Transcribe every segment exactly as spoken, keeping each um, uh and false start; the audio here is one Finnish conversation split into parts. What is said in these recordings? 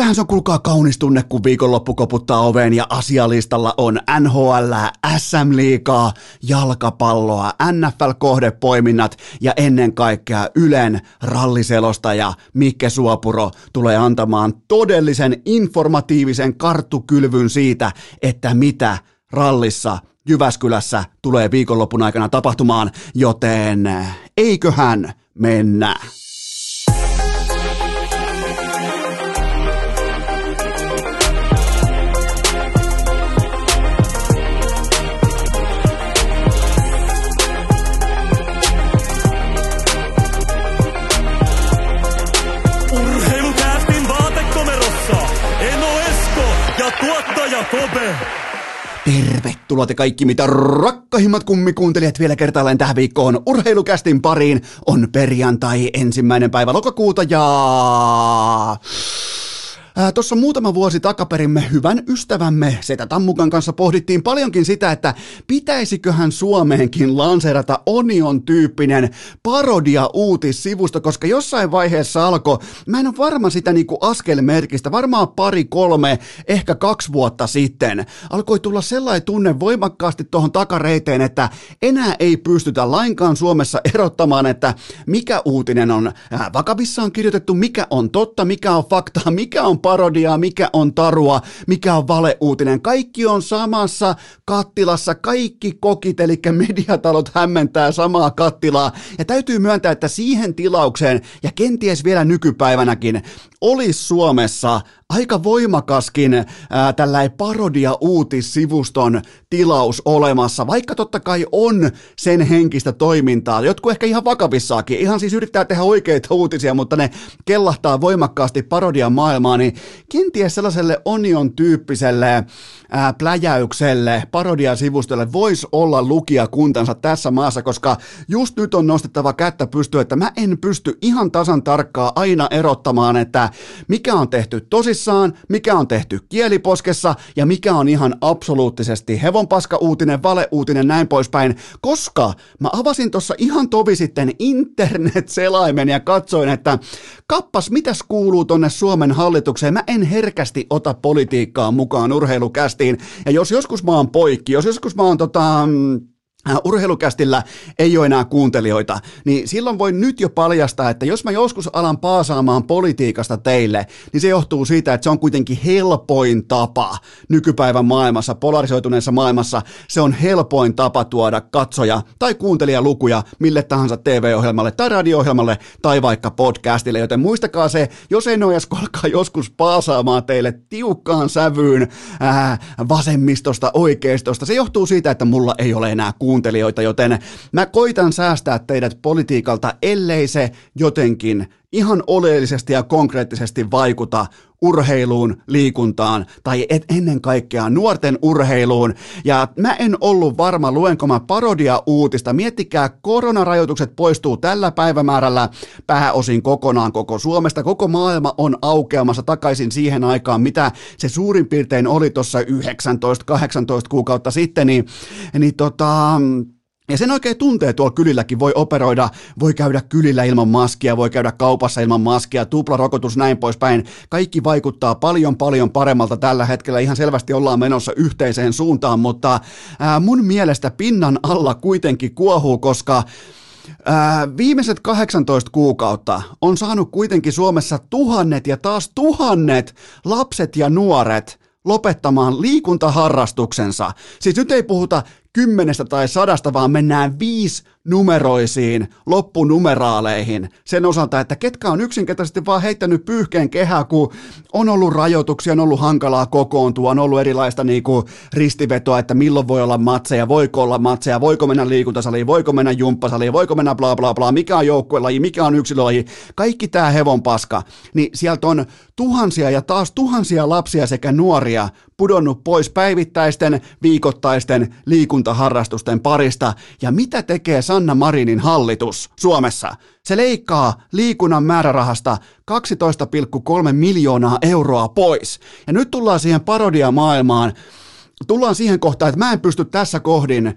Kyllähän se on kuulkaa kaunis tunne, kun viikonloppu koputtaa oveen ja asialistalla on N H L, S M-liigaa, jalkapalloa, N F L-kohdepoiminnat ja ennen kaikkea Ylen ralliselostaja Mikke Suopuro tulee antamaan todellisen informatiivisen karttukylvyn siitä, että mitä rallissa Jyväskylässä tulee viikonlopun aikana tapahtumaan, joten eiköhän mennä. Tervetuloa te kaikki, mitä rakkahimmat kummikuuntelijat vielä kertaalleen tähän viikkoon Urheilukästin pariin. On perjantai ensimmäinen päivä lokakuuta ja... Tuossa muutama vuosi takaperimme hyvän ystävämme Setä Tammukan kanssa pohdittiin paljonkin sitä, että pitäisiköhän Suomeenkin lanseerata Onion-tyyppinen parodia-uutissivusto, koska jossain vaiheessa alkoi, mä en ole varma sitä niinku askelmerkistä, varmaan pari, kolme, ehkä kaksi vuotta sitten, alkoi tulla sellainen tunne voimakkaasti tuohon takareiteen, että enää ei pystytä lainkaan Suomessa erottamaan, että mikä uutinen on vakavissaan kirjoitettu, mikä on totta, mikä on faktaa, mikä on parodiaa, mikä on tarua, mikä on valeuutinen. Kaikki on samassa kattilassa, kaikki kokit, eli mediatalot hämmentää samaa kattilaa. Ja täytyy myöntää, että siihen tilaukseen, ja kenties vielä nykypäivänäkin, olisi Suomessa aika voimakaskin ää, tällainen parodia-uutissivuston tilaus olemassa, vaikka totta kai on sen henkistä toimintaa. Jotkut ehkä ihan vakavissaakin, ihan siis yrittää tehdä oikeita uutisia, mutta ne kellahtaa voimakkaasti parodian maailmaa, niin kenties sellaiselle Onion-tyyppiselle ää, pläjäykselle, parodiasivustolle voisi olla lukijakuntansa tässä maassa, koska just nyt on nostettava kättä pystyä, että mä en pysty ihan tasan tarkkaan aina erottamaan, että mikä on tehty tosissaan, mikä on tehty kieliposkessa ja mikä on ihan absoluuttisesti hevonpaskauutinen, valeuutinen, näin poispäin, koska mä avasin tuossa ihan tovi sitten internetselaimen ja katsoin, että kappas, mitäs kuuluu tonne Suomen hallitukseen, mä en herkästi ota politiikkaa mukaan Urheilukästiin, ja jos joskus mä oon poikki, jos joskus mä oon tota... Urheilukästillä ei ole enää kuuntelijoita, niin silloin voi nyt jo paljastaa, että jos mä joskus alan paasaamaan politiikasta teille, niin se johtuu siitä, että se on kuitenkin helpoin tapa nykypäivän maailmassa, polarisoituneessa maailmassa, se on helpoin tapa tuoda katsoja tai kuuntelijalukuja mille tahansa T V-ohjelmalle tai radio-ohjelmalle tai vaikka podcastille, joten muistakaa se, jos ei nojas, alkaa joskus paasaamaan teille tiukkaan sävyyn ää, vasemmistosta, oikeistosta, se johtuu siitä, että mulla ei ole enää kuuntelijoita. kuuntelijoita, joten mä koitan säästää teidät politiikalta, ellei se jotenkin ihan oleellisesti ja konkreettisesti vaikuta urheiluun, liikuntaan tai et ennen kaikkea nuorten urheiluun. Ja mä en ollut varma, luenko mä parodia-uutista. Miettikää, koronarajoitukset poistuu tällä päivämäärällä pääosin kokonaan koko Suomesta. Koko maailma on aukeamassa takaisin siihen aikaan, mitä se suurin piirtein oli tuossa yhdeksäntoista kahdeksantoista kuukautta sitten, niin, niin tota... Ja sen oikein tuntee tuolla kylilläkin, voi operoida, voi käydä kylillä ilman maskia, voi käydä kaupassa ilman maskia, tuplarokotus, näin poispäin. Kaikki vaikuttaa paljon paljon paremmalta tällä hetkellä, ihan selvästi ollaan menossa yhteiseen suuntaan, mutta ää, mun mielestä pinnan alla kuitenkin kuohuu, koska... Ää, viimeiset kahdeksantoista kuukautta on saanut kuitenkin Suomessa tuhannet ja taas tuhannet lapset ja nuoret lopettamaan liikuntaharrastuksensa. Siis nyt ei puhuta kymmenestä tai sadasta, vaan mennään viisi numeroisiin loppunumeraaleihin sen osalta, että ketkä on yksinkertaisesti vaan heittänyt pyyhkeen kehää, kun on ollut rajoituksia, on ollut hankalaa kokoontua, on ollut erilaista niinku ristivetoa, että milloin voi olla matseja, voiko olla matseja, voiko mennä liikuntasaliin, voiko mennä jumppasaliin, voiko mennä bla bla bla, mikä on joukkuelaji, mikä on yksilölaji, kaikki tää hevonpaska, niin sieltä on tuhansia ja taas tuhansia lapsia sekä nuoria pudonnut pois päivittäisten, viikoittaisten liikuntaharrastusten parista. Ja mitä tekee Sanna Marinin hallitus Suomessa? Se leikkaa liikunnan määrärahasta kaksitoista pilkku kolme miljoonaa euroa pois. Ja nyt tullaan siihen parodiamaailmaan. Tullaan siihen kohtaan, että mä en pysty tässä kohdin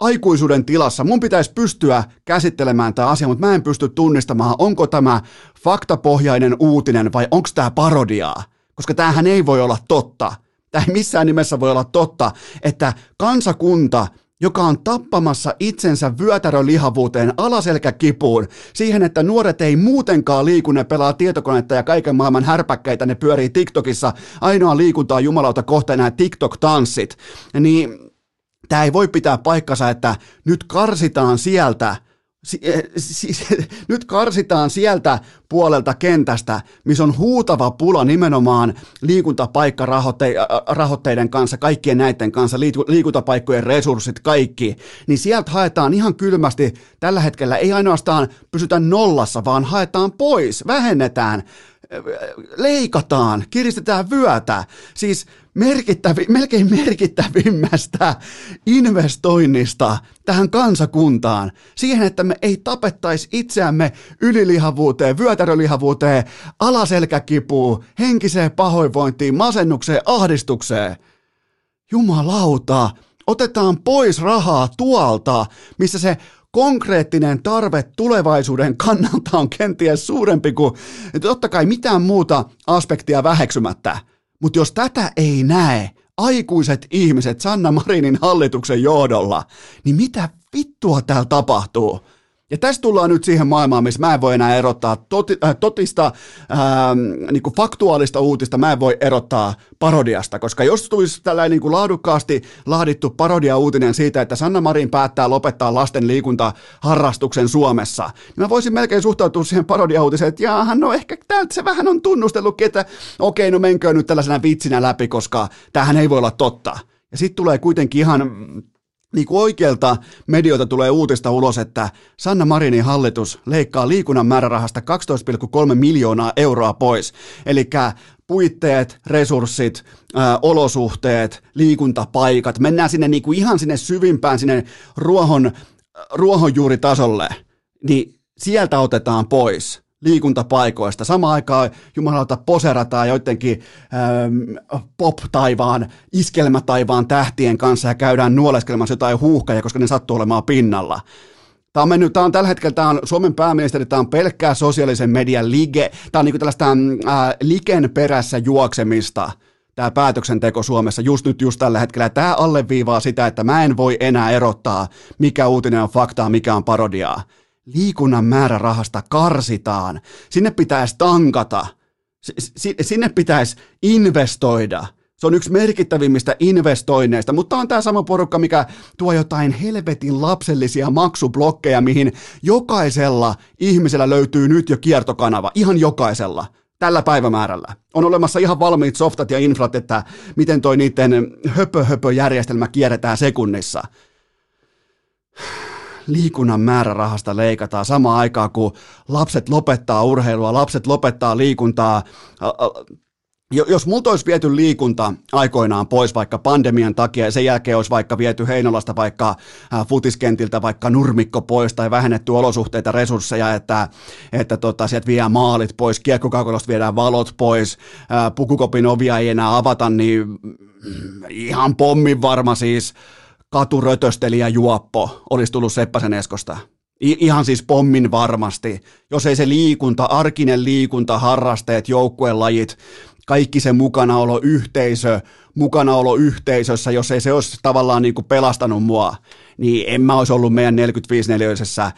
aikuisuuden tilassa. Mun pitäisi pystyä käsittelemään tämä asia, mutta mä en pysty tunnistamaan, onko tämä faktapohjainen uutinen vai onko tämä parodiaa, koska tämähän ei voi olla totta. Tämä ei missään nimessä voi olla totta, että kansakunta, joka on tappamassa itsensä vyötärölihavuuteen, alaselkäkipuun, siihen, että nuoret ei muutenkaan liiku, ne pelaa tietokonetta ja kaiken maailman härpäkkeitä, ne pyörii TikTokissa, ainoa liikuntaa jumalauta kohta nämä TikTok-tanssit, niin tämä ei voi pitää paikkansa, että nyt karsitaan sieltä, si, si, nyt karsitaan sieltä puolelta kentästä, missä on huutava pula nimenomaan liikuntapaikkarahoitteiden kanssa, kaikkien näiden kanssa, liikuntapaikkojen resurssit, kaikki, niin sieltä haetaan ihan kylmästi tällä hetkellä, ei ainoastaan pysytä nollassa, vaan haetaan pois, vähennetään, leikataan, kiristetään vyötä, siis Merkittävi, melkein merkittävimmästä investoinnista tähän kansakuntaan, siihen, että me ei tapettaisi itseämme ylilihavuuteen, vyötärölihavuuteen, alaselkäkipuun, henkiseen pahoinvointiin, masennukseen, ahdistukseen. Jumalauta, otetaan pois rahaa tuolta, missä se konkreettinen tarve tulevaisuuden kannalta on kenties suurempi kuin, totta kai mitään muuta aspektia väheksymättä. Mutta jos tätä ei näe aikuiset ihmiset Sanna Marinin hallituksen johdolla, niin mitä vittua täällä tapahtuu? Ja tässä tullaan nyt siihen maailmaan, missä mä en voi enää erottaa toti, äh, totista, äh, niinku faktuaalista uutista, mä en voi erottaa parodiasta, koska jos tulisi tällainen niinku laadukkaasti laadittu parodiauutinen siitä, että Sanna Marin päättää lopettaa lasten liikuntaharrastuksen Suomessa, niin mä voisin melkein suhtautua siihen parodiauutiseen, että jaahan, no ehkä täältä se vähän on tunnustellutkin, että okei, no menkö nyt tällaisena vitsinä läpi, koska tämähän ei voi olla totta. Ja sitten tulee kuitenkin ihan... Niin kuin oikealta medioilta tulee uutista ulos, että Sanna Marinin hallitus leikkaa liikunnan määrärahasta kaksitoista pilkku kolme miljoonaa euroa pois. Eli puitteet, resurssit, ää, olosuhteet, liikuntapaikat, mennään sinne niin kuin ihan sinne syvimpään, sinne ruohon, ruohonjuuritasolle, niin sieltä otetaan pois. Liikuntapaikoista. Samaan aikaan jumalauta poserataan joidenkin ähm, pop-taivaan, iskelmätaivaan tähtien kanssa ja käydään nuoleskelemassa jotain huuhkaja, koska ne sattuu olemaan pinnalla. Tämä on mennyt, tämä on tällä hetkellä, tämä on Suomen pääministeri, tämä on pelkkää sosiaalisen median lige, tämä on niin kuin tällaista äh, liken perässä juoksemista. Tämä päätöksenteko Suomessa just nyt, just tällä hetkellä. Tämä alleviivaa sitä, että mä en voi enää erottaa, mikä uutinen on faktaa, mikä on parodiaa. Liikunnan määrärahasta karsitaan, sinne pitäisi tankata, sinne pitäisi investoida. Se on yksi merkittävimmistä investoinneista, mutta on tämä sama porukka, mikä tuo jotain helvetin lapsellisia maksublokkeja, mihin jokaisella ihmisellä löytyy nyt jo kiertokanava, ihan jokaisella, tällä päivämäärällä. On olemassa ihan valmiit softat ja infrat, että miten toi niiden höpö-höpö-järjestelmä kierretään sekunnissa. Liikunnan määrärahasta leikataan samaan aikaan, kun lapset lopettaa urheilua, lapset lopettaa liikuntaa. Jos multa olisi viety liikunta aikoinaan pois vaikka pandemian takia ja sen jälkeen olisi vaikka viety Heinolasta vaikka futiskentiltä vaikka nurmikko pois tai vähennetty olosuhteita, resursseja, että, että tota, sieltä viedään maalit pois, kiekkokaukosta viedään valot pois, pukukopin ovia ei enää avata, niin ihan pommin varma siis. Katurötöstelijä juoppo olisi tullut Seppäsen Eskosta. I- ihan siis pommin varmasti. Jos ei se liikunta, arkinen liikunta, harrasteet, joukkuelajit, kaikki se mukanaolo, yhteisö, mukanaolo yhteisössä, jos ei se olisi tavallaan niin kuin pelastanut mua, niin en mä olisi ollut meidän neljäkymmentäviisi neliöisessä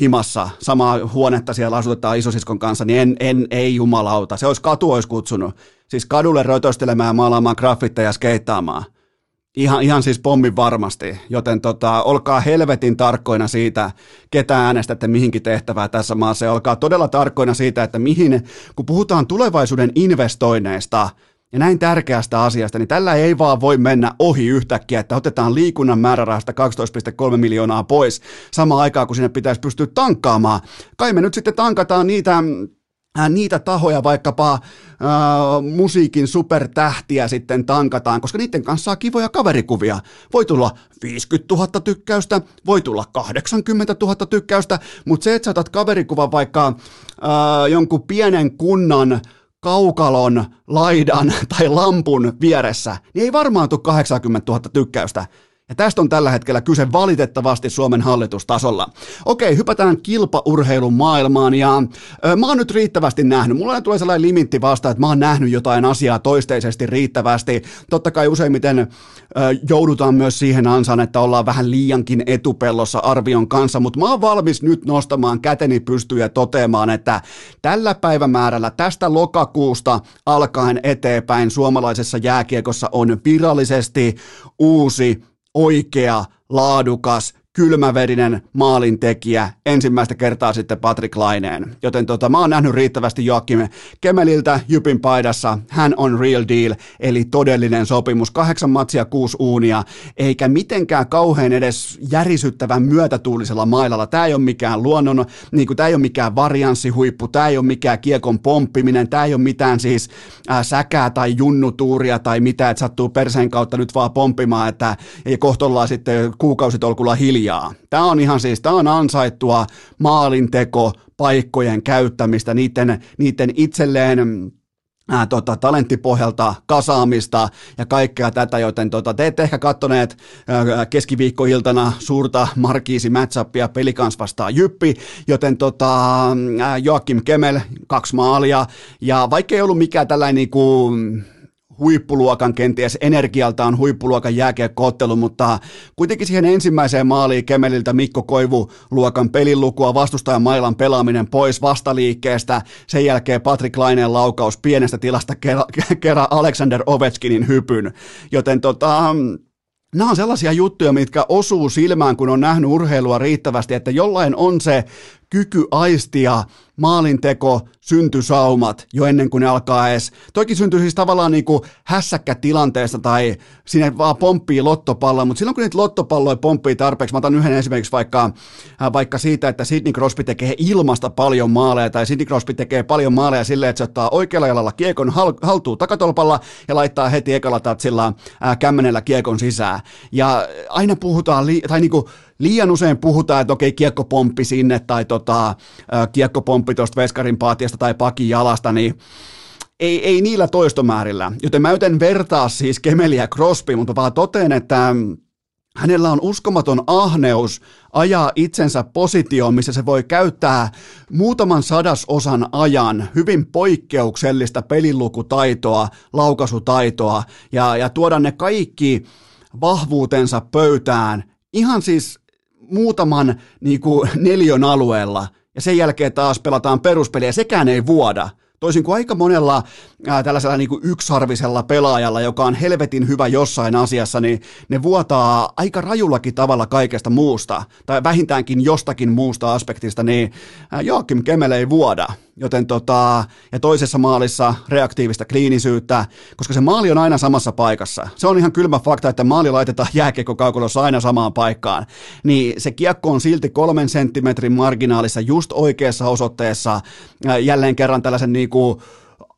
himassa. Samaa huonetta siellä asutetaan isosiskon kanssa, niin en, en ei jumalauta. Se olisi katu olisi kutsunut. Siis kadulle rötöstelemään, maalaamaan graffitteja ja skeittaamaan. Ihan, ihan siis pommin varmasti, joten tota, olkaa helvetin tarkkoina siitä, ketä äänestätte mihinkin tehtävää tässä maassa, ja olkaa todella tarkkoina siitä, että mihin, kun puhutaan tulevaisuuden investoinneista ja näin tärkeästä asiasta, niin tällä ei vaan voi mennä ohi yhtäkkiä, että otetaan liikunnan määrärahasta kaksitoista pilkku kolme miljoonaa pois samaan aikaan, kun sinne pitäisi pystyä tankkaamaan. Kai me nyt sitten tankataan niitä... Niitä tahoja, vaikkapa ää, musiikin supertähtiä sitten tankataan, koska niiden kanssa saa kivoja kaverikuvia. Voi tulla viisikymmentätuhatta tykkäystä, voi tulla kahdeksankymmentätuhatta tykkäystä, mutta se, että sä otat kaverikuvan vaikka ää, jonkun pienen kunnan kaukalon, laidan tai lampun vieressä, niin ei varmaan tule kahdeksankymmentätuhatta tykkäystä. Ja tästä on tällä hetkellä kyse valitettavasti Suomen hallitustasolla. Okei, hypätään kilpaurheilun maailmaan ja ö, mä oon nyt riittävästi nähnyt. Mulla tulee sellainen limitti vasta, että mä oon nähnyt jotain asiaa toisteisesti riittävästi. Totta kai useimmiten ö, joudutaan myös siihen ansaan, että ollaan vähän liiankin etupellossa arvion kanssa, mutta mä oon valmis nyt nostamaan käteni pystyyn ja toteamaan, että tällä päivämäärällä tästä lokakuusta alkaen eteenpäin suomalaisessa jääkiekossa on virallisesti uusi oikea, laadukas, kylmäverinen maalintekijä ensimmäistä kertaa sitten Patrik Laineen. Joten tota, mä oon nähnyt riittävästi Joakim Kemelliltä Jypin paidassa. Hän on real deal, eli todellinen sopimus. Kahdeksan matsia, kuusi uunia, eikä mitenkään kauhean edes järisyttävän myötätuulisella mailalla. Tää ei ole mikään luonnon, niin kuin tää ei ole mikään varianssihuippu, tää ei ole mikään kiekon pomppiminen, tää ei ole mitään siis ää, säkää tai junnutuuria tai mitä, että sattuu perseen kautta nyt vaan pomppimaan, että ei kohta sitten kuukausitolkulla hiljaa. Tämä on ihan siis, tämä on ansaittua maalinteko, paikkojen käyttämistä, niiden, niiden itselleen Ää, tota, talenttipohjalta kasaamista ja kaikkea tätä, joten tota, te ette ehkä kattoneet ää, keskiviikkoiltana suurta markiisi matchupia Pelikans vastaan Jyppi, joten tota, ää, Joakim Kemell, kaksi maalia, ja vaikka ei ollut mikään tällainen niinku huippuluokan kenties energialtaan huippuluokan jääkiekkoottelu, mutta kuitenkin siihen ensimmäiseen maaliin Kemelliltä Mikko Koivu-luokan pelilukua, vastustajan mailan pelaaminen pois vastaliikkeestä, sen jälkeen Patrik Laineen laukaus pienestä tilasta kerran Alexander Ovechkinin hypyn, joten tota... nämä on sellaisia juttuja, mitkä osuu silmään, kun on nähnyt urheilua riittävästi, että jollain on se kyky aistia maalinteko, syntysaumat jo ennen kuin ne alkaa edes. Toikin syntyy siis tavallaan niin kuin hässäkkätilanteesta tai sinne vaan pomppii lottopalloa, mutta silloin kun niitä lottopalloja pomppii tarpeeksi, mä otan yhden esimerkiksi vaikka, vaikka siitä, että Sidney Crosby tekee ilmasta paljon maaleja tai Sidney Crosby tekee paljon maaleja silleen, että se ottaa oikealla jalalla kiekon haltuun takatolpalla ja laittaa heti ekalla tatsilla kämmenellä kiekon sisään. Ja aina puhutaan, li- tai niin kuin liian usein puhutaan, että okei, kiekkopomppi sinne tai tota, kiekkopomppi tuosta veskarin paatiasta tai pakin jalasta, niin ei, ei niillä toistomäärillä. Joten mä yritän vertaa siis Kemelliä Crosby, mutta vaan totean, että hänellä on uskomaton ahneus ajaa itsensä positioon, missä se voi käyttää muutaman sadasosan ajan hyvin poikkeuksellista pelilukutaitoa, laukaisutaitoa ja, ja tuoda ne kaikki vahvuutensa pöytään ihan siis muutaman niin kuin neljön alueella, ja sen jälkeen taas pelataan peruspeliä, sekään ei vuoda. Toisin kuin aika monella ää, tällaisella niin kuin yksarvisella pelaajalla, joka on helvetin hyvä jossain asiassa, niin ne vuotaa aika rajullakin tavalla kaikesta muusta, tai vähintäänkin jostakin muusta aspektista, niin ää, Joakim Kemell ei vuoda. Joten tota, ja toisessa maalissa reaktiivista kliinisyyttä, koska se maali on aina samassa paikassa. Se on ihan kylmä fakta, että maali laitetaan jääkiekkokaukulossa aina samaan paikkaan. Niin se kiekko on silti kolmen senttimetrin marginaalissa just oikeassa osoitteessa, ää, jälleen kerran tällaisen niin kuin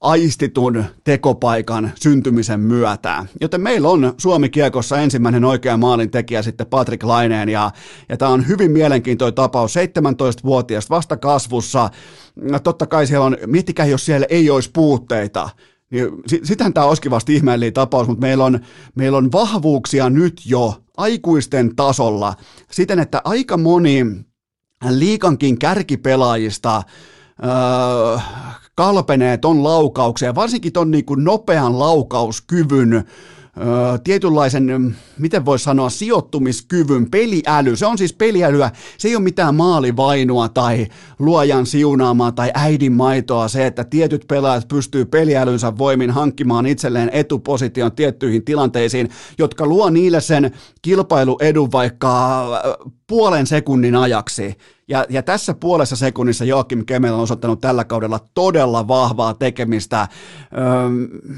aistitun tekopaikan syntymisen myötä. Joten meillä on Suomi-kiekossa ensimmäinen oikea maalintekijä sitten Patrik Laineen, ja, ja tämä on hyvin mielenkiintoinen tapaus, seitsemäntoistavuotias vasta kasvussa. No, totta kai siellä on, miettikää jos siellä ei olisi puutteita, niin sitähän tämä olisikin vasta ihmeellinen tapaus, mutta meillä on, meillä on vahvuuksia nyt jo aikuisten tasolla siten, että aika moni liikankin kärkipelaajista öö, kalpenee ton laukauksen, varsinkin ton niin kuin nopean laukauskyvyn, öö, tietynlaisen, miten voisi sanoa, sijoittumiskyvyn, peliäly. Se on siis peliälyä, se ei ole mitään maalivainua tai luojan siunaamaa tai äidin maitoa se, että tietyt pelaajat pystyy peliälynsä voimin hankkimaan itselleen etuposition tiettyihin tilanteisiin, jotka luo niille sen kilpailuedun vaikka puolen sekunnin ajaksi. Ja, ja tässä puolessa sekunnissa Joakim Kemell on osoittanut tällä kaudella todella vahvaa tekemistä. Öö,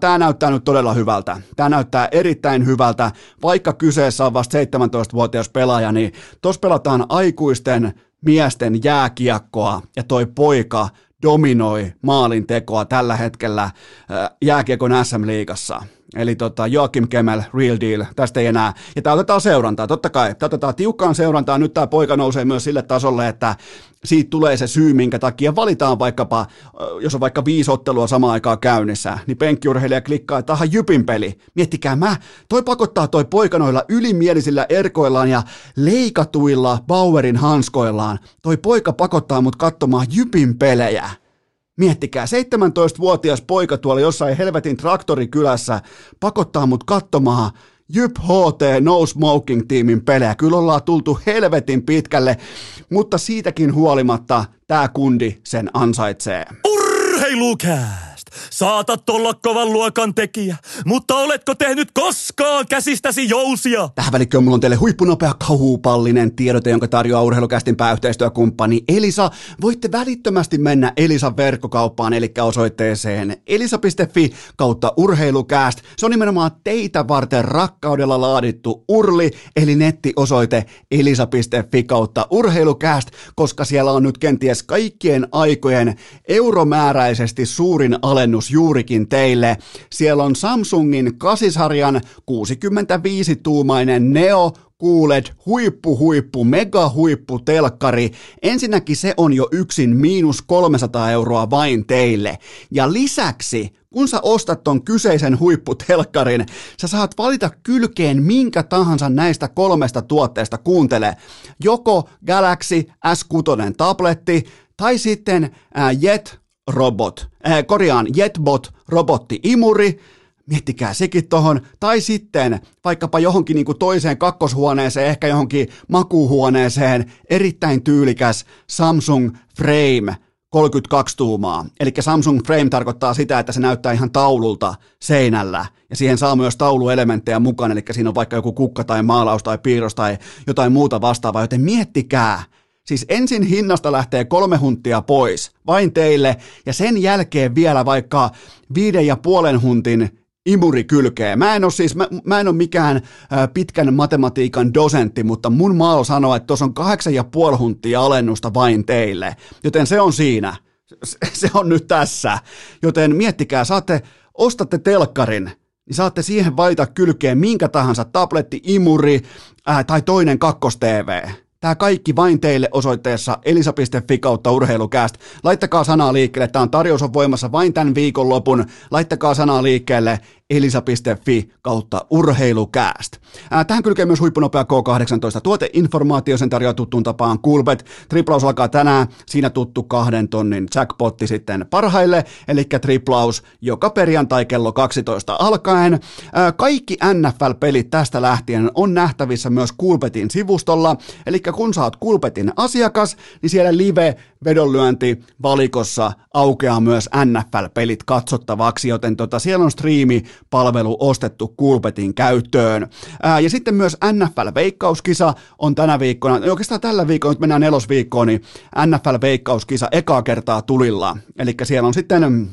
Tämä näyttää nyt todella hyvältä. Tämä näyttää erittäin hyvältä, vaikka kyseessä on vasta seitsemäntoistavuotias pelaaja, niin tuossa pelataan aikuisten miesten jääkiekkoa ja toi poika dominoi maalintekoa tällä hetkellä jääkiekon S M-liigassa. Eli tota, Joakim Kemell, real deal, tästä ei enää. Ja tämä otetaan seurantaa, totta kai. Tämä otetaan tiukkaan seurantaa. Nyt tämä poika nousee myös sille tasolle, että siitä tulee se syy, minkä takia valitaan vaikkapa, jos on vaikka viisi ottelua samaan aikaan käynnissä, niin penkkiurheilija klikkaa, että aha, Jypin peli. Miettikää mä, toi pakottaa toi poika noilla ylimielisillä erkoillaan ja leikatuilla Bauerin hanskoillaan. Toi poika pakottaa mut katsomaan Jypin pelejä. Miettikää, seitsemäntoistavuotias poika tuolla jossain helvetin traktorikylässä pakottaa mut katsomaan Jyp H T No Smoking-tiimin pelejä. Kyllä ollaan tultu helvetin pitkälle, mutta siitäkin huolimatta tää kundi sen ansaitsee. Urheilukääst! Saatat olla kovan luokan tekijä, mutta oletko tehnyt koskaan käsistäsi jousia? Tähän välikköön mulla on teille huippunopea kauhupallinen tiedote, jonka tarjoaa Urheilukästin pääyhteistyökumppani Elisa. Voitte välittömästi mennä Elisan verkkokauppaan, eli osoitteeseen elisa piste fi kautta urheilukäst. Se on nimenomaan teitä varten rakkaudella laadittu urli, eli nettiosoite elisa piste fi kautta urheilukäst, koska siellä on nyt kenties kaikkien aikojen euromääräisesti suurin ale juurikin teille. Siellä on Samsungin kahdeksan-sarjan kuusikymmentäviisi tuumainen Neo kuulet huippu huippu, mega huippu telkkari. Ensinnäkin se on jo yksin miinus kolmesataa euroa vain teille. Ja lisäksi, kun sä ostat ton kyseisen huipputelkkarin, sä saat valita kylkeen minkä tahansa näistä kolmesta tuotteesta kuuntele. Joko Galaxy S kuusi tabletti tai sitten ää, Jet Robot, äh, korjaan Jetbot, robotti-imuri, miettikää sekin tohon, tai sitten vaikkapa johonkin niinku toiseen kakkoshuoneeseen, ehkä johonkin makuuhuoneeseen, erittäin tyylikäs Samsung Frame kolmekymmentäkaksi tuumaa. Eli Samsung Frame tarkoittaa sitä, että se näyttää ihan taululta seinällä. Ja siihen saa myös tauluelementtejä mukaan, eli siinä on vaikka joku kukka tai maalaus tai piirros tai jotain muuta vastaavaa, joten miettikää. Siis ensin hinnasta lähtee kolme hunttia pois, vain teille, ja sen jälkeen vielä vaikka viiden ja puolen huntin imuri kylkeen. Mä en ole siis, mä, mä en ole mikään ä, pitkän matematiikan dosentti, mutta mun maalo sanoo, että tuossa on kahdeksan ja puoli hunttia alennusta vain teille. Joten se on siinä. Se on nyt tässä. Joten miettikää, saatte, ostatte telkkarin, niin saatte siihen valita kylkeen minkä tahansa tabletti, imuri ä, tai toinen kakkos-tv. Tämä kaikki vain teille osoitteessa elisa piste fi kautta urheilucast. Laittakaa sanaa liikkeelle. Tämä on tarjous on voimassa vain tämän viikonlopun. Laittakaa sanaa liikkeelle elisa piste fi kautta urheilucast. Tähän kylkee myös huippunopea K kahdeksantoista tuoteinformaatio. Sen tarjoaa tuttuun tapaan Coolbet. Triplaus alkaa tänään. Siinä tuttu kahden tonnin jackpotti sitten parhaille. Eli triplaus joka perjantai kello kaksitoista alkaen. Kaikki N F L-pelit tästä lähtien on nähtävissä myös Coolbetin sivustolla. Eli kun sä oot Coolbetin asiakas, niin siellä live-vedonlyönti valikossa aukeaa myös N F L-pelit katsottavaksi, joten tota, siellä on striimipalvelu ostettu Coolbetin käyttöön. Ää, ja sitten myös N F L-veikkauskisa on tänä viikkona, oikeastaan tällä viikolla, nyt mennään nelosviikkoon, niin N F L-veikkauskisa ekaa kertaa tulilla, eli siellä on sitten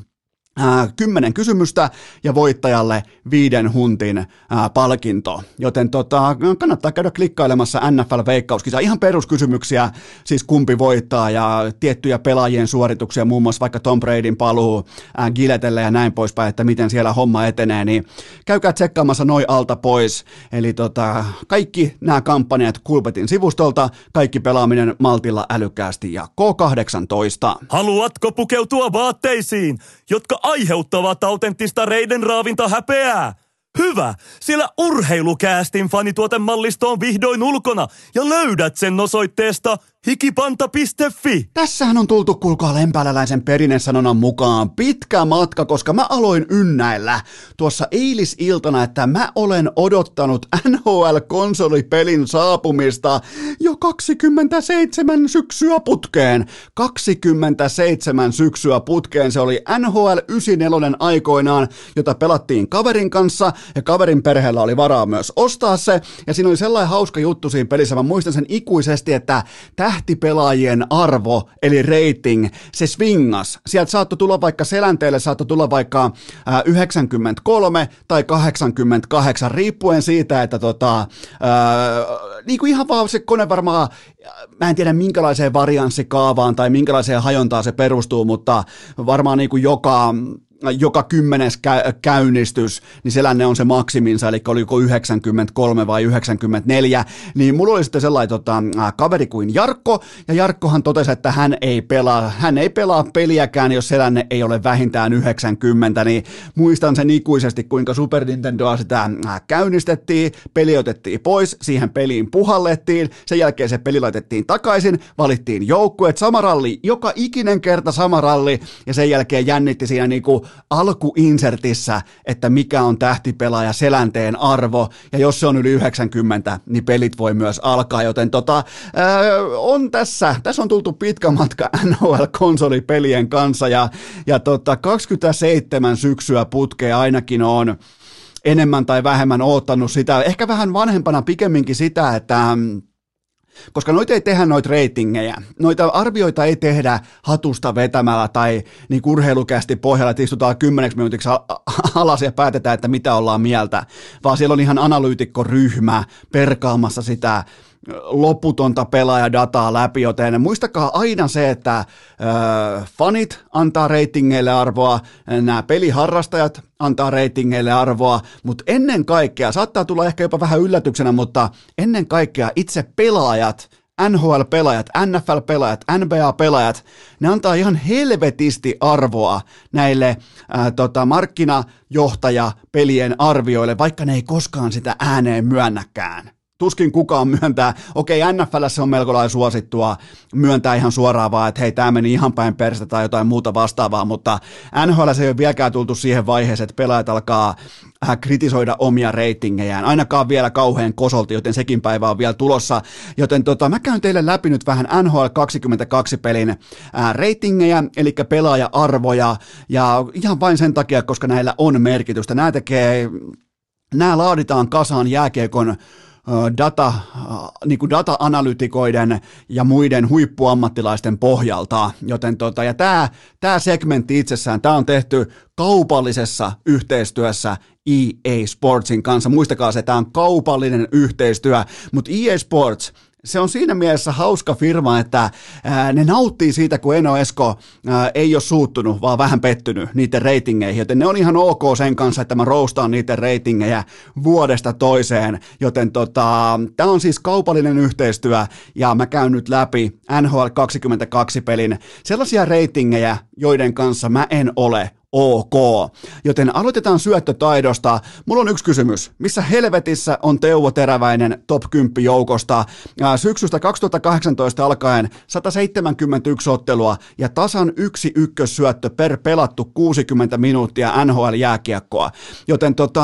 kymmenen kysymystä ja voittajalle viiden huntin ää, palkinto. Joten tota, kannattaa käydä klikkailemassa N F L-veikkauskisa. Ihan peruskysymyksiä, siis kumpi voittaa ja tiettyjä pelaajien suorituksia, muun muassa vaikka Tom Bradyn paluu ää, Giletelle ja näin poispäin, että miten siellä homma etenee, niin käykää tsekkaamassa noi alta pois. Eli tota, kaikki nämä kampanjat Coolbetin sivustolta, kaikki pelaaminen maltilla, älykkäästi ja K kahdeksantoista. Haluatko pukeutua vaatteisiin, jotka aiheuttavat autenttista reiden raavinta häpeää? Hyvä, sillä Urheilukäästin fanituotemallisto on vihdoin ulkona ja löydät sen osoitteesta hikipanta piste fi. Tässähän on tultu, kuulkaa, lempääläläisen perinnesanonnan mukaan pitkä matka, koska mä aloin ynnäillä tuossa eilisiltana, että mä olen odottanut N H L-konsolipelin saapumista jo kaksikymmentäseitsemän syksyä putkeen. kaksikymmentäseitsemän syksyä putkeen, se oli N H L yhdeksänkymmentäneljä aikoinaan, jota pelattiin kaverin kanssa ja kaverin perheellä oli varaa myös ostaa se. Ja siinä oli sellainen hauska juttu siinä pelissä, mä muistan sen ikuisesti, että tähtipelaajien arvo, eli rating, se swingas. Sieltä saattoi tulla vaikka selänteelle, saattoi tulla vaikka yhdeksänkymmentäkolme tai kahdeksankymmentäkahdeksan, riippuen siitä, että tota, ää, niin kuin ihan vaan se kone varmaan, mä en tiedä minkälaiseen varianssikaavaan tai minkälaiseen hajontaan se perustuu, mutta varmaan niin kuin joka joka kymmenes kä- käynnistys, niin selänne on se maksiminsa, eli oliko yhdeksänkymmentäkolme vai yhdeksänkymmentäneljä, niin mulla oli sitten sellainen tota, kaveri kuin Jarkko, ja Jarkkohan totesi, että hän ei pelaa, hän ei pelaa peliäkään, jos selänne ei ole vähintään yhdeksänkymmentä, niin muistan sen ikuisesti, kuinka Super Nintendoa sitä käynnistettiin, peli otettiin pois, siihen peliin puhallettiin, sen jälkeen se peli laitettiin takaisin, valittiin joukkueet, sama ralli, joka ikinen kerta sama ralli, ja sen jälkeen jännitti siinä niinku alkuinsertissä, että mikä on tähtipelaaja selänteen arvo, ja jos se on yli yhdeksänkymmentä, niin pelit voi myös alkaa, joten tota, ää, on tässä, tässä on tultu pitkä matka N H L-konsolipelien kanssa, ja, ja tota, kaksikymmentäseitsemän syksyä putkea ainakin on enemmän tai vähemmän oottanut sitä, ehkä vähän vanhempana pikemminkin sitä, että koska noita ei tehdä noita reitingejä, noita arvioita ei tehdä hatusta vetämällä tai niin urheilukästi pohjalla, että istutaan kymmeneksi minuutiksi alas ja päätetään, että mitä ollaan mieltä, vaan siellä on ihan analyytikkoryhmä perkaamassa sitä loputonta pelaajadataa läpi, joten muistakaa aina se, että ö, fanit antaa reitingeille arvoa, nämä peliharrastajat antaa reitingeille arvoa, mutta ennen kaikkea, saattaa tulla ehkä jopa vähän yllätyksenä, mutta ennen kaikkea itse pelaajat, N H L-pelaajat, N F L-pelaajat, N B A-pelaajat, ne antaa ihan helvetisti arvoa näille ää, tota, markkinajohtajapelien arvioille, vaikka ne ei koskaan sitä ääneen myönnäkään. Tuskin kukaan myöntää, okei okay, N F L:ssä on melko lailla suosittua myöntää ihan suoraan vaan, että hei tämä meni ihan päin peristä tai jotain muuta vastaavaa, mutta N H L:ssä ei ole vieläkään tultu siihen vaiheeseen, että pelaajat alkaa kritisoida omia reitingejään, ainakaan vielä kauhean kosolti, joten sekin päivä on vielä tulossa, joten tota, mä käyn teille läpi nyt vähän N H L kaksikymmentäkaksi pelin ää, reitingejä, eli pelaaja-arvoja, ja ihan vain sen takia, koska näillä on merkitystä, nämä tekee, nämä laaditaan kasaan jääkiekon data, niin kuin data-analytikoiden ja muiden huippuammattilaisten pohjalta, joten tota, ja tämä, tämä segmentti itsessään, tämä on tehty kaupallisessa yhteistyössä E A Sportsin kanssa, muistakaa se, tämä on kaupallinen yhteistyö, mutta E A Sports, se on siinä mielessä hauska firma, että ää, ne nauttii siitä, kun Eno Esko ää, ei ole suuttunut, vaan vähän pettynyt niiden reitingeihin, joten ne on ihan ok sen kanssa, että mä roustaan niiden reitingejä vuodesta toiseen, joten tota, tämä on siis kaupallinen yhteistyö, ja mä käyn nyt läpi N H L kaksikymmentäkaksi pelin sellaisia reitingejä, joiden kanssa mä en ole ok. Joten aloitetaan syöttötaidosta. Mulla on yksi kysymys. Missä helvetissä on Teuvo Teräväinen top kymmenen joukosta? Syksystä kaksituhattakahdeksantoista alkaen sata seitsemänkymmentäyksi ottelua ja tasan yksi ykkössyöttö per pelattu kuusikymmentä minuuttia N H L-jääkiekkoa. Joten tota...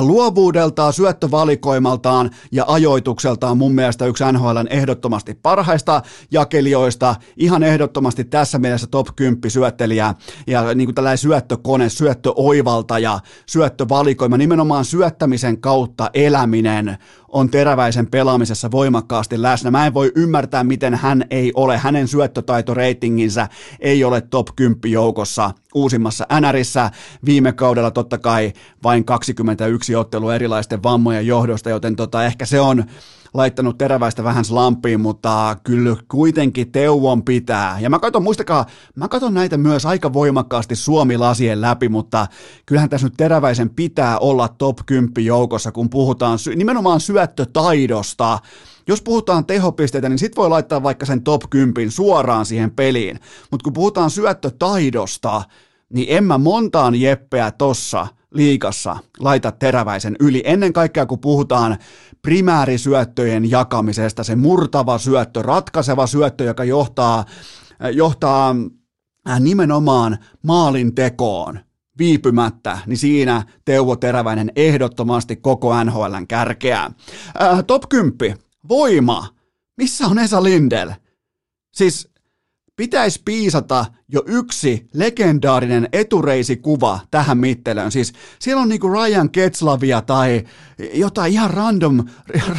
luovuudeltaan, syöttövalikoimaltaan ja ajoitukseltaan mun mielestä yksi N H L:n ehdottomasti parhaista jakelijoista, ihan ehdottomasti tässä mielessä top kymmenen syöttelijää ja niin kuin tällainen syöttökone, syöttöoivaltaja, syöttövalikoima, nimenomaan syöttämisen kautta eläminen on Teräväisen pelaamisessa voimakkaasti läsnä. Mä en voi ymmärtää, miten hän ei ole, hänen syöttötaitoreitinginsä ei ole top kymmenen joukossa uusimmassa N R:ssä. Viime kaudella totta kai vain kaksikymmentäyksi ottelua erilaisten vammojen johdosta, joten tota, ehkä se on laittanut Teräväistä vähän slampiin, mutta kyllä kuitenkin Teuvon pitää. Ja mä katson, muistakaa, mä katson näitä myös aika voimakkaasti Suomi-lasien läpi, mutta kyllähän tässä nyt Teräväisen pitää olla top kymmenen joukossa, kun puhutaan sy- nimenomaan syöttötaidosta. Jos puhutaan tehopisteitä, niin sit voi laittaa vaikka sen top kymmenen suoraan siihen peliin. Mutta kun puhutaan syöttötaidosta, niin en mä montaan jeppeä tossa liigassa laita Teräväisen yli. Ennen kaikkea kun puhutaan primäärisyöttöjen jakamisesta, se murtava syöttö, ratkaiseva syöttö, joka johtaa, johtaa nimenomaan maalintekoon viipymättä, niin siinä Teuvo Teräväinen ehdottomasti koko N H L:n kärkeä. Äh, top kymmenen, voima. Missä on Esa Lindell? Siis pitäisi piisata jo yksi legendaarinen etureisikuva tähän mittelöön. Siis siellä on niinku Ryan Ketlavia tai jotain ihan random,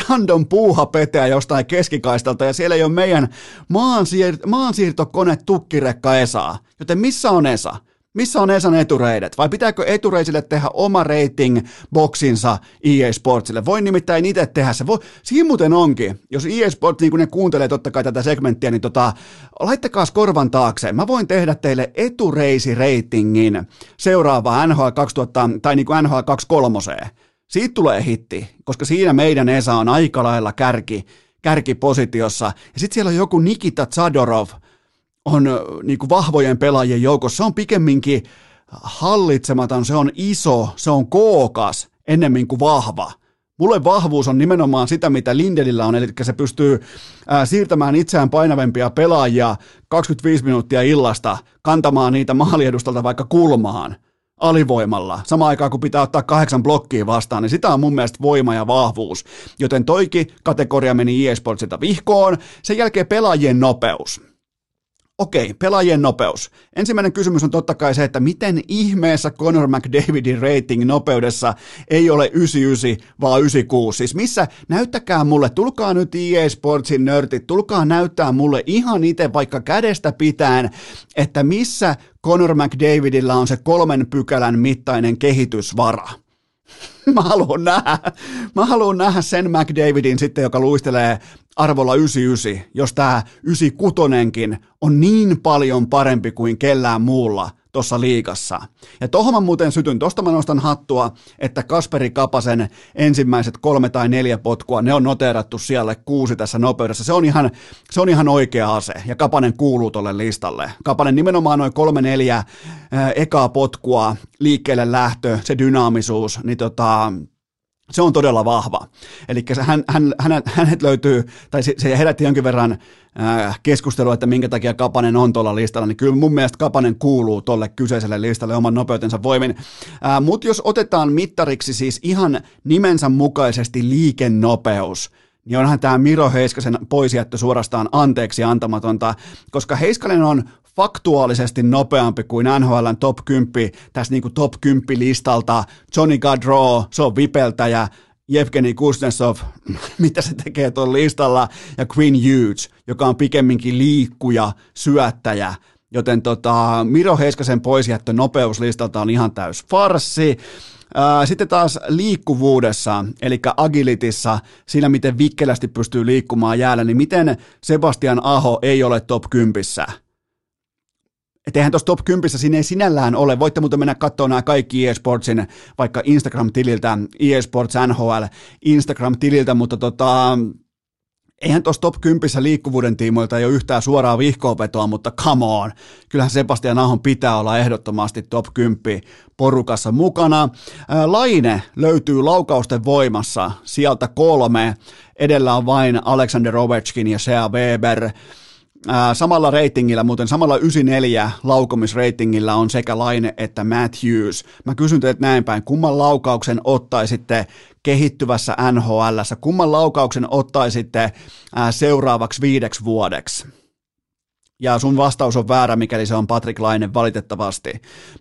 random puuhapeteä jostain keskikaistalta, ja siellä ei ole meidän maansiir- maansiirtokone tukkirekka Esaa. Joten missä on Esa? Missä on Esan etureidet? Vai pitääkö etureisille tehdä oma rating-boksinsa E A Sportsille? Voin nimittäin itse tehdä se. Voi, siinä muuten onkin. Jos E A Sports, niin kun ne kuuntelee totta kai tätä segmenttiä, niin tota, laittakaas korvan taakse. Mä voin tehdä teille etureisiratingin seuraavaan N H L kaksituhatta, tai niin kuin N H L kaksikymmentäkolme. Siitä tulee hitti, koska siinä meidän Esa on aika lailla kärki, kärkipositiossa. Ja sitten siellä on joku Nikita Zadorov, on niin kuin vahvojen pelaajien joukossa. Se on pikemminkin hallitsematon, se on iso, se on kookas ennemmin kuin vahva. Mulle vahvuus on nimenomaan sitä, mitä Lindellillä on, eli se pystyy ää, siirtämään itseään painavempia pelaajia kaksikymmentäviisi minuuttia illasta, kantamaan niitä maaliedustalta vaikka kulmaan alivoimalla, samaan aikaan kun pitää ottaa kahdeksan blokkia vastaan, niin sitä on mun mielestä voima ja vahvuus. Joten toikin kategoria meni E A Sportsilta vihkoon, sen jälkeen pelaajien nopeus. Okei, pelaajien nopeus. Ensimmäinen kysymys on totta kai se, että miten ihmeessä Connor McDavidin rating nopeudessa ei ole yhdeksänkymmentäyhdeksän, vaan yhdeksänkymmentäkuusi. Siis missä, näyttäkää mulle, tulkaa nyt E A Sportsin nörtit, tulkaa näyttää mulle ihan itse vaikka kädestä pitäen, että missä Connor McDavidillä on se kolmen pykälän mittainen kehitysvara. Mä haluan nähdä, mä haluan nähdä sen McDavidin sitten, joka luistelee arvolla yhdeksänkymmentäyhdeksän, jos tää yhdeksänkymmentäkuusikin on niin paljon parempi kuin kellään muulla tuossa liigassa. Ja tohon mä muuten sytyn, tosta mä nostan hattua, että Kasperi Kapasen ensimmäiset kolme tai neljä potkua, ne on noteerattu siellä kuusi tässä nopeudessa. Se on ihan, se on ihan oikea ase, ja Kapanen kuuluu tolle listalle. Kapanen nimenomaan noin kolme neljä äh, ekaa potkua, liikkeelle lähtö, se dynaamisuus, niin tota... se on todella vahva. Eli hän, hän, hänet löytyy, tai se, se herätti jonkin verran äh, keskustelua, että minkä takia Kapanen on tuolla listalla, niin kyllä mun mielestä Kapanen kuuluu tuolle kyseiselle listalle oman nopeutensa voimin. Äh, Mutta jos otetaan mittariksi siis ihan nimensä mukaisesti liikennopeus, niin onhan tämä Miro Heiskasen poisjättö suorastaan anteeksi antamatonta, koska Heiskanen on faktuaalisesti nopeampi kuin N H L:n top kymmenen, tässä niin kuin top kymmenen listalta. Johnny Gaudreau, se on vipeltäjä, Jevgeni Kuznetsov, mitä se tekee tuolla listalla, ja Quinn Hughes, joka on pikemminkin liikkuja, syöttäjä. Joten tota, Miro Heiskasen poisjättö nopeuslistalta on ihan täys farssi. Sitten taas liikkuvuudessa, eli agilitissa, siinä miten vikkelästi pystyy liikkumaan jäällä, niin miten Sebastian Aho ei ole top kymmenen? Että eihän tuossa top kymmenen siinä ei sinällään ole. Voitte muuten mennä katsomaan nämä kaikki E A Sportsin, vaikka Instagram-tililtä, E A Sports N H L Instagram-tililtä, mutta tota, eihän tuossa top kymmenen liikkuvuuden tiimoilta ei ole yhtään suoraa vihkoonvetoa, mutta come on. Kyllähän Sebastian Ahon pitää olla ehdottomasti top kymmenen porukassa mukana. Laine löytyy laukausten voimassa sieltä kolme. Edellä on vain Alexander Ovechkin ja Shea Weber. Samalla ratingillä, muuten samalla yhdeksänkymmentäneljä laukomisratingillä on sekä Laine että Matthews. Mä kysyn teiltä näin päin, kumman laukauksen ottaisitte kehittyvässä N H L:ssä, kumman laukauksen ottaisitte seuraavaksi viideksi vuodeksi? Ja sun vastaus on väärä, mikäli se on Patrik Laine valitettavasti.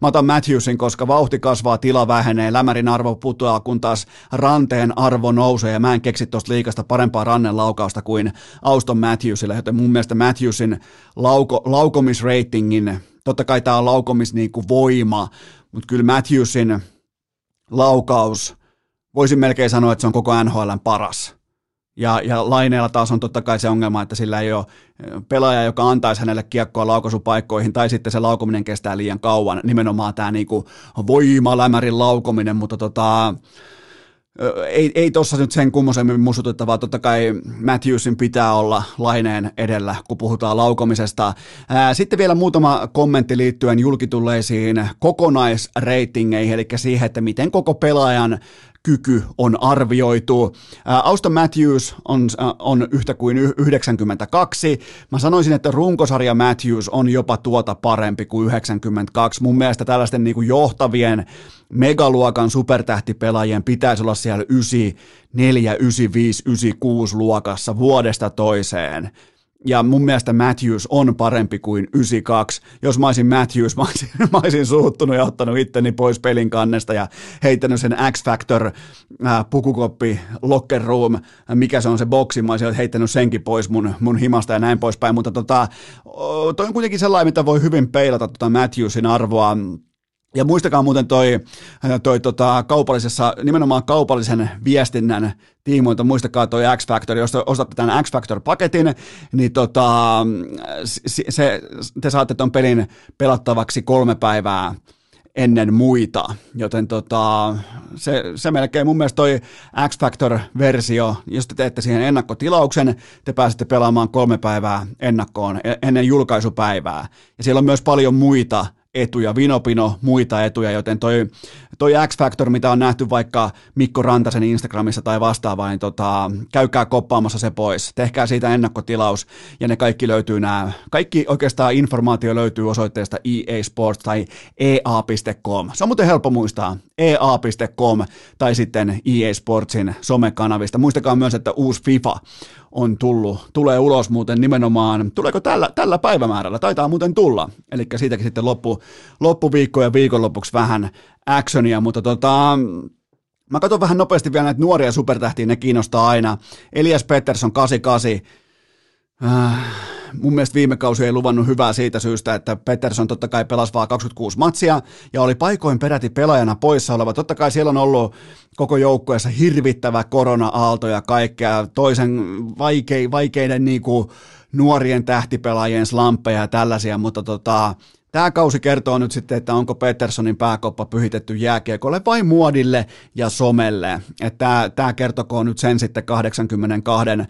Mä otan Matthewsin, koska vauhti kasvaa, tila vähenee, lämärin arvo putoaa, kun taas ranteen arvo nousee. Ja mä en keksi tuosta liikasta parempaa rannen laukausta kuin Auston Matthewsille, joten mun mielestä Matthewsin lauko, laukomisratingin, totta kai tää on laukomis niin kuin voima, mutta kyllä Matthewsin laukaus, voisin melkein sanoa, että se on koko N H L:n paras. Ja, ja Laineella taas on totta kai se ongelma, että sillä ei ole pelaaja, joka antaisi hänelle kiekkoa laukaisupaikkoihin, tai sitten se laukominen kestää liian kauan, nimenomaan tämä niinku voimalämärin laukominen, mutta tota, ei, ei tuossa nyt sen kummoisemmin muistutettavaa, totta kai Matthewsin pitää olla Laineen edellä, kun puhutaan laukomisesta. Ää, sitten vielä muutama kommentti liittyen julkitulleisiin kokonaisreitingeihin, eli siihen, että miten koko pelaajan kyky on arvioitu. Auston Matthews on, on yhtä kuin yhdeksänkymmentäkaksi. Mä sanoisin, että runkosarja Matthews on jopa tuota parempi kuin yhdeksänkymmentäkaksi. Mun mielestä tällaisten niin kuin johtavien megaluokan supertähtipelaajien pitäisi olla siellä yhdeksänkymmentäneljä, yhdeksänkymmentäviisi, yhdeksänkymmentäkuusi luokassa vuodesta toiseen. Ja mun mielestä Matthews on parempi kuin yhdeksänkymmentäkaksi. Jos mä olisin Matthews, mä olisin, mä olisin suuttunut ja ottanut itteni pois pelin kannesta ja heittänyt sen X-Factor, äh, pukukoppi, locker room, mikä se on se boksi, mä olisin heittänyt senkin pois mun, mun himasta ja näin poispäin. Mutta tota, toi on kuitenkin sellainen, mitä voi hyvin peilata tota Matthewsin arvoa. Ja muistakaa muuten toi, toi tota, kaupallisessa, nimenomaan kaupallisen viestinnän tiimoilta, muistakaa toi X-Factor, jos ostatte tämän X-Factor-paketin, niin tota, se, se, te saatte ton pelin pelattavaksi kolme päivää ennen muita, joten tota, se, se melkein mun mielestä toi X-Factor-versio, jos te teette siihen ennakkotilauksen, te pääsette pelaamaan kolme päivää ennakkoon ennen julkaisupäivää, ja siellä on myös paljon muita etuja, vinopino, muita etuja, joten toi, toi X-Factor, mitä on nähty vaikka Mikko Rantasen Instagramissa tai vastaavaa, niin tota, käykää koppaamassa se pois, tehkää siitä ennakkotilaus, ja ne kaikki löytyy nämä, kaikki oikeastaan informaatio löytyy osoitteesta E A Sports tai E A piste com, se on muuten helppo muistaa, E A piste com tai sitten E A Sportsin somekanavista, muistakaa myös, että uusi FIFA on tullut, tulee ulos muuten nimenomaan, tuleeko tällä, tällä päivämäärällä, taitaa muuten tulla, eli siitäkin sitten loppu loppuviikko ja viikonlopuksi vähän actionia, mutta tota, mä katson vähän nopeasti vielä näitä nuoria supertähtiä, ne kiinnostaa aina. Elias Pettersson, kahdeksankymmentäkahdeksan. Äh, mun mielestä viime kausi ei luvannut hyvää siitä syystä, että Pettersson totta kai pelasi vaan kaksikymmentäkuusi matsia ja oli paikoin peräti pelaajana poissa oleva. Totta kai siellä on ollut koko joukkueessa hirvittävä korona-aalto ja kaikkea, toisen vaikeiden, vaikeiden niin kuin nuorien tähtipelaajien slampeja ja tällaisia, mutta tota, tämä kausi kertoo nyt sitten, että onko Petterssonin pääkoppa pyhitetty jääkiekolle vai muodille ja somelle. Tämä kertokoon nyt sen sitten kahdeksankymmentäkaksi äh,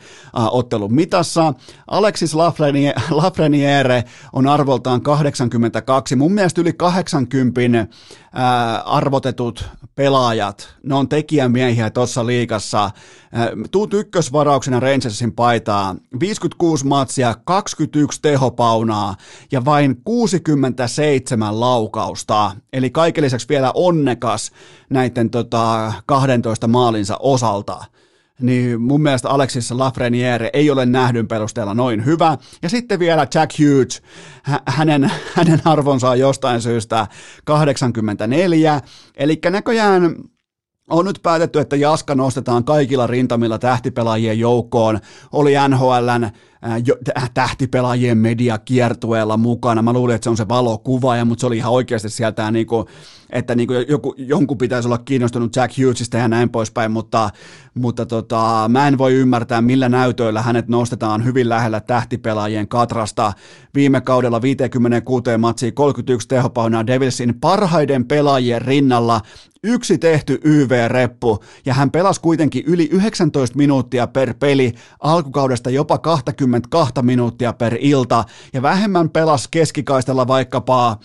ottelun mitassa. Alexis Lafrenière on arvoltaan kahdeksankymmentäkaksi. Mun mielestä yli kahdeksankymmentä äh, arvotetut pelaajat, ne on tekijämiehiä tuossa liigassa. Äh, tuut ykkösvarauksena Rangersin paitaa. viisikymmentäkuusi matsia, kaksikymmentäyksi tehopaunaa ja vain kuusikymmentä seitsemän laukausta, eli kaiken lisäksi vielä onnekas näiden tota, kaksitoista maalinsa osalta, niin mun mielestä Alexis Lafrenière ei ole nähdyn perusteella noin hyvä, ja sitten vielä Jack Hughes, hänen, hänen arvonsa on jostain syystä kahdeksankymmentäneljä, eli näköjään on nyt päätetty, että Jaska nostetaan kaikilla rintamilla tähtipelaajien joukkoon, oli N H L:n tähtipelaajien mediakiertueella mukana. Mä luulin, että se on se valokuvaaja, mutta se oli ihan oikeasti sieltä, niin kuin, että niin kuin joku, jonkun pitäisi olla kiinnostunut Jack Hughesista ja näin poispäin, mutta, mutta tota, mä en voi ymmärtää, millä näytöillä hänet nostetaan hyvin lähellä tähtipelaajien katrasta. Viime kaudella viisikymmentäkuusi matsia, kolmekymmentäyksi tehopaunaa Devilsin parhaiden pelaajien rinnalla, yksi tehty Y V-reppu, ja hän pelasi kuitenkin yli yhdeksäntoista minuuttia per peli, alkukaudesta jopa kaksikymmentä kaksikymmentäkaksi minuuttia per ilta, ja vähemmän pelasi keskikaistella vaikkapa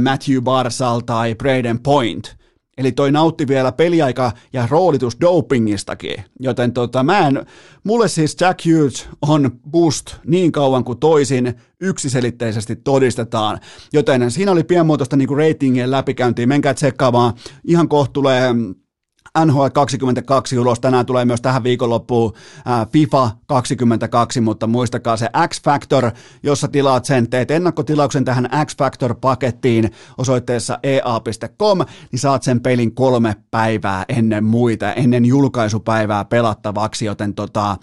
Matthew Barsal tai Braden Point. Eli toi nautti vielä peliaika ja roolitus dopingistakin, joten tota, mä en, mulle siis Jack Hughes on boost niin kauan kuin toisin yksiselitteisesti todistetaan, joten siinä oli pienmuotoista niinku ratingien läpikäyntiä, menkää tsekkaamaan, ihan kohta tulee N H L kaksikymmentäkaksi ulos, tänään tulee myös tähän viikonloppuun FIFA kaksikymmentäkaksi, mutta muistakaa se X-Factor, jossa tilaat sen, teet ennakkotilauksen tähän X-Factor-pakettiin osoitteessa E A piste com, niin saat sen pelin kolme päivää ennen muita, ennen julkaisupäivää pelattavaksi, joten tota,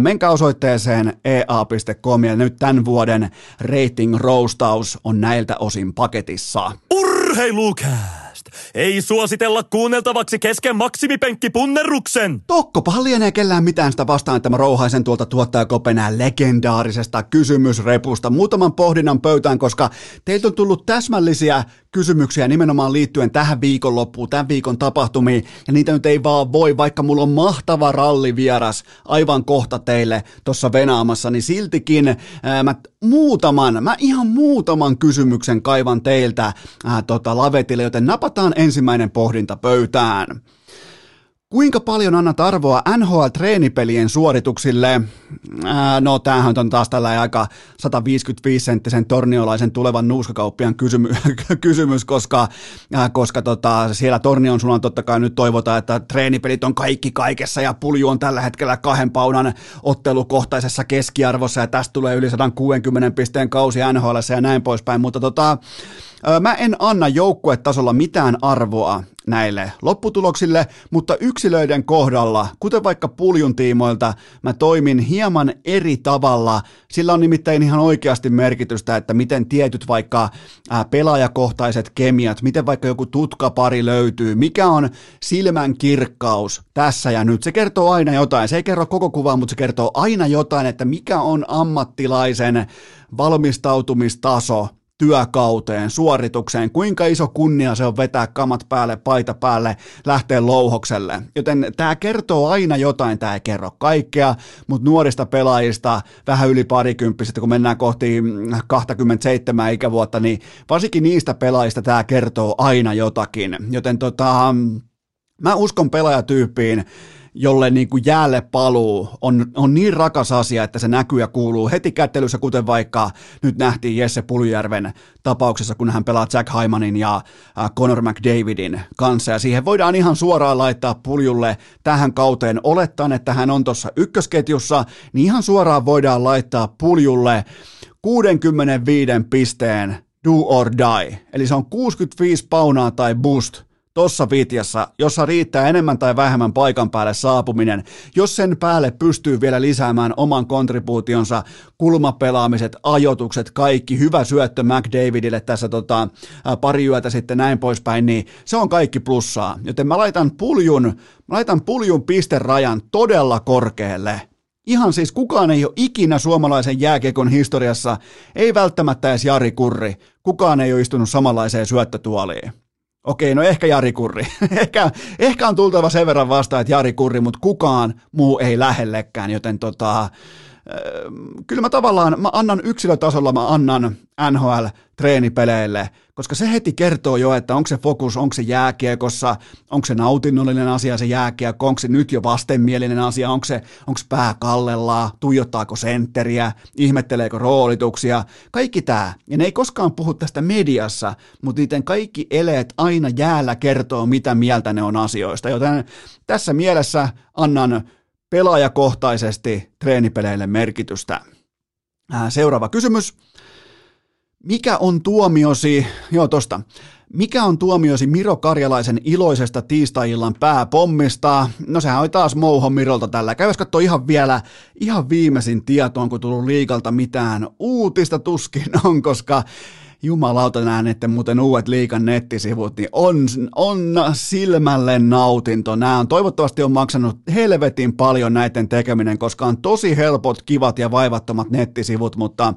menkää osoitteeseen E A piste com, ja nyt tämän vuoden rating-roustaus on näiltä osin paketissa. Urheilukää! Ei suositella kuunneltavaksi kesken maksimipenkkipunnerruksen. Tokkopahan lienee kellään mitään sitä vastaan, että mä rouhaisen tuolta tuottajakopenää legendaarisesta kysymysrepusta muutaman pohdinnan pöytään, koska teiltä on tullut täsmällisiä kysymyksiä nimenomaan liittyen tähän viikonloppuun, tämän viikon tapahtumiin, ja niitä nyt ei vaan voi, vaikka mulla on mahtava rallivieras aivan kohta teille tuossa venaamassa, niin siltikin ää, mä muutaman, mä ihan muutaman kysymyksen kaivan teiltä ää, tota, lavetille, joten napataan ensimmäinen pohdinta pöytään. Kuinka paljon annat arvoa N H L-treenipelien suorituksille? Ää, no tämähän on taas tällainen aika sataviisikymmentäviisi senttisen torniolaisen tulevan nuuskakauppian kysymys, kysymys koska, ää, koska tota, siellä Tornion suunnan totta kai nyt toivotaan, että treenipelit on kaikki kaikessa ja pulju on tällä hetkellä kahden paunan ottelukohtaisessa keskiarvossa ja tästä tulee yli satakuusikymmentä pisteen kausi N H L:ssä ja näin poispäin, mutta tota, ää, mä en anna joukkuetasolla mitään arvoa näille lopputuloksille, mutta yksilöiden kohdalla, kuten vaikka puljun tiimoilta, mä toimin hieman eri tavalla. Sillä on nimittäin ihan oikeasti merkitystä, että miten tietyt vaikka pelaajakohtaiset kemiat, miten vaikka joku tutkapari löytyy, mikä on silmän kirkkaus tässä ja nyt. Se kertoo aina jotain. Se ei kerro koko kuvaa, mutta se kertoo aina jotain, että mikä on ammattilaisen valmistautumistaso työkauteen, suoritukseen, kuinka iso kunnia se on vetää kamat päälle, paita päälle, lähteä louhokselle. Joten tämä kertoo aina jotain, tämä ei kerro kaikkea, mutta nuorista pelaajista, vähän yli parikymppisistä, kun mennään kohti kaksikymmentäseitsemän ikävuotta, niin varsinkin niistä pelaajista tämä kertoo aina jotakin. Joten tota, mä uskon pelaajatyyppiin, jolle niin kuin jäälle paluu on, on niin rakas asia, että se näkyy ja kuuluu heti kättelyssä, kuten vaikka nyt nähtiin Jesse Puljujärven tapauksessa, kun hän pelaa Jack Hymanin ja Connor McDavidin kanssa. Ja siihen voidaan ihan suoraan laittaa Puljulle tähän kauteen, olettaen, että hän on tuossa ykkösketjussa, niin ihan suoraan voidaan laittaa Puljulle kuusikymmentäviisi pisteen do or die. Eli se on kuusikymmentäviisi paunaa tai boost tossa vitjassa, jossa riittää enemmän tai vähemmän paikan päälle saapuminen, jos sen päälle pystyy vielä lisäämään oman kontribuutionsa, kulmapelaamiset, ajoitukset, kaikki, hyvä syöttö McDavidille tässä tota, pari yötä sitten näin poispäin, niin se on kaikki plussaa. Joten mä laitan puljun, mä laitan puljun pisterajan todella korkealle. Ihan siis kukaan ei ole ikinä suomalaisen jääkiekon historiassa, ei välttämättä edes Jari Kurri, kukaan ei ole istunut samanlaiseen syöttötuoliin. Okei, no ehkä Jari Kurri. ehkä, ehkä on tultava sen verran vastaan, että Jari Kurri, mutta kukaan muu ei lähellekään, joten tota, äh, kyllä mä tavallaan, mä annan yksilötasolla, mä annan N H L-treenipeleille, koska se heti kertoo jo, että onko se fokus, onko se jääkiekossa, onko se nautinnollinen asia se jääkiekko, onko se nyt jo vastenmielinen asia, onko se onko pää kallellaan, tuijottaako sentteriä, ihmetteleekö roolituksia, kaikki tämä. Ja ne ei koskaan puhu tästä mediassa, mutta niiden kaikki eleet aina jäällä kertoo, mitä mieltä ne on asioista. Joten tässä mielessä annan pelaajakohtaisesti treenipeleille merkitystä. Seuraava kysymys. Mikä on tuomiosi, joo tosta, mikä on tuomiosi Miro Karjalaisen iloisesta tiistai-illan pääpommista? No sehän oli taas mouho Mirolta tällä. Käydäs kattoo ihan vielä, ihan viimeisin tietoon, kun tullut liikalta mitään uutista tuskin on, koska jumalauta nää netten muuten uudet liikan nettisivut, niin on, on silmälle nautinto. Nää on toivottavasti on maksanut helvetin paljon näiden tekeminen, koska on tosi helpot, kivat ja vaivattomat nettisivut, mutta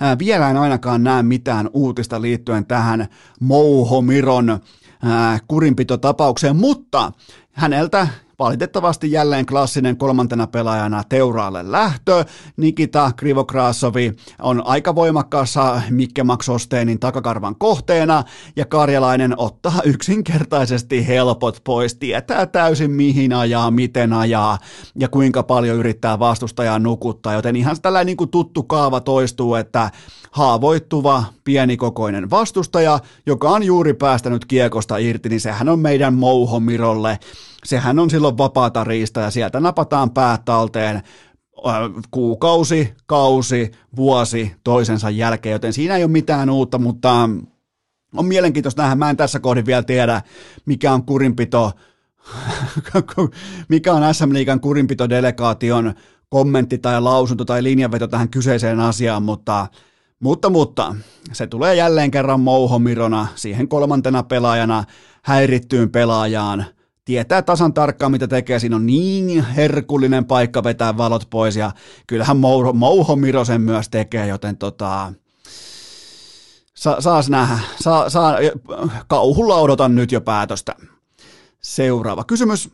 ää, vielä en ainakaan näe mitään uutista liittyen tähän Mouho Miron ää, kurinpitotapaukseen, mutta häneltä valitettavasti jälleen klassinen kolmantena pelaajana teuraalle lähtö. Nikita Krivokrasovi on aika voimakkaassa Mikke Max Osteenin takakarvan kohteena ja Karjalainen ottaa yksinkertaisesti helpot pois. Tietää täysin mihin ajaa, miten ajaa ja kuinka paljon yrittää vastustajaa nukuttaa. Joten ihan tällainen niin kuin tuttu kaava toistuu, että haavoittuva pienikokoinen vastustaja, joka on juuri päästänyt kiekosta irti, niin sehän on meidän Mouho Mirolle. Sehän on silloin vapaata riistaa ja sieltä napataan päät talteen kuukausi, kausi, vuosi toisensa jälkeen, joten siinä ei ole mitään uutta, mutta on mielenkiintoista nähdä. Mä en tässä kohdin vielä tiedä, mikä on kurinpito, mikä on S M-liigan kurinpitodelegaation kommentti tai lausunto tai linjanveto tähän kyseiseen asiaan, mutta Mutta, mutta se tulee jälleen kerran mouhomirona siihen kolmantena pelaajana häirittyyn pelaajaan. Tietää tasan tarkkaan, mitä tekee. Siinä on niin herkullinen paikka vetää valot pois ja kyllähän Mouho, mouhomiro sen myös tekee, joten tota, sa, saas nähdä. Sa, saa, kauhulla odotan nyt jo päätöstä. Seuraava kysymys.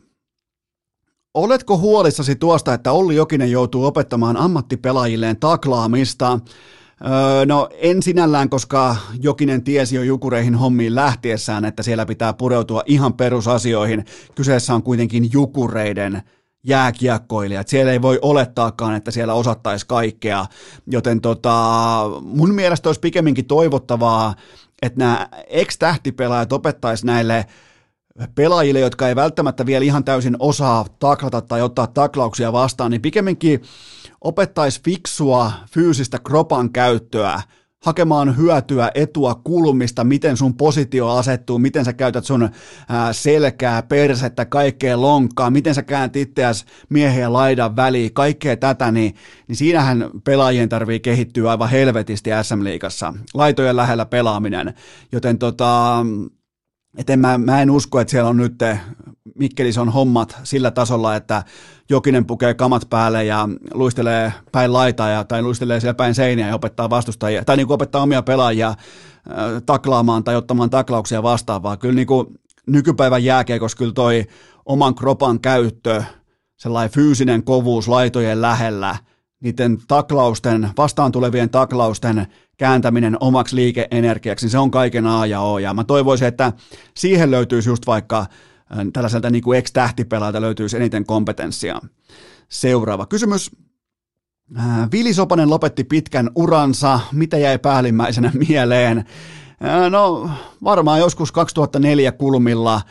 Oletko huolissasi tuosta, että Olli Jokinen joutuu opettamaan ammattipelaajilleen taklaamista? Öö, no en sinällään, koska Jokinen tiesi jo Jukureihin hommiin lähtiessään, että siellä pitää pureutua ihan perusasioihin. Kyseessä on kuitenkin Jukureiden jääkiekkoilijat. Siellä ei voi olettaakaan, että siellä osattaisi kaikkea, joten tota, mun mielestä olisi pikemminkin toivottavaa, että nämä ex-tähtipelaajat opettaisi näille pelaajille, jotka ei välttämättä vielä ihan täysin osaa taklata tai ottaa taklauksia vastaan, niin pikemminkin opettaisi fiksua fyysistä kropan käyttöä, hakemaan hyötyä, etua, kulmista, miten sun positio asettuu, miten sä käytät sun selkää, persettä, kaikkea lonkkaa, miten sä käännet itseäsi miehen ja laidan väliin, kaikkea tätä, niin, niin siinähän pelaajien tarvii kehittyä aivan helvetisti äs äm-liigassa, laitojen lähellä pelaaminen, joten tota... Et en mä, mä en usko, että siellä on nyt Mikkelissä on hommat sillä tasolla, että Jokinen pukee kamat päälle ja luistelee päin laitaa ja, tai luistelee siellä päin seiniä ja opettaa vastustajia, tai niin opettaa omia pelaajia äh, taklaamaan tai ottamaan taklauksia vastaan, vaan kyllä niin kuin nykypäivän jääkiekossa kyllä toi oman kropan käyttö, sellainen fyysinen kovuus laitojen lähellä, niiden taklausten, vastaan tulevien taklausten kääntäminen omaksi liikeenergiaksi, niin se on kaiken A ja O. Ja mä toivoisin, että siihen löytyisi just vaikka tällaiselta niin kuin ex-tähtipelaajalta löytyisi eniten kompetenssia. Seuraava kysymys. Vili Sopanen lopetti pitkän uransa. Mitä jäi päällimmäisenä mieleen? No varmaan joskus kaksituhattaneljä kulmilla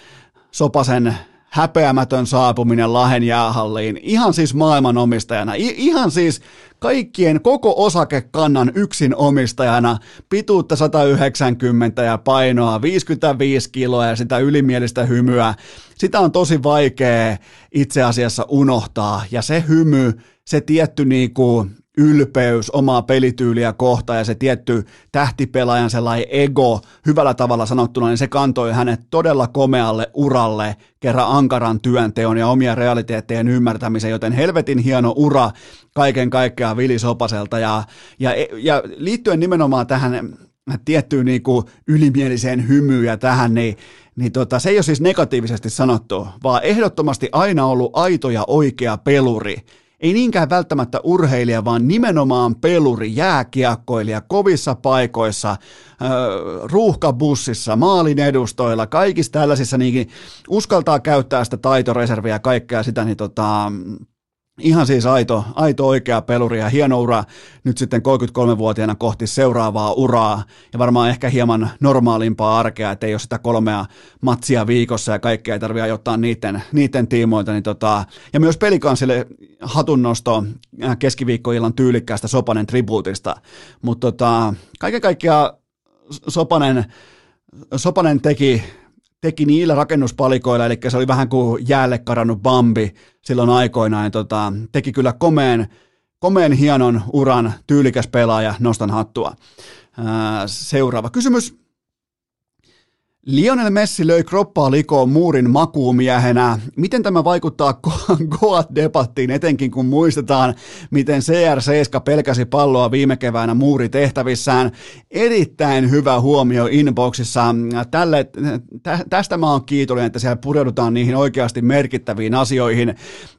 Sopasen häpeämätön saapuminen Lahden jäähalliin, ihan siis maailmanomistajana, I- ihan siis kaikkien koko osakekannan yksin omistajana, pituutta sata yhdeksänkymmentä ja painoa viisikymmentäviisi kiloa ja sitä ylimielistä hymyä, sitä on tosi vaikea itse asiassa unohtaa, ja se hymy, se tietty niinku ylpeys omaa pelityyliä kohtaan ja se tietty tähtipelaajan sellainen ego, hyvällä tavalla sanottuna, niin se kantoi hänet todella komealle uralle kerran ankaran työnteon ja omien realiteettien ymmärtämisen, joten helvetin hieno ura kaiken kaikkiaan Vili Sopaselta ja, ja, ja liittyen nimenomaan tähän tiettyyn niin kuin ylimieliseen hymyyn ja tähän, niin, niin tota, se ei ole siis negatiivisesti sanottu, vaan ehdottomasti aina ollut aito ja oikea peluri. Ei niinkään välttämättä urheilija, vaan nimenomaan peluri, jääkiekkoilija kovissa paikoissa, ruuhkabussissa, maalin edustoilla, kaikissa tällaisissa niin uskaltaa käyttää sitä taitoreserviä ja kaikkea sitä, niin tota, ihan siis aito, aito oikea peluri ja hieno ura nyt sitten kolmekymmentäkolmevuotiaana kohti seuraavaa uraa ja varmaan ehkä hieman normaalimpaa arkea, ettei ole sitä kolmea matsia viikossa ja kaikkea ei tarvitse ajottaa niiden, niiden tiimoilta. Niin tota, ja myös pelikansille hatunnosto keskiviikkoillan tyylikkäästä Sopanen tribuutista, mutta tota, kaiken kaikkiaan Sopanen, Sopanen teki... teki niillä rakennuspalikoilla, eli se oli vähän kuin jäälle karannut Bambi silloin aikoinaan, ja tota, teki kyllä komeen, komeen hienon uran, tyylikäs pelaaja, nostan hattua. Ää, seuraava kysymys. Lionel Messi löi kroppaa likoon muurin makuumiehenä. Miten tämä vaikuttaa Goat-debattiin, etenkin kun muistetaan, miten C R seitsemän pelkäsi palloa viime keväänä muuritehtävissään? Erittäin hyvä huomio inboxissa. Tälle, tä, tästä mä oon kiitollinen, että siellä pureudutaan niihin oikeasti merkittäviin asioihin.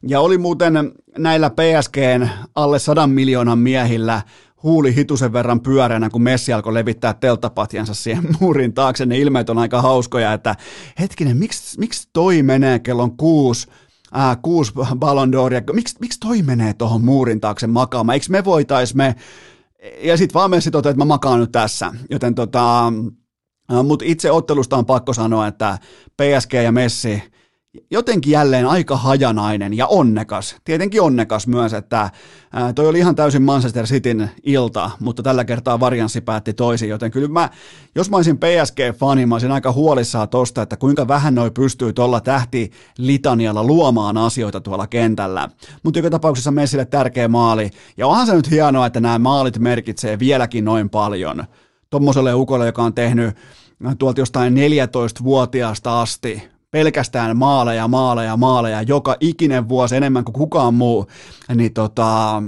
Ja oli muuten näillä P S G:n alle sadan miljoonan miehillä huuli hitusen verran pyöreänä, kun Messi alkoi levittää telttapatjansa siihen muurin taakse. Ne ilmeet on aika hauskoja, että hetkinen, miksi, miksi toi menee kellon kuusi, äh, kuusi Ballon d'Oria, miksi, miksi toi menee tuohon muurin taakse makaamaan, eikö me voitais me, ja sit vaan Messi toteaa, että mä makaan nyt tässä, joten tota, mut itse ottelusta on pakko sanoa, että P S G ja Messi, jotenkin jälleen aika hajanainen ja onnekas, tietenkin onnekas myös, että toi oli ihan täysin Manchester Cityn ilta, mutta tällä kertaa varianssi päätti toisin, joten kyllä mä, jos mä olisin P S G-fani, mä olisin aika huolissaan tosta, että kuinka vähän noi pystyy tuolla tähtilitanialla luomaan asioita tuolla kentällä, mutta joka tapauksessa Messille tärkeä maali, ja onhan se nyt hienoa, että nämä maalit merkitsee vieläkin noin paljon, tommoselle ukolle, joka on tehnyt tuolta jostain neljätoistavuotiaasta asti, pelkästään maaleja, maaleja, maaleja, joka ikinen vuosi enemmän kuin kukaan muu, niin tota,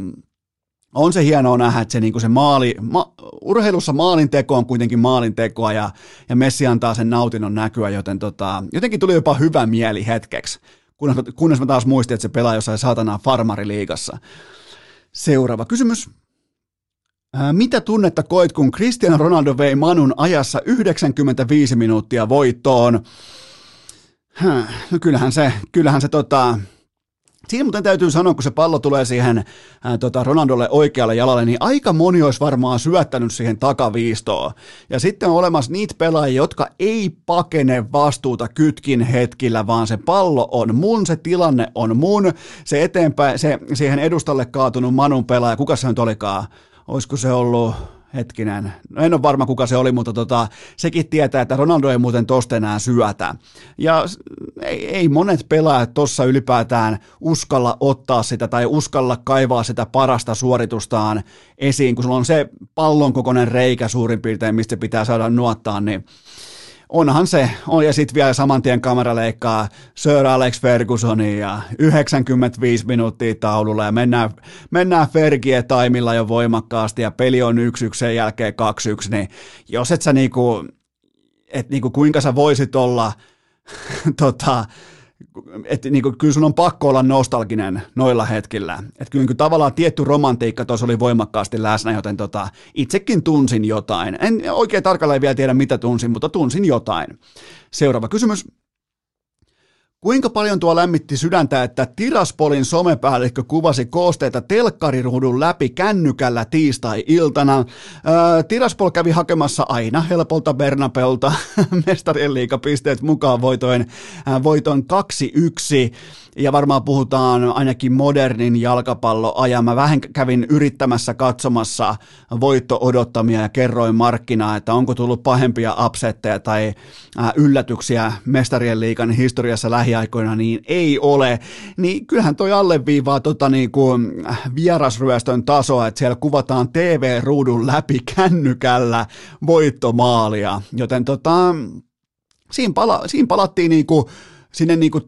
on se hienoa nähdä, että se, niin kuin se maali, ma, urheilussa maalinteko on kuitenkin maalintekoa ja, ja Messi antaa sen nautinnon näkyä, joten tota, jotenkin tuli jopa hyvä mieli hetkeksi, kunnes, kunnes mä taas muistin, että se pelaa jossain satanaan farmariliigassa. Seuraava kysymys. Mitä tunnetta koit, kun Cristiano Ronaldo vei Manun ajassa yhdeksänkymmentäviisi minuuttia voittoon? Häh, no kyllähän se, kyllähän se tota... Siinä muuten täytyy sanoa, kun se pallo tulee siihen ää, tota Ronaldolle oikealle jalalle, niin aika moni olisi varmaan syöttänyt siihen takaviistoon. Ja sitten on olemassa niitä pelaajia, jotka ei pakene vastuuta kytkin hetkillä, vaan se pallo on mun, se tilanne on mun, se eteenpäin, se siihen edustalle kaatunut Manun pelaaja, kuka se nyt olikaan, olisiko se ollut... Hetkinen, no en ole varma kuka se oli, mutta tota, sekin tietää, että Ronaldo ei muuten tosta enää syötä. Ja ei, ei monet pelaajat tossa ylipäätään uskalla ottaa sitä tai uskalla kaivaa sitä parasta suoritustaan esiin, kun sulla on se pallon kokoinen reikä suurin piirtein, mistä pitää saada nuottaa, niin onhan se, on, ja sitten vielä saman tien kamera leikkaa Sir Alex Fergusonin ja yhdeksänkymmentäviisi minuuttia taululla ja mennään, mennään Fergie taimilla jo voimakkaasti ja peli on yksi yksi sen jälkeen kaksi yksi, niin jos et sä niinku, et niinku kuinka sä voisit olla, tota, että niinku, kyllä sun on pakko olla nostalginen noilla hetkillä, että kyllä tavallaan tietty romantiikka tuossa oli voimakkaasti läsnä, joten tota, itsekin tunsin jotain, en oikein tarkalleen vielä tiedä mitä tunsin, mutta tunsin jotain. Seuraava kysymys. Kuinka paljon tuo lämmitti sydäntä, että Tiraspolin somepäällikkö kuvasi koosteita telkkariruudun läpi kännykällä tiistai-iltana? Öö, Tiraspol kävi hakemassa aina helpolta Bernabelta mestarien liigapisteet mukaan voitoin, äh, voitoin kaksi yksi. Ja varmaan puhutaan ainakin modernin jalkapalloajan. Mä vähän kävin yrittämässä katsomassa voitto-odottamia ja kerroin markkinaa, että onko tullut pahempia upsetteja tai yllätyksiä mestarien liigan historiassa lähiaikoina, niin ei ole. Niin kyllähän toi alleviivaa tota niinku vierasryöstön tasoa, että siellä kuvataan T V-ruudun läpi kännykällä voittomaalia. Joten tota, siinä, pala- siinä palattiin niinku sinne niin kuin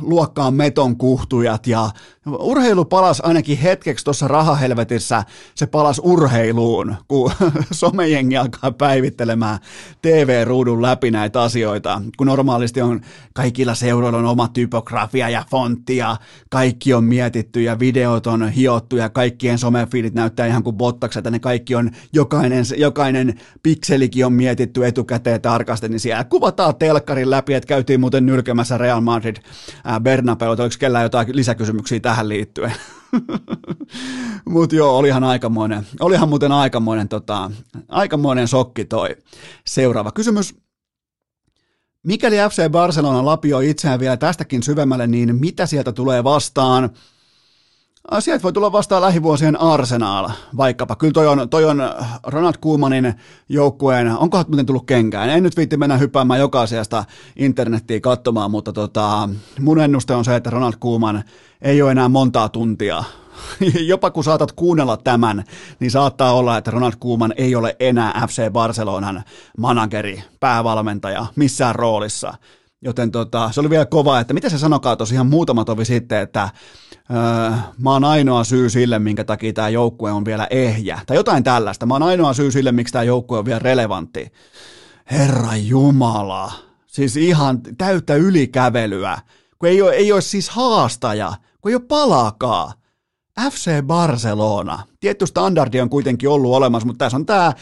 luokkaan meton kuhtujat, ja urheilu palasi ainakin hetkeksi tuossa rahahelvetissä, se palasi urheiluun, kun somejengi alkaa päivittelemään T V-ruudun läpi näitä asioita, kun normaalisti on kaikilla seuroilla on oma typografia ja fontti, ja kaikki on mietitty, ja videot on hiottu, ja kaikkien somefiilit näyttää ihan kuin bottakselta, ne kaikki on, jokainen, jokainen pikselikin on mietitty etukäteen tarkasti, niin siellä kuvataan telkkarin läpi, että käytiin muuten nyrkemässä Real Madrid Bernabeu, oliko kellään jotain lisäkysymyksiä tähän liittyen? Mutta joo, olihan aikamoinen, olihan muuten aikamoinen, tota, aikamoinen sokki toi. Seuraava kysymys. Mikäli F C Barcelona lapioi itseään vielä tästäkin syvemmälle, niin mitä sieltä tulee vastaan? Sieltä voi tulla vastaan lähivuosien Arsenal, vaikkapa. Kyllä toi on, toi on Ronald Koemanin joukkueen, onkohan muuten tullut kenkään? En nyt viitti mennä hyppäämään joka asiasta internettiin katsomaan, mutta tota, mun ennuste on se, että Ronald Koeman ei ole enää montaa tuntia. Jopa kun saatat kuunnella tämän, niin saattaa olla, että Ronald Koeman ei ole enää F C Barcelonan manageri, päävalmentaja missään roolissa. Joten tota, se oli vielä kova, että mitä se sanokaa tuossa ihan muutama tovi sitten, että öö, mä oon ainoa syy sille, minkä takia tämä joukkue on vielä ehjä. Tai jotain tällaista. Mä oon ainoa syy sille, miksi tämä joukkue on vielä relevantti. Herra Jumala. Siis ihan täyttä ylikävelyä. Kun ei ole, ei ole siis haastaja. Kun ei ole palaakaan. F C Barcelona. Tietty standardi on kuitenkin ollut olemassa, mutta tässä on tämä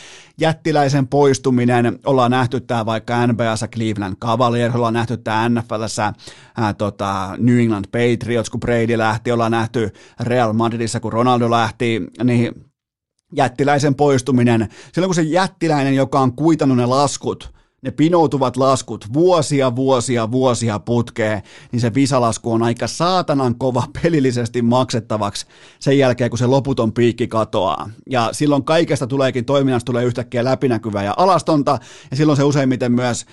jättiläisen poistuminen. Ollaan nähty tämä vaikka N B A:ssa Cleveland Cavaliers, ollaan nähty tämä N F L:ssä ää, tota, New England Patriots, kun Brady lähti, ollaan nähty Real Madridissa, kun Ronaldo lähti, niin jättiläisen poistuminen. Silloin kun se jättiläinen, joka on kuitannut ne laskut, ne pinoutuvat laskut vuosia, vuosia, vuosia putkeen, niin se visalasku on aika saatanan kova pelillisesti maksettavaksi sen jälkeen, kun se loputon piikki katoaa. Ja silloin kaikesta tuleekin toiminnasta tulee yhtäkkiä läpinäkyvää ja alastonta, ja silloin se useimmiten myös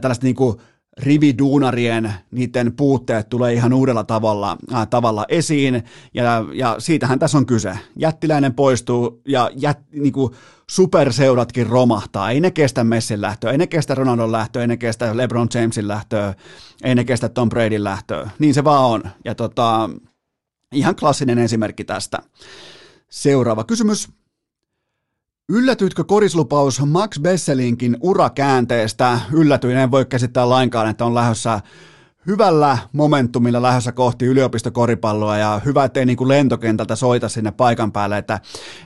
tällaista niin kuin rividuunarien niiden puutteet tulee ihan uudella tavalla, äh, tavalla esiin, ja, ja siitähän tässä on kyse. Jättiläinen poistuu, ja jät, niin kuin superseuratkin romahtaa. Ei ne kestä Messin lähtöä, ei ne kestä Ronaldon lähtöä, ei ne kestä LeBron Jamesin lähtöä, ei ne kestä Tom Bradyn lähtöä. Niin se vaan on. Ja tota, ihan klassinen esimerkki tästä. Seuraava kysymys. Yllätyitkö korislupaus Max Besselinkin urakäänteestä? Yllätyin, en voi käsittää lainkaan, että on lähdössä hyvällä momentumilla lähdössä kohti yliopistokoripalloa ja hyvä, ettei niin kuin lentokentältä soita sinne paikan päälle, että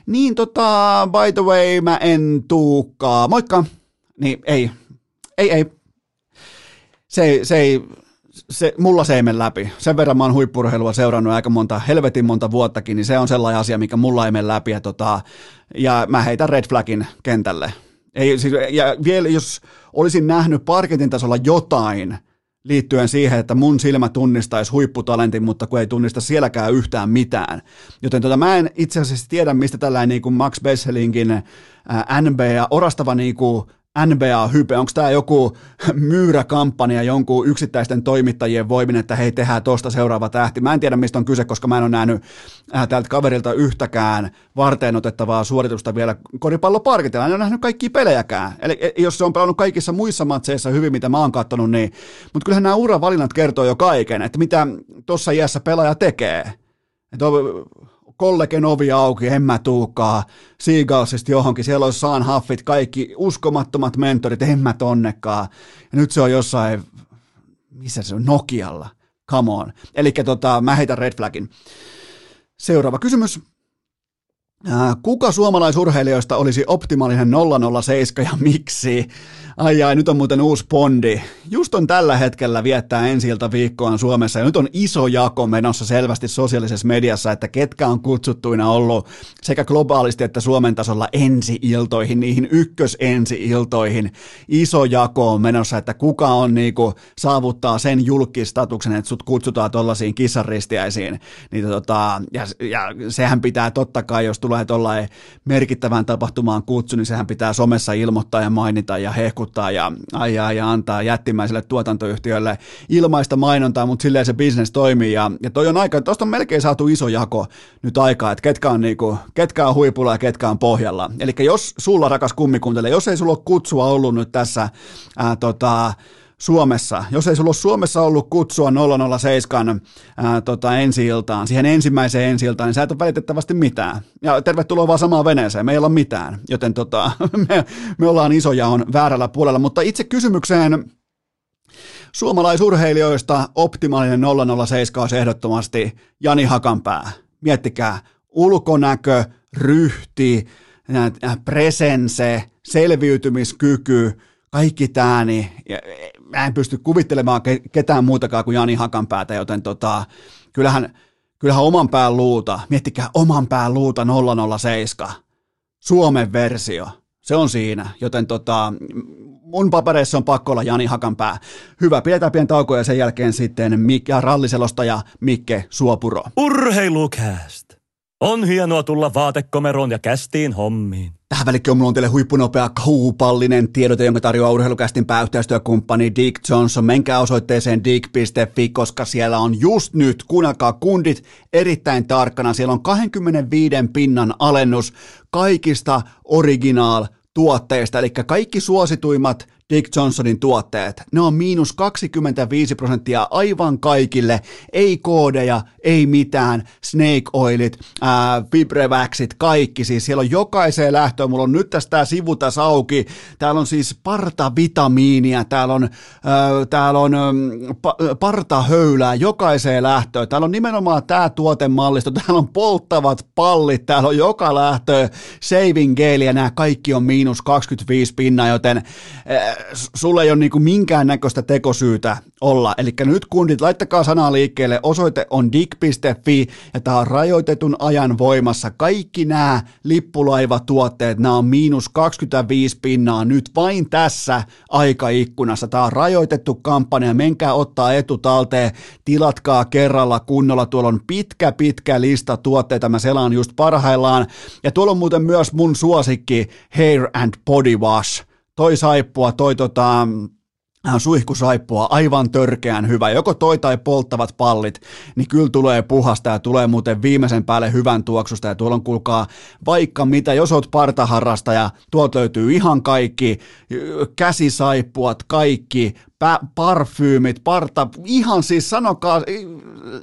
niin tota, by the way, mä en tuukaan, moikka, niin ei, ei, ei, se, se ei, se, mulla se ei mene läpi. Sen verran mä oon huippurheilua seurannut aika monta, helvetin monta vuottakin, niin se on sellainen asia, mikä mulla ei mene läpi ja, tota, ja mä heitän red flagin kentälle. Ei, siis, ja vielä jos olisin nähnyt parketin tasolla jotain liittyen siihen, että mun silmä tunnistaisi huipputalentin, mutta kun ei tunnista sielläkään yhtään mitään. Joten tota, mä en itse asiassa tiedä, mistä tällainen niin kuin Max Besselinkin ää, N B A, orastava niin kuin N B A-hype, onko tämä joku myyräkampanja jonkun yksittäisten toimittajien voimin, että hei, tehdään tuosta seuraava tähti. Mä en tiedä, mistä on kyse, koska mä en ole nähnyt äh, tältä kaverilta yhtäkään varteenotettavaa suoritusta vielä koripalloparkitella. En ole nähnyt kaikkia pelejäkään. Eli jos se on pelannut kaikissa muissa matseissa hyvin, mitä mä oon katsonut, niin... Mutta kyllähän nämä uravalinnat kertoo jo kaiken, että mitä tuossa iässä pelaaja tekee. Että on... Kollegen ovi auki, en mä tuukaan, Seagalsista johonkin, siellä olisi Saan Huffit, kaikki uskomattomat mentorit, en mä tonnekaan. Ja nyt se on jossain, missä se on, Nokialla, come on. Eli tota, mä heitän red flagin. Seuraava kysymys. Kuka suomalaisurheilijoista olisi optimaalinen nolla nolla seitsemän ja miksi? Ai ai, nyt on muuten uusi Bondi. Just on tällä hetkellä viettää ensi viikkoaan Suomessa ja nyt on iso jako menossa selvästi sosiaalisessa mediassa, että ketkä on kutsuttuina ollut sekä globaalisti että Suomen tasolla ensi-iltoihin, niihin ykkös-ensi-iltoihin. Iso jako on menossa, että kuka on niinku saavuttaa sen julkistatuksen, että sut kutsutaan tollaisiin kissanristiäisiin. Niin tota, ja, ja sehän pitää totta kai, jos tulee tollain merkittävään tapahtumaan kutsu, niin sehän pitää somessa ilmoittaa ja mainita ja hehkuttaa ja ajaa ja antaa jättimäiselle tuotantoyhtiölle ilmaista mainontaa, mutta silleen se bisnes toimii ja, ja toi on aika, tuosta on melkein saatu iso jako nyt aikaa, että ketkä on, niinku, ketkä on huipulla ja ketkä on pohjalla. Eli jos sulla, rakas kummikuntele, jos ei sulla ole kutsua ollut nyt tässä ää, tota, Suomessa, jos ei sulla ole Suomessa ollut kutsua nolla nolla seitsemän ää, tota, ensi-iltaan, siihen ensimmäiseen ensi-iltaan, niin sä et ole välitettävästi mitään. Ja tervetuloa vaan samaan veneeseen, me ei olla mitään, joten tota, me, me ollaan isoja on väärällä puolella. Mutta itse kysymykseen suomalaisurheilijoista optimaalinen nolla nolla seitsemän olisi ehdottomasti Jani Hakanpää. Miettikää, ulkonäkö, ryhti, presense, selviytymiskyky, kaikki tämä, niin mä en pysty kuvittelemaan ketään muutakaan kuin Jani Hakanpäätä, joten tota, kyllähän, kyllähän oman pään luuta, miettikää oman pään luuta nolla nolla seitsemän, Suomen versio, se on siinä, joten tota, mun papereissa on pakko olla Jani Hakanpää. Hyvä, pidetään pieni tauko ja sen jälkeen sitten Mik- ralliselostaja Mikke Suopuro. Urheilukääst! On hienoa tulla vaatekomeroon ja kästiin hommiin. Tähän välikköön mulla on teille huippunopea kaupallinen tiedote, jonka tarjoaa urheilukästin pääyhteistyökumppani Dick Johnson. Menkää osoitteeseen dick piste fi, koska siellä on just nyt, kuunnelkaa kundit erittäin tarkkana, siellä on kaksikymmentäviisi pinnan alennus kaikista original-tuotteista, eli kaikki suosituimmat Dick Johnsonin tuotteet, ne on miinus kaksikymmentäviisi prosenttia aivan kaikille, ei koodeja, ei mitään, snake oilit, ää, vibrevaxit, kaikki, siis siellä on jokaiseen lähtöön, mulla on nyt tässä tää sivu tässä auki, täällä on siis partavitamiinia, täällä on, ää, täällä on ää, partahöylää jokaiseen lähtöön, täällä on nimenomaan tää tuotemallisto, täällä on polttavat pallit, täällä on joka lähtö, shaving gel ja nämä kaikki on miinus kaksikymmentäviisi pinnaa, joten ää, sulla ei ole niinku minkäännäköistä tekosyytä olla. Eli nyt kundit, laittakaa sanaa liikkeelle, osoite on dick piste fi ja tämä on rajoitetun ajan voimassa. Kaikki nämä lippulaivatuotteet, nämä on miinus kaksikymmentäviisi pinnaa nyt vain tässä aikaikkunassa. Tämä on rajoitettu kampanja, menkää ottaa etutalteen, tilatkaa kerralla kunnolla. Tuolla on pitkä, pitkä lista tuotteita, mä selaan just parhaillaan. Ja tuolla on muuten myös mun suosikki Hair and Body Wash. Toi saippua, toi tota, suihkusaippua, aivan törkeän hyvä. Joko toi tai polttavat pallit, niin kyllä tulee puhasta ja tulee muuten viimeisen päälle hyvän tuoksusta. Ja tuolla on, kuulkaa, vaikka mitä, jos oot partaharrastaja, tuolta löytyy ihan kaikki, käsisaippuat, kaikki, Pä- parfyymit, parta, ihan siis sanokaa,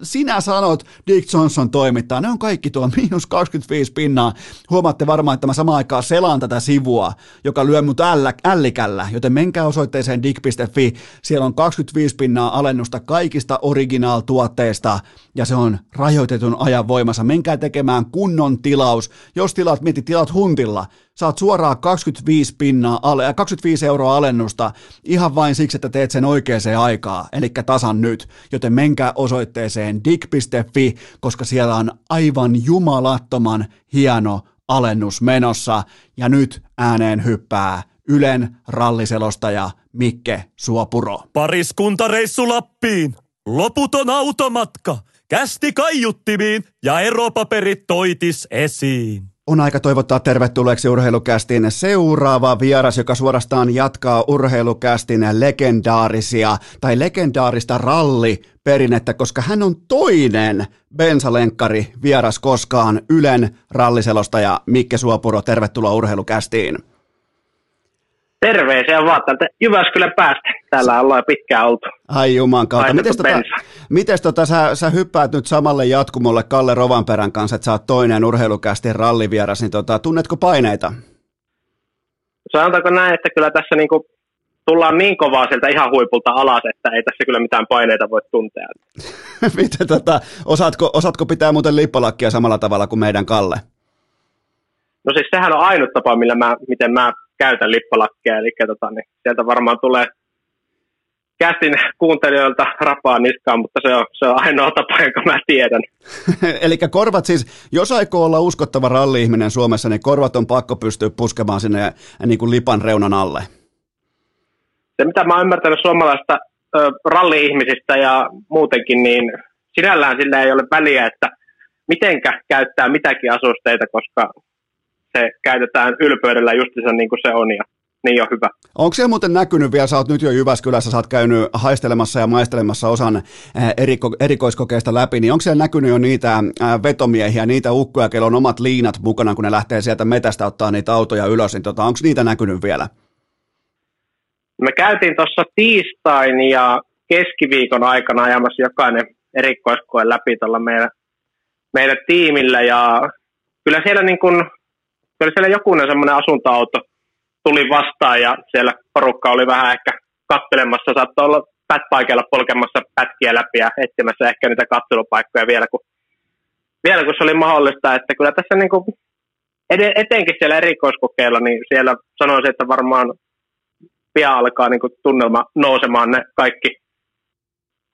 sinä sanot, Dick Johnson toimittaa, ne on kaikki tuo miinus kaksikymmentäviisi pinnaa. Huomaatte varmaan, että mä samaan aikaan selaan tätä sivua, joka lyö mut ällikällä, joten menkää osoitteeseen dick piste fi. Siellä on kaksikymmentäviisi pinnaa alennusta kaikista original-tuotteista ja se on rajoitetun ajan voimassa. Menkää tekemään kunnon tilaus. Jos tilaat, mieti tilaat huntilla. Saat suoraan kaksikymmentäviisi, pinnaa, kaksikymmentäviisi euroa alennusta ihan vain siksi, että teet sen oikeaan aikaan, eli tasan nyt. Joten menkää osoitteeseen dick piste fi, koska siellä on aivan jumalattoman hieno alennus menossa. Ja nyt ääneen hyppää Ylen ralliselostaja Mikke Suopuro. Pariskuntareissu Lappiin, loputon automatka, kästi kaiuttimiin ja eropaperit toitis esiin. On aika toivottaa tervetulleeksi Urheilukästin seuraava vieras, joka suorastaan jatkaa Urheilukästin legendaarisia tai legendaarista ralliperinnettä, koska hän on toinen bensalenkkari vieras koskaan, Ylen ralliselostaja Mikke Suopuro. Tervetuloa Urheilukästiin. Terveisiä vaan täältä Jyväskylän päästä. Täällä ollaan pitkään oltu. Ai juman kautta. Mites, tota, mites tota, sä, sä hyppäät nyt samalle jatkumolle Kalle Rovanperän kanssa, että sä oot toinen Urheilukästin rallivieras, niin tota, tunnetko paineita? Sanotaanko näin, että kyllä tässä niinku tullaan niin kovaa sieltä ihan huipulta alas, että ei tässä kyllä mitään paineita voi tuntea. Miten, tota, osaatko, osaatko pitää muuten lippalakkia samalla tavalla kuin meidän Kalle? No siis sehän on ainut tapa, millä mä, miten mä käytän lippalakkeja, eli tota, niin sieltä varmaan tulee käsin kuuntelijoilta rapaa niskaan, mutta se on, se on ainoa tapa, jonka mä tiedän. Eli korvat siis, jos aikoo olla uskottava ralli-ihminen Suomessa, niin korvat on pakko pystyä puskemaan sinne niin kuin lipan reunan alle. Se mitä mä oon ymmärtänyt suomalaista ö, ralli-ihmisistä ja muutenkin, niin sinällään sillä ei ole väliä, että mitenkä käyttää mitäkin asusteita, koska se käytetään ylpeydellä justiinsa niin kuin se on ja niin on hyvä. Onko siellä muuten näkynyt vielä, sä oot nyt jo Jyväskylässä, sä oot käynyt haistelemassa ja maistelemassa osan eriko, erikoiskokeista läpi, niin onko siellä näkynyt jo niitä vetomiehiä, niitä ukkoja, kello on omat liinat mukana, kun ne lähtee sieltä metästä ottaa niitä autoja ylös, niin tota, onko niitä näkynyt vielä? Me käytiin tuossa tiistain ja keskiviikon aikana ajamassa jokainen erikoiskoe läpi tuolla meidän, meidän tiimillä ja kyllä siellä niin kuin Kyllä siellä jokunen semmoinen asuntoauto tuli vastaan ja siellä porukka oli vähän ehkä katselemassa, saattoi olla pätpaikalla polkemassa pätkiä läpi ja etsimässä ehkä niitä katselupaikkoja vielä kun, vielä kun se oli mahdollista, että kyllä tässä niin kuin etenkin siellä erikoiskokeilla, niin siellä sanoisin, että varmaan pian alkaa niin kuin tunnelma nousemaan ne kaikki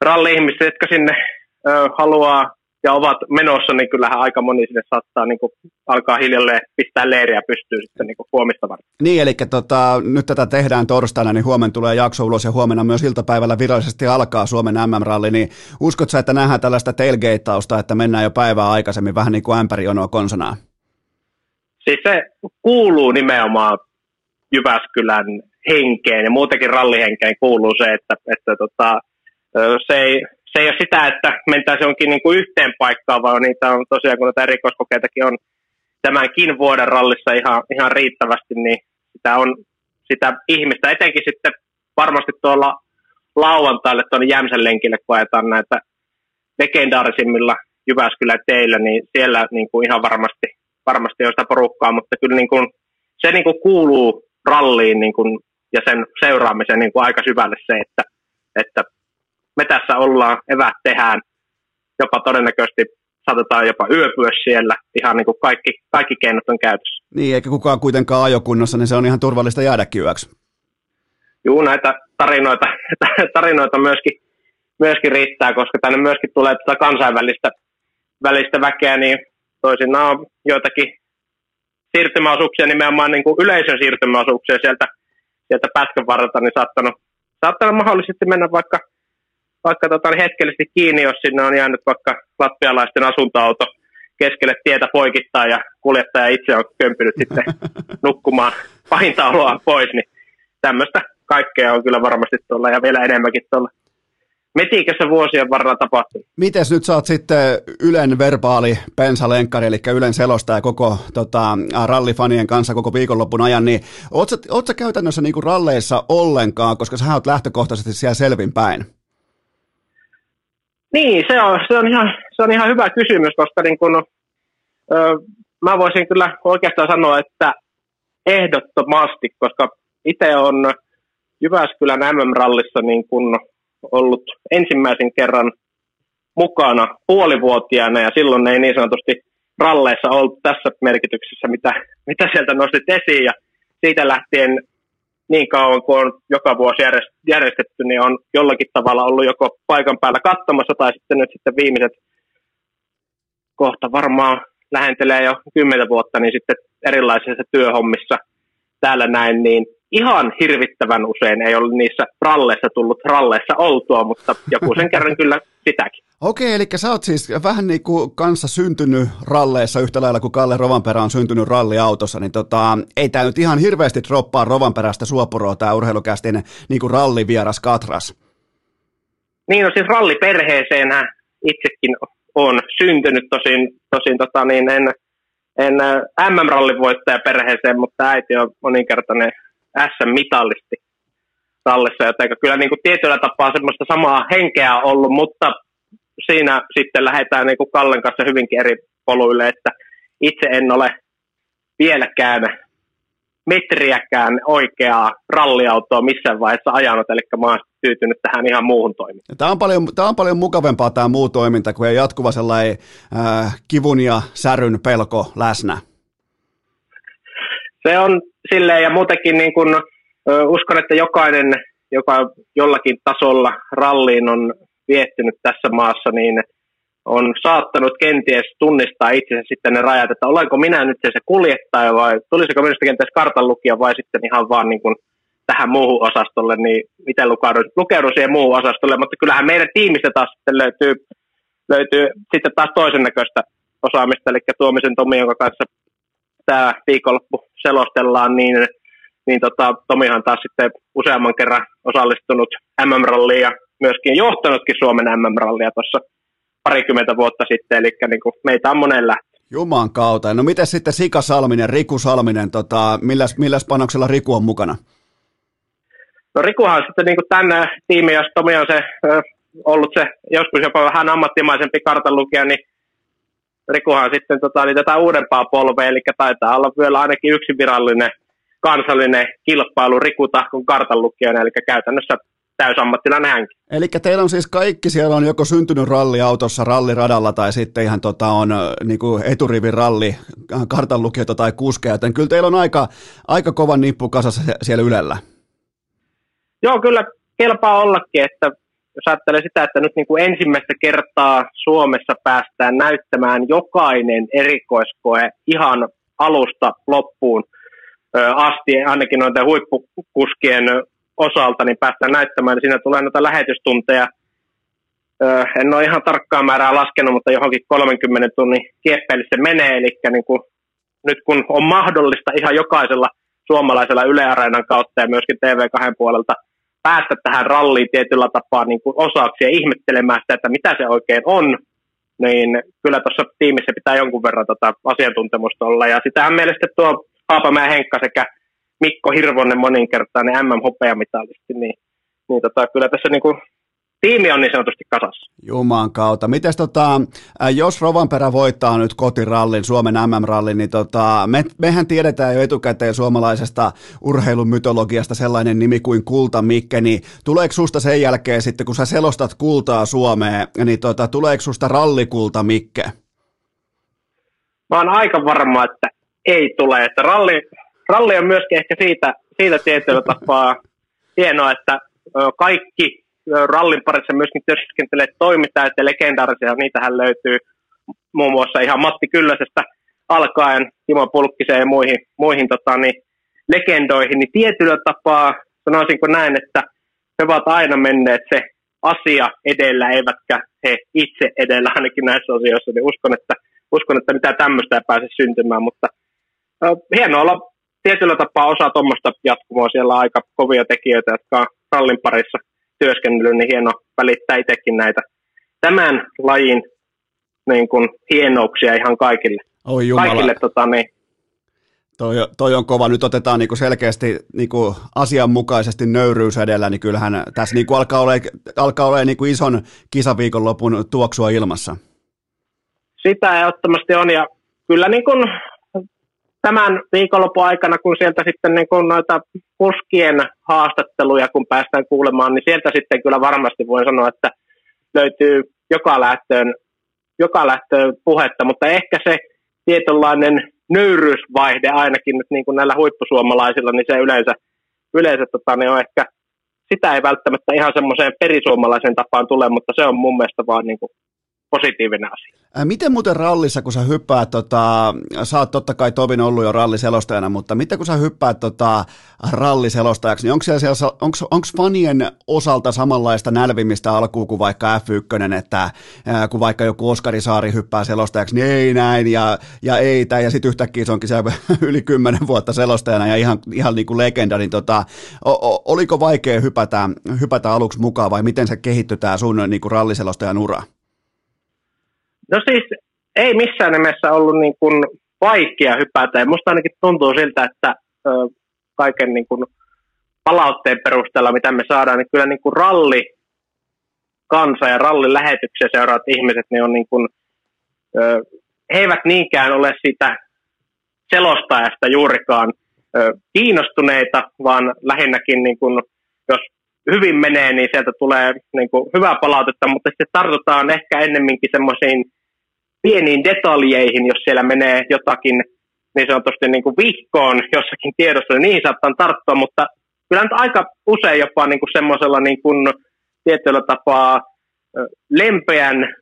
ralli-ihmiset, jotka sinne ö, haluaa ja ovat menossa, niin kyllähän aika moni sinne saattaa niin kuin alkaa hiljalleen pistää leiriä pystyyn sitten niin kuin huomista varten. Niin, eli tota, nyt tätä tehdään torstaina, niin huomenna tulee jakso ulos ja huomenna myös iltapäivällä virallisesti alkaa Suomen M M-ralli, niin uskotko sä, että nähdään tällaista tailgate-tausta, että mennään jo päivää aikaisemmin vähän niin kuin ämpärijonoa konsanaan? Siis se kuuluu nimenomaan Jyväskylän henkeen ja muutenkin rallihenkeen kuuluu se, että, että tota, se ei... Se ei ole sitä, että mentäisiin jonkin niin kuin yhteen paikkaan, vaan niitä on tosiaan, kun näitä erikoiskokeitakin on tämänkin vuoden rallissa ihan, ihan riittävästi, niin sitä on sitä ihmistä, etenkin sitten varmasti tuolla lauantaille tuonne Jämsän lenkille, kun ajetaan näitä legendaarisimmilla Jyväskylän teillä, niin siellä niin kuin ihan varmasti, varmasti on sitä porukkaa, mutta kyllä niin kuin, se niin kuin kuuluu ralliin niin kuin, ja sen seuraamiseen niin kuin aika syvälle se, että, että me tässä ollaan, evät tehdään, jopa todennäköisesti saatetaan jopa yöpyä siellä, ihan niin kuin kaikki, kaikki keinot on käytössä. Niin, eikä kukaan kuitenkaan ajokunnossa, niin se on ihan turvallista jäädäkin yöksi. Juu, näitä tarinoita, tarinoita myöskin, myöskin riittää, koska tänne myöskin tulee tätä kansainvälistä välistä väkeä, niin toisinaan on joitakin siirtymäosuuksia, nimenomaan niin kuin yleisön siirtymäosuuksia sieltä, sieltä pätkän varrelta, niin saattanut, saattanut mahdollisesti mennä vaikka Vaikka tota, niin hetkellisesti kiinni, jos sinne on jäänyt vaikka latvialaisten asuntoauto keskelle tietä poikittaa ja kuljettaja itse on kömpynyt sitten nukkumaan pahinta oloa pois, niin tämmöistä kaikkea on kyllä varmasti tuolla ja vielä enemmänkin tuolla. Metiikö se vuosien varrella tapahtui? Mites nyt sä oot sitten Ylen verbaali pensalenkkari, eli Ylen selostaja koko tota, rallifanien kanssa koko viikonlopun ajan, niin oot sä, oot sä käytännössä niinku ralleissa ollenkaan, koska sä oot lähtökohtaisesti siellä selvinpäin? Niin, se on, se on, ihan, se on ihan hyvä kysymys, koska niin kun, öö, mä voisin kyllä oikeastaan sanoa, että ehdottomasti, koska itse on Jyväskylän M M-rallissa niin kun ollut ensimmäisen kerran mukana puolivuotiaana, ja silloin ei niin sanotusti ralleissa ollut tässä merkityksessä, mitä, mitä sieltä nostit esiin, ja siitä lähtien niin kauan kuin on joka vuosi järjestetty, niin on jollakin tavalla ollut joko paikan päällä katsomassa, tai sitten nyt sitten viimeiset kohta varmaan lähentelee jo kymmenen vuotta, niin sitten erilaisissa työhommissa täällä näin, niin ihan hirvittävän usein ei ole niissä ralleissa tullut ralleissa oltua, mutta joku sen kerran kyllä sitäkin. Okei, eli sä oot siis vähän niin kuin kanssa syntynyt ralleissa yhtä lailla kuin Kalle Rovanperä on syntynyt ralliautossa, niin tota, ei tää nyt ihan hirveästi droppaa Rovanperästä Suopuroa tää urheilukästin niin kuin rallivieras katras. Niin, no siis ralliperheeseen itsekin on syntynyt, tosin, tosin tota, niin en, en M M-rallin voittaja perheeseen, mutta äiti on moninkertainen S M-mitallisti tallissa, joten kyllä niin kuin tietyllä tapaa semmoista samaa henkeä on ollut, mutta siinä sitten lähdetään niin kuin Kallen kanssa hyvinkin eri poluille, että itse en ole vieläkään metriäkään oikeaa ralliautoa missään vaiheessa ajanut, eli mä oon tyytynyt tähän ihan muuhun toimintaan. Tämä on paljon, tämä on paljon mukavampaa tämä muu toiminta, kun ei jatkuva sellainen äh, kivun ja säryn pelko läsnä. Se on silleen, ja muutenkin niin kun, ö, uskon, että jokainen, joka jollakin tasolla ralliin on viettynyt tässä maassa, niin on saattanut kenties tunnistaa itsensä sitten ne rajat, että olenko minä nyt se kuljettaja vai tulisiko minusta kenties kartanlukija vai sitten ihan vaan niin kun tähän muuhun osastolle, niin miten lukeudun, lukeudun siihen muuhun osastolle, mutta kyllähän meidän tiimistä taas sitten löytyy, löytyy sitten taas toisen näköistä osaamista, eli Tuomisen Tomi, jonka kanssa tämä viikonloppu selostellaan, niin, niin tota, Tomihan taas sitten useamman kerran osallistunut M M-ralliin ja myöskin johtanutkin Suomen M M-rallia tuossa parikymmentä vuotta sitten, eli niin kuin meitä on monella. Juman kautta. No miten sitten Sika Salminen, Riku Salminen, tota, milläs, milläs panoksella Riku on mukana? No Rikuhan sitten niin kuin tämän tiimin, jos Tomi on se, ollut se joskus jopa vähän ammattimaisempi kartanlukija, niin Rikuhan sitten tota, niin tätä uudempaa polvea, eli taitaa olla vielä ainakin yksi virallinen kansallinen kilpailu Riku Tahkon kartanlukijana, eli käytännössä täysammattilainen hänkin. Eli teillä on siis kaikki, siellä on joko syntynyt ralliautossa, ralliradalla tai sitten ihan tota, on niin kuin eturivin ralli, kartanlukijoita tai kuskeja, joten kyllä teillä on aika, aika kova nippu kasassa siellä Ylellä. Joo, kyllä kelpaa ollakin, että jos ajattelee sitä, että nyt niin kuin ensimmäistä kertaa Suomessa päästään näyttämään jokainen erikoiskoe ihan alusta loppuun asti, ainakin noiden huippukuskien osalta, niin päästään näyttämään, niin siinä tulee noita lähetystunteja. En ole ihan tarkkaa määrää laskenut, mutta johonkin kolmenkymmenen tunnin kieppeille se menee, eli niin kuin nyt kun on mahdollista ihan jokaisella suomalaisella Yle Areenan kautta ja myöskin T V kahden puolelta päästä tähän ralliin tietyllä tapaa niin kuin osaksi ja ihmettelemään sitä, että mitä se oikein on, niin kyllä tuossa tiimissä pitää jonkun verran tota asiantuntemusta olla. Ja sitähän meille sitten tuo Haapamäen Henkka sekä Mikko Hirvonen moninkertainen M M-hopeamitalisti, niin, niin tota, kyllä tässä niin kuin tiimi on niin sanotusti kasassa. Juman kautta. Mites tota, jos Rovanperä voittaa nyt kotirallin, Suomen M M-rallin, niin tota, me, mehän tiedetään jo etukäteen suomalaisesta urheilumytologiasta sellainen nimi kuin Kulta-Mikke, niin tuleeko susta sen jälkeen sitten, kun sä selostat kultaa Suomeen, niin tota, tuleeko susta rallikulta-Mikke? Mä oon aika varma, että ei tule, että ralli, ralli on myöskin ehkä siitä, siitä tietyllä tapaa hienoa, että kaikki rallin parissa myöskin työskentelee toimittajat ja legendaarisia, niitähän löytyy muun muassa ihan Matti Kyllösestä alkaen, Timo Pulkkiseen ja muihin, muihin tota, niin, legendoihin, niin tietyllä tapaa sanoisinko näin, että he ovat aina menneet se asia edellä, eivätkä he itse edellä ainakin näissä asioissa, niin uskon, että, uskon, että mitään tämmöistä ei pääse syntymään, mutta äh, hienoa olla tietyllä tapaa osa tuommoista jatkumoa, siellä on aika kovia tekijöitä, jotka on rallin parissa työskennellyt, niin hieno välittää itsekin näitä tämän lajin niin kuin hienouksia ihan kaikille. Oi jumala. Kaikille tota, niin, Toi, toi on kova. Nyt otetaan niinku selkeästi niinku asianmukaisesti nöyryys edellä, niin kyllähän tässä niinku alkaa ole alkaa ole niinku ison kisaviikonlopun tuoksua ilmassa. Sitä ehdottomasti on, ja kyllä niin kuin tämän viikonlopun aikana, kun sieltä sitten niin kuin noita kuskien haastatteluja, kun päästään kuulemaan, niin sieltä sitten kyllä varmasti voin sanoa, että löytyy joka lähtöön, joka lähtöön puhetta, mutta ehkä se tietynlainen nöyryysvaihde ainakin nyt niin kuin näillä huippusuomalaisilla, niin se yleensä, yleensä tota, niin on ehkä, sitä ei välttämättä ihan semmoiseen perisuomalaisen tapaan tule, mutta se on mun mielestä vaan niin kuin positiivinen asia. Miten muuten rallissa, kun sä hyppäät, tota, sä oot totta kai Tovin ollut jo ralliselostajana, mutta miten kun sä hyppäät tota, ralliselostajaksi, niin onko, siellä, onko, onko fanien osalta samanlaista nälvimistä alkuun kuin vaikka äf yksi, että kun vaikka joku Oskari Saari hyppää selostajaksi, niin ei näin ja, ja ei tämä, ja sitten yhtäkkiä se onkin siellä yli kymmenen vuotta selostajana ja ihan, ihan niin kuin legenda, niin tota, o, o, oliko vaikea hypätä, hypätä aluksi mukaan vai miten se kehittyi tämä sun niin kuin ralliselostajan ura? No siis ei missään nimessä ollut niin kuin vaikea hypätä, ja musta ainakin tuntuu siltä, että ö, kaiken niin kuin palautteen perusteella, mitä me saadaan, niin kyllä niin kuin rallikansa ja rallilähetyksiä seuraavat ihmiset, niin on niin kuin, ö, he eivät niinkään ole sitä selostajasta juurikaan ö, kiinnostuneita, vaan lähinnäkin niin kuin, jos hyvin menee, niin sieltä tulee niin kuin hyvää palautetta, mutta sitten tartutaan ehkä ennemminkin semmoisiin pieniin detaljeihin, jos siellä menee jotakin niin sanotusti niin kuin vihkoon jossakin tiedossa, niin niihin saattaa tarttua, mutta kyllä nyt aika usein jopa niin kuin semmoisella niin kuin tietyllä tapaa lempeän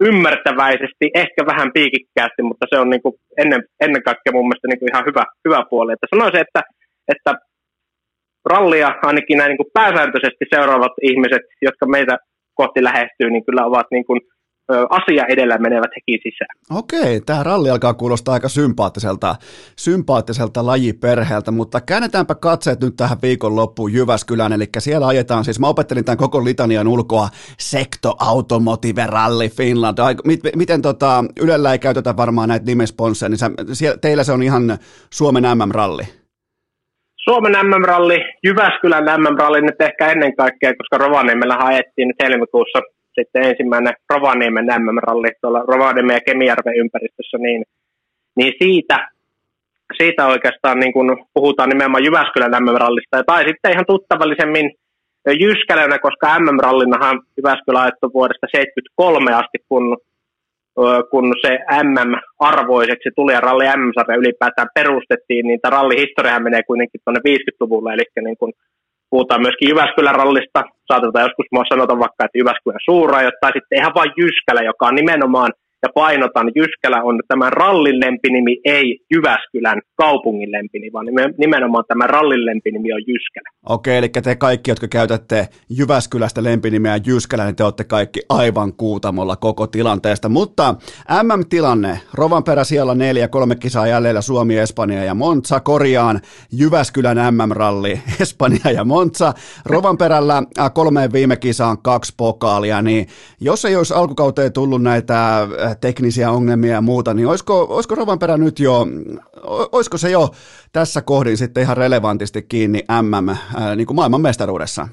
ymmärtäväisesti, ehkä vähän piikikkäästi, mutta se on niin kuin ennen, ennen kaikkea mun mielestä niin kuin ihan hyvä, hyvä puoli. Että sanoisin, että, että rallia ainakin näin niin kuin pääsääntöisesti seuraavat ihmiset, jotka meitä kohti lähestyy, niin kyllä ovat niin kuin asia edellä menevät hekin sisään. Okei, tämä ralli alkaa kuulostaa aika sympaattiselta, sympaattiselta lajiperheeltä, mutta käännetäänpä katseet nyt tähän viikonloppuun Jyväskylään, eli siellä ajetaan, siis mä opettelin tämän koko litanian ulkoa, Secto Automotive Rally Finland. Miten, miten tota, Ylellä ei käytetä varmaan näitä nimesponsseja, niin sä, teillä se on ihan Suomen äm äm-ralli? Suomen äm äm-ralli, Jyväskylän äm äm-ralli nyt ehkä ennen kaikkea, koska Rovaniemellä haettiin nyt helmikuussa sitten ensimmäinen Rovaniemen äm äm-ralli tuolla Rovaniemen ja Kemijärven ympäristössä, niin, niin siitä, siitä oikeastaan niin kun puhutaan nimenomaan Jyväskylän äm äm-rallista, tai sitten ihan tuttavallisemmin Jyskälänä, koska äm äm-rallinahan Jyväskylä on ajettu vuodesta seitsemänkymmentäkolme asti, kun, kun se äm äm-arvoiseksi tuli ja ralli äm äm-sarja ylipäätään perustettiin, niin tämä rallihistoriahan menee kuitenkin tuonne viisikymmentäluvulle, eli niin kun puhutaan myöskin Jyväskylän rallista, saatetaan joskus mua sanota vaikka, että Jyväskylän Suuraajot, tai sitten ihan vain Jyskälä, joka on nimenomaan, ja painotan, Jyskälä on tämän rallin lempinimi, ei Jyväskylän kaupungin lempinimi, vaan nimenomaan tämä rallin lempinimi on Jyskälä. Okei, eli te kaikki, jotka käytätte Jyväskylästä lempinimeä Jyskälä, niin te olette kaikki aivan kuutamolla koko tilanteesta. Mutta äm äm-tilanne, Rovanperä siellä neljä, kolme kisaa jäljellä, Suomi, Espanja ja Monza, korjaan Jyväskylän äm äm-ralli, Espanja ja Monza. Rovanperällä kolmeen viime kisaan kaksi pokaalia, niin jos ei olisi alkukauteen tullut näitä teknisiä ongelmia ja muuta, niin olisiko, olisiko Rovanperä nyt jo, olisiko se jo tässä kohdin sitten ihan relevantisti kiinni äm äm, ää, niin kuin maailman mestaruudessa?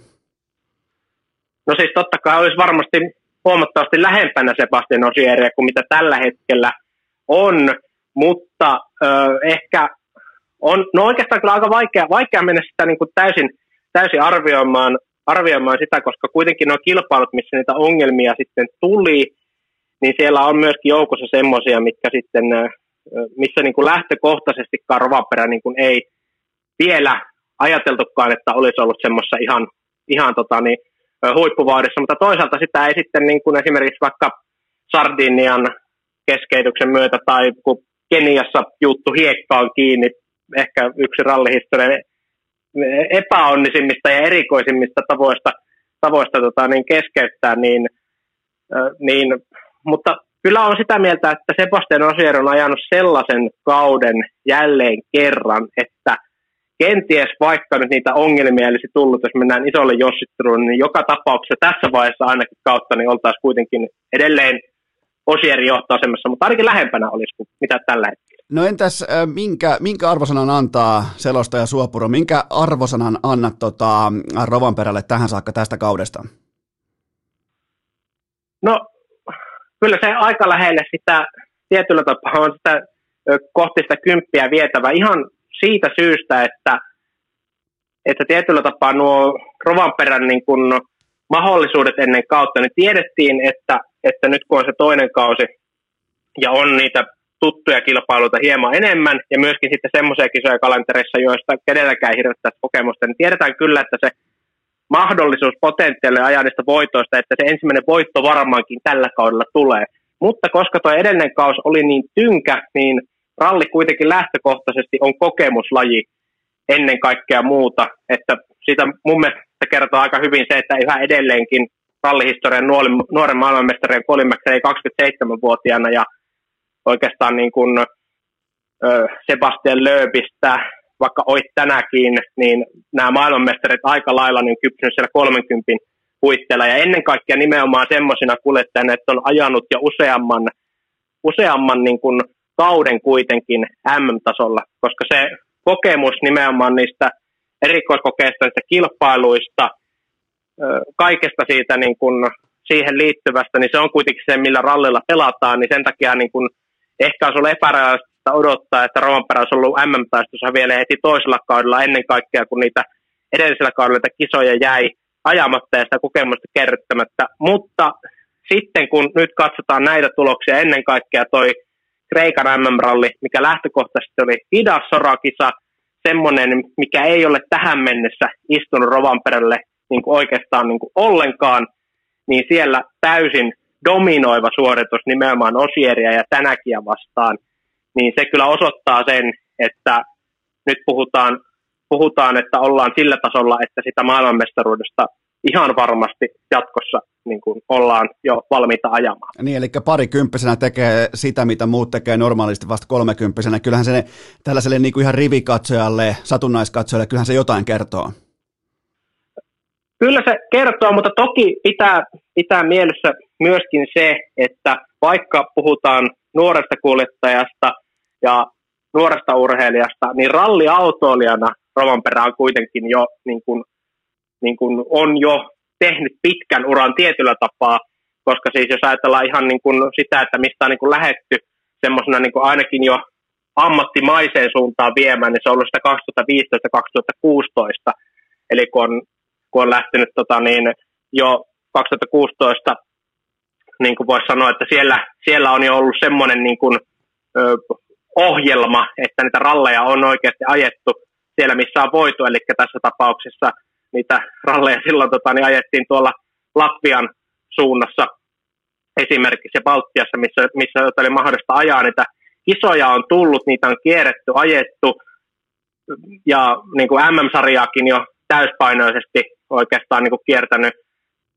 No siis totta kai olisi varmasti huomattavasti lähempänä Sébastien Ogieria kuin mitä tällä hetkellä on, mutta ö, ehkä on, no oikeastaan kyllä aika vaikea, vaikea mennä sitä niin kuin täysin, täysin arvioimaan, arvioimaan sitä, koska kuitenkin nuo kilpailut, missä niitä ongelmia sitten tuli, niin siellä on myöskin joukossa semmoisia, mitkä sitten, missä niin kuin lähtökohtaisesti Rovanperä niin kuin ei vielä ajateltukaan, että olisi ollut semmoisessa ihan, ihan tota niin, huippuvaudessa, mutta toisaalta sitä ei sitten niin kuin esimerkiksi vaikka Sardinian keskeytyksen myötä tai kun Keniassa juttu hiekkaan kiinni, ehkä yksi rallihistorian epäonnisimmista ja erikoisimmista tavoista, tavoista tota niin keskeyttää, niin, niin mutta kyllä on sitä mieltä, että Sébastien Ogier on ajanut sellaisen kauden jälleen kerran, että kenties vaikka nyt niitä ongelmia olisi tullut, jos mennään isolle jossitteluun, niin joka tapauksessa tässä vaiheessa ainakin kautta niin oltaisiin kuitenkin edelleen Ogierin johtoasemassa, mutta ainakin lähempänä olisi kuin mitä tällä hetkellä. No entäs minkä, minkä arvosanan antaa selostaja Suopuro? Minkä arvosanan annat tota, Rovanperälle tähän saakka tästä kaudesta? No kyllä se aika lähelle sitä tietyllä tapaa on sitä kohti sitä kymppiä vietävä ihan siitä syystä, että, että tietyllä tapaa nuo Rovanperän niin kun mahdollisuudet ennen kautta, niin tiedettiin, että, että nyt kun on se toinen kausi ja on niitä tuttuja kilpailuita hieman enemmän ja myöskin sitten semmoisia kisoja kalenterissa, joista kenelläkään ei hirveästi kokemusta, niin tiedetään kyllä, että se mahdollisuus potentiaalinen ajallista voitoista, että se ensimmäinen voitto varmaankin tällä kaudella tulee. Mutta koska tuo edellinen kausi oli niin tynkä, niin ralli kuitenkin lähtökohtaisesti on kokemuslaji ennen kaikkea muuta. Että siitä mun mielestä kertoo aika hyvin se, että yhä edelleenkin rallihistorian nuoren maailmanmestarin Colin McRae kaksikymmentäseitsemänvuotiaana ja oikeastaan niin kuin Sebastian Loebistä, vaikka oit tänäkin, niin nämä maailmanmestarit aika lailla niin kypsynyt siellä kolmenkymmenen puitteilla. Ja ennen kaikkea nimenomaan semmoisina kuljettajina, että on ajanut jo useamman, useamman niin kuin kauden kuitenkin äm äm-tasolla, koska se kokemus nimenomaan niistä erikoiskokeista, niistä kilpailuista, kaikesta siitä niin kuin siihen liittyvästä, niin se on kuitenkin se, millä rallilla pelataan, niin sen takia niin kuin ehkä olisi ollut epärealistista odottaa, että Rovanperä olisi ollut äm äm-taistossa vielä heti toisella kaudella ennen kaikkea, kun niitä edellisellä kaudella niitä kisoja jäi ajamatta ja sitä kokemusta kerryttämättä. Mutta sitten kun nyt katsotaan näitä tuloksia, ennen kaikkea toi Kreikan äm äm-ralli, mikä lähtökohtaisesti oli hidas-sorakisa, semmoinen, mikä ei ole tähän mennessä istunut Rovanperälle niin kuin oikeastaan niin kuin ollenkaan, niin siellä täysin dominoiva suoritus nimenomaan Ogieria ja Tänakia vastaan, niin se kyllä osoittaa sen, että nyt puhutaan, puhutaan, että ollaan sillä tasolla, että sitä maailmanmestaruudesta ihan varmasti jatkossa niin kuin ollaan jo valmiita ajamaan. Niin, eli parikymppisenä tekee sitä, mitä muut tekee normaalisti vasta kolmekymppisenä. Kyllähän se tällaiselle niin kuin ihan rivikatsojalle, satunnaiskatsojalle, kyllähän se jotain kertoo. Kyllä se kertoo, mutta toki pitää, pitää mielessä myöskin se, että vaikka puhutaan nuoresta kuljettajasta ja nuoresta urheilijasta, niin ralliautoilijana Rovanperä on kuitenkin jo, niin kuin, niin kuin on jo tehnyt pitkän uran tietyllä tapaa, koska siis jos ajatellaan ihan niin kuin sitä, että mistä on niin kuin lähdetty semmoisena niin kuin ainakin jo ammattimaiseen suuntaan viemään, niin se on ollut sitä kaksituhattaviisitoista kaksituhattakuusitoista, eli kun on kun on lähtenyt tota, niin, jo kaksituhattakuusitoista, niin kuin voisi sanoa, että siellä, siellä on jo ollut semmoinen niin kuin, ö, ohjelma, että niitä ralleja on oikeasti ajettu siellä, missä on voitu, eli tässä tapauksessa niitä ralleja silloin tota, niin ajettiin tuolla Latvian suunnassa esimerkiksi Baltiassa, missä, missä oli mahdollista ajaa, niitä kisoja on tullut, niitä on kierretty, ajettu, ja niin kuin äm äm-sarjaakin jo täyspainoisesti oikeastaan niin kuin kiertänyt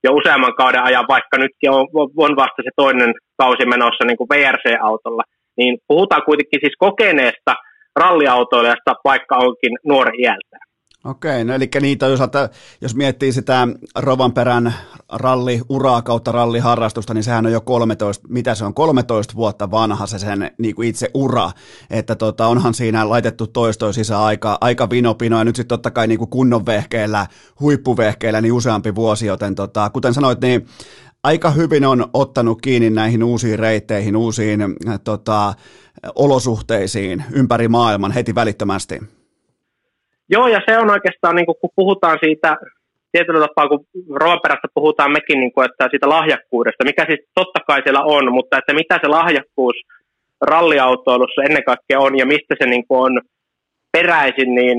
jo useamman kauden ajan, vaikka nytkin on, on vasta se toinen kausi menossa niin kuin vee är see-autolla, niin puhutaan kuitenkin siis kokeneesta ralliautoilijasta, vaikka onkin nuori iältä. Okei, no eli niitä, jos, jos miettii sitä Rovanperän ralliuraa kautta ralliharrastusta, niin sehän on jo kolmetoista, mitä se on, kolmetoista vuotta vanha se sen niin kuin itse ura, että tota, onhan siinä laitettu toistoon sisään aika, aika vinopino, ja nyt sitten totta kai niin kuin kunnon vehkeillä, huippuvehkeillä, niin useampi vuosi, joten tota, kuten sanoit, niin aika hyvin on ottanut kiinni näihin uusiin reitteihin, uusiin tota, olosuhteisiin ympäri maailman heti välittömästi. Joo, ja se on oikeastaan, niin kun puhutaan siitä, tietyllä tapaa kun Rovanperästä puhutaan mekin, niin että siitä lahjakkuudesta, mikä siis totta kai siellä on, mutta että mitä se lahjakkuus ralliautoilussa ennen kaikkea on ja mistä se niin on peräisin, niin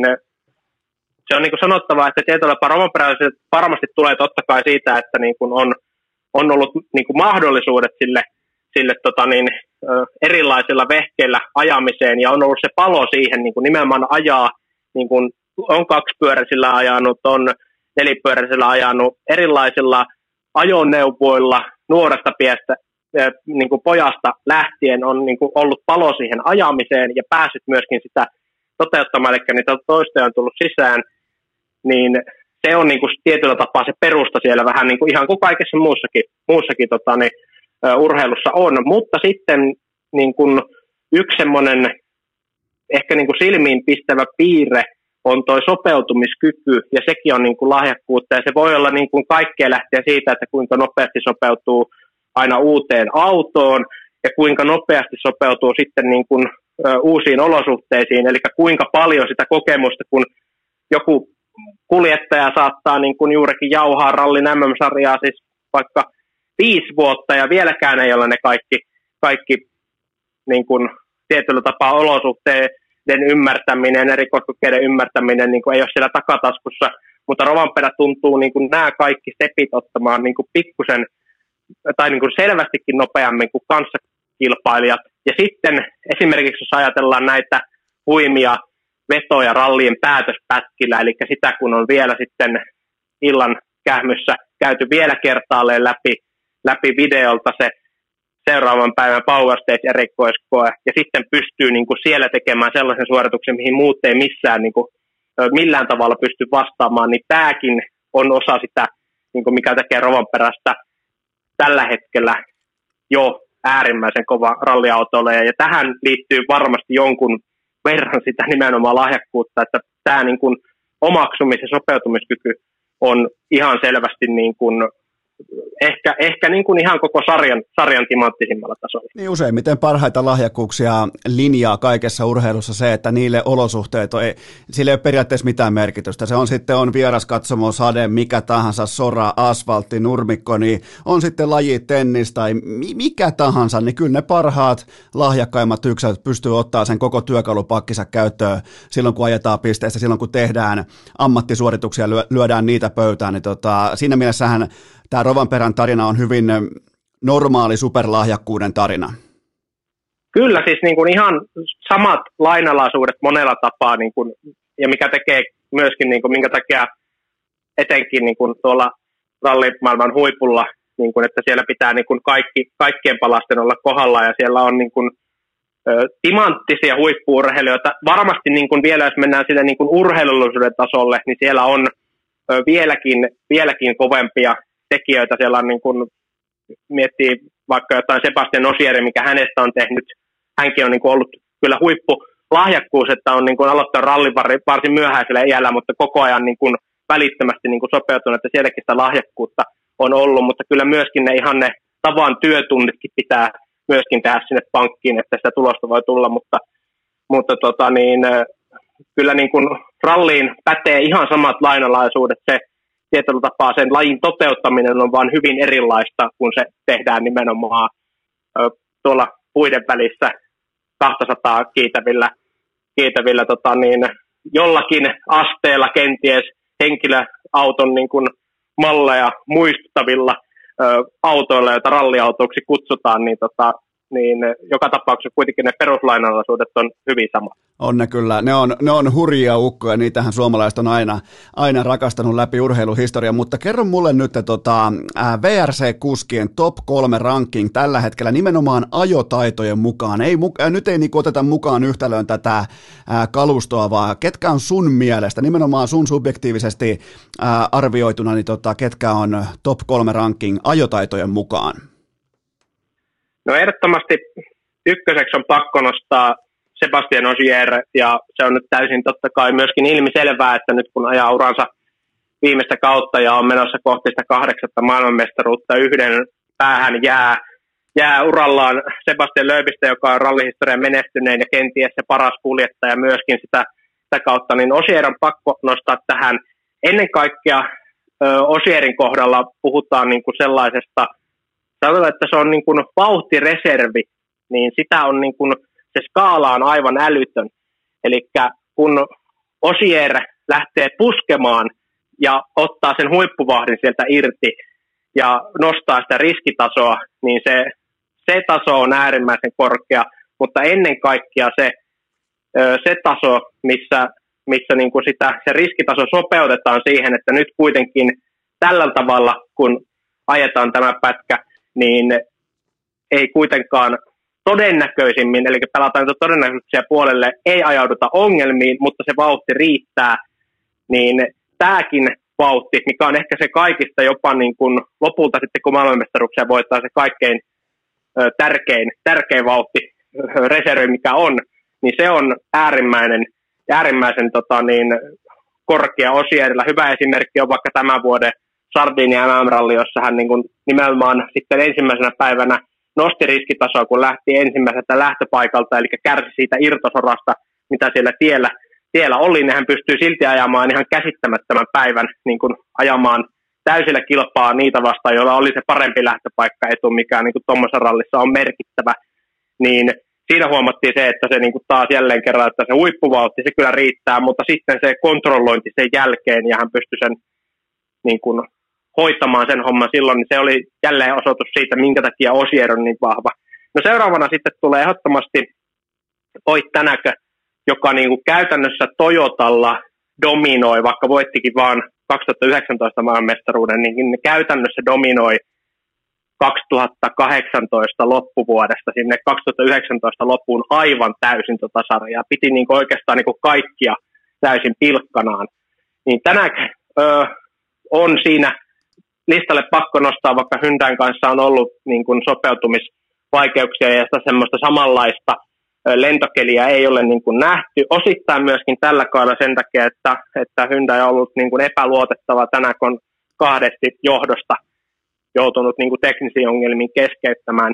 se on niin sanottava, että tietyllä tapaa Rovanperästä varmasti tulee totta kai siitä, että niin on, on ollut niin mahdollisuudet sille, sille tota niin, erilaisilla vehkeillä ajamiseen ja on ollut se palo siihen niin nimenomaan ajaa, niin kuin on kaksipyöräisillä ajanut, on nelipyöräisillä ajanut, erilaisilla ajoneuvoilla nuoresta piestä, niin kuin pojasta lähtien on niin kuin ollut palo siihen ajamiseen ja päässyt myöskin sitä toteuttamaan, eli niitä toistoja on tullut sisään, niin se on niin kuin tietyllä tapaa se perusta siellä vähän niin kuin ihan kuin kaikessa muussakin, muussakin tota, niin, urheilussa on, mutta sitten niin kuin yksi semmoinen ehkä niin kuin silmiin pistävä piirre on toi sopeutumiskyky, ja sekin on niin kuin lahjakkuutta, ja se voi olla niin kuin kaikkea lähtien siitä, että kuinka nopeasti sopeutuu aina uuteen autoon, ja kuinka nopeasti sopeutuu sitten niin kuin uusiin olosuhteisiin, eli kuinka paljon sitä kokemusta, kun joku kuljettaja saattaa niin kuin juurikin jauhaa rallin äm äm-sarjaa siis vaikka viisi vuotta, ja vieläkään ei ole ne kaikki, kaikki niin kuin tietyllä tapaa olosuhteiden ymmärtäminen, erikoiskokeiden ymmärtäminen niin kuin ei ole siellä takataskussa, mutta Rovanperä tuntuu niin kuin nämä kaikki stepit ottamaan niin kuin pikkusen tai niin kuin selvästikin nopeammin kuin kanssakilpailijat. Ja sitten esimerkiksi jos ajatellaan näitä huimia vetoja rallien päätöspätkillä, eli sitä kun on vielä sitten illan kähmyssä käyty vielä kertaalleen läpi, läpi videolta se seuraavan päivän Power Stage-erikoiskoe, ja sitten pystyy niin kuin siellä tekemään sellaisen suorituksen, mihin muut ei missään niin kuin, millään tavalla pysty vastaamaan, niin tämäkin on osa sitä, niin kuin mikä tekee Rovanperästä tällä hetkellä jo äärimmäisen kova ralliautoilija, ja tähän liittyy varmasti jonkun verran sitä nimenomaan lahjakkuutta, että tämä niin kuin omaksumis- ja sopeutumiskyky on ihan selvästi niin kuin ehkä, ehkä niin kuin ihan koko sarjan, sarjan timanttisimmalla tasolla. Niin useimmiten parhaita lahjakkuuksia linjaa kaikessa urheilussa se, että niille olosuhteet, on, ei, sillä ei ole periaatteessa mitään merkitystä. Se on sitten on vieraskatsomo, sade, mikä tahansa, sora, asfaltti, nurmikko, niin on sitten laji, tennis tai mikä tahansa, niin kyllä ne parhaat lahjakkaimmat yksilöt pystyy ottaa sen koko työkalupakkinsa käyttöön silloin, kun ajetaan pisteessä, silloin kun tehdään ammattisuorituksia, lyödään niitä pöytään, niin tota, siinä mielessähän tämä Rovanperän tarina on hyvin normaali superlahjakkuuden tarina. Kyllä, siis niin kuin ihan samat lainalaisuudet monella tapaa, niin kuin, ja mikä tekee myöskin, niin kuin, minkä takia etenkin niin kuin tuolla rallimaailman huipulla, niin kuin, että siellä pitää niin kuin kaikki, kaikkien palasten olla kohdalla, ja siellä on niin kuin, ö, timanttisia huippu-urheilijoita. Varmasti niin kuin vielä, jos mennään sille niin kuin urheilullisuuden tasolle, niin siellä on ö, vieläkin, vieläkin kovempia tekijöitä. Siellä on niin kuin, miettii vaikka jotain Sébastien Ogier, mikä hänestä on tehnyt. Hänkin on niin kuin ollut kyllä huippulahjakkuus, että on niin kuin aloittanut rallin varsin myöhäisellä iällä, mutta koko ajan niin kuin välittömästi niin kuin sopeutunut, että sielläkin sitä lahjakkuutta on ollut, mutta kyllä myöskin ne ihan ne tavan työtunnitkin pitää myöskin tehdä sinne pankkiin, että sitä tulosta voi tulla, mutta, mutta tota niin, kyllä niin kuin ralliin pätee ihan samat lainalaisuudet. Se tietyllä tapaa sen lajin toteuttaminen on vaan hyvin erilaista, kun se tehdään nimenomaan ö, tuolla puiden välissä kaksisataa kiitävillä, kiitävillä tota niin, jollakin asteella kenties henkilöauton niin kuin malleja muistuttavilla ö, autoilla, joita ralliautoiksi kutsutaan, niin, tota, niin joka tapauksessa kuitenkin ne peruslainalaisuudet on hyvin samat. On ne kyllä. Ne on, ne on hurjia ukkoja, niitähän suomalaiset on aina, aina rakastanut läpi urheiluhistorian, mutta kerro mulle nyt tota, V R C-kuskien top kolme ranking tällä hetkellä nimenomaan ajotaitojen mukaan. Ei, muka, nyt ei niinku oteta mukaan yhtälöön tätä ää, kalustoa, vaan ketkä on sun mielestä, nimenomaan sun subjektiivisesti ää, arvioituna, niin tota, ketkä on top kolme ranking ajotaitojen mukaan? No ehdottomasti ykköseksi on pakko nostaa Sébastien Ogier, ja se on nyt täysin totta kai myöskin ilmiselvää, että nyt kun ajaa uransa viimeistä kautta ja on menossa kohti sitä kahdeksatta maailmanmestaruutta, yhden päähän jää, jää urallaan Sébastien Loebistä, joka on rallihistorian menestyneen ja kenties se paras kuljettaja myöskin sitä, sitä kautta, niin Ogier on pakko nostaa tähän. Ennen kaikkea Ogierin kohdalla puhutaan niin kuin sellaisesta, sanotaan, että se on niin kuin vauhtireservi, niin sitä on niin kuin se skaala on aivan älytön. Eli kun Ogier lähtee puskemaan ja ottaa sen huippuvahdin sieltä irti ja nostaa sitä riskitasoa, niin se, se taso on äärimmäisen korkea, mutta ennen kaikkea se, se taso, missä, missä niin kuin sitä, se riskitaso sopeutetaan siihen, että nyt kuitenkin tällä tavalla, kun ajetaan tämä pätkä, niin ei kuitenkaan todennäköisimmin, eli pelataan niitä todennäköisiä puolelle, ei ajauduta ongelmiin, mutta se vauhti riittää, niin tämäkin vauhti, mikä on ehkä se kaikista jopa niin kuin lopulta sitten, kun maailmanmestaruuksia voittaa se kaikkein ö, tärkein, tärkein vauhti, reservi mikä on, niin se on äärimmäinen, äärimmäisen tota, niin, korkea osia edellä. Hyvä esimerkki on vaikka tämän vuoden Sardinia M M-ralli, jossa hän niin kuin nimenomaan sitten ensimmäisenä päivänä nosti riskitasoa, kun lähti ensimmäiseltä lähtöpaikalta, eli kärsi siitä irtosorasta, mitä siellä tiellä, tiellä oli, niin hän pystyy silti ajamaan ihan käsittämättömän päivän niin kuin ajamaan täysillä kilpaa niitä vastaan, joilla oli se parempi lähtöpaikkaetu, mikä niin kuin tuommoisessa rallissa on merkittävä, niin siinä huomattiin se, että se niin kuin taas jälleen kerran, että se huippuvauhti, se kyllä riittää, mutta sitten se kontrollointi sen jälkeen, ja hän pystyi sen niin kuin hoitamaan sen homman silloin, niin se oli jälleen osoitus siitä, minkä takia Ogier on niin vahva. No seuraavana sitten tulee ehdottomasti Ott Tänak, joka niin kuin käytännössä Toyotalla dominoi, vaikka voittikin vaan kaksituhattayhdeksäntoista maailmanmestaruuden, niin käytännössä dominoi kaksituhattakahdeksantoista loppuvuodesta sinne kaksituhattayhdeksäntoista loppuun aivan täysin tota sarjaa. Piti niin kuin oikeastaan niin kuin kaikkia täysin pilkkanaan. Niin Tänak öö, on siinä listalle pakko nostaa, vaikka Hyndän kanssa on ollut niin kuin sopeutumisvaikeuksia ja sitä semmoista samanlaista lentokeliä ei ole niin kuin nähty. Osittain myöskin tällä kaudella sen takia, että, että Hyndä on ollut niin kuin epäluotettava tänään, kun kahdesti johdosta joutunut niin kuin teknisiin ongelmiin keskeyttämään.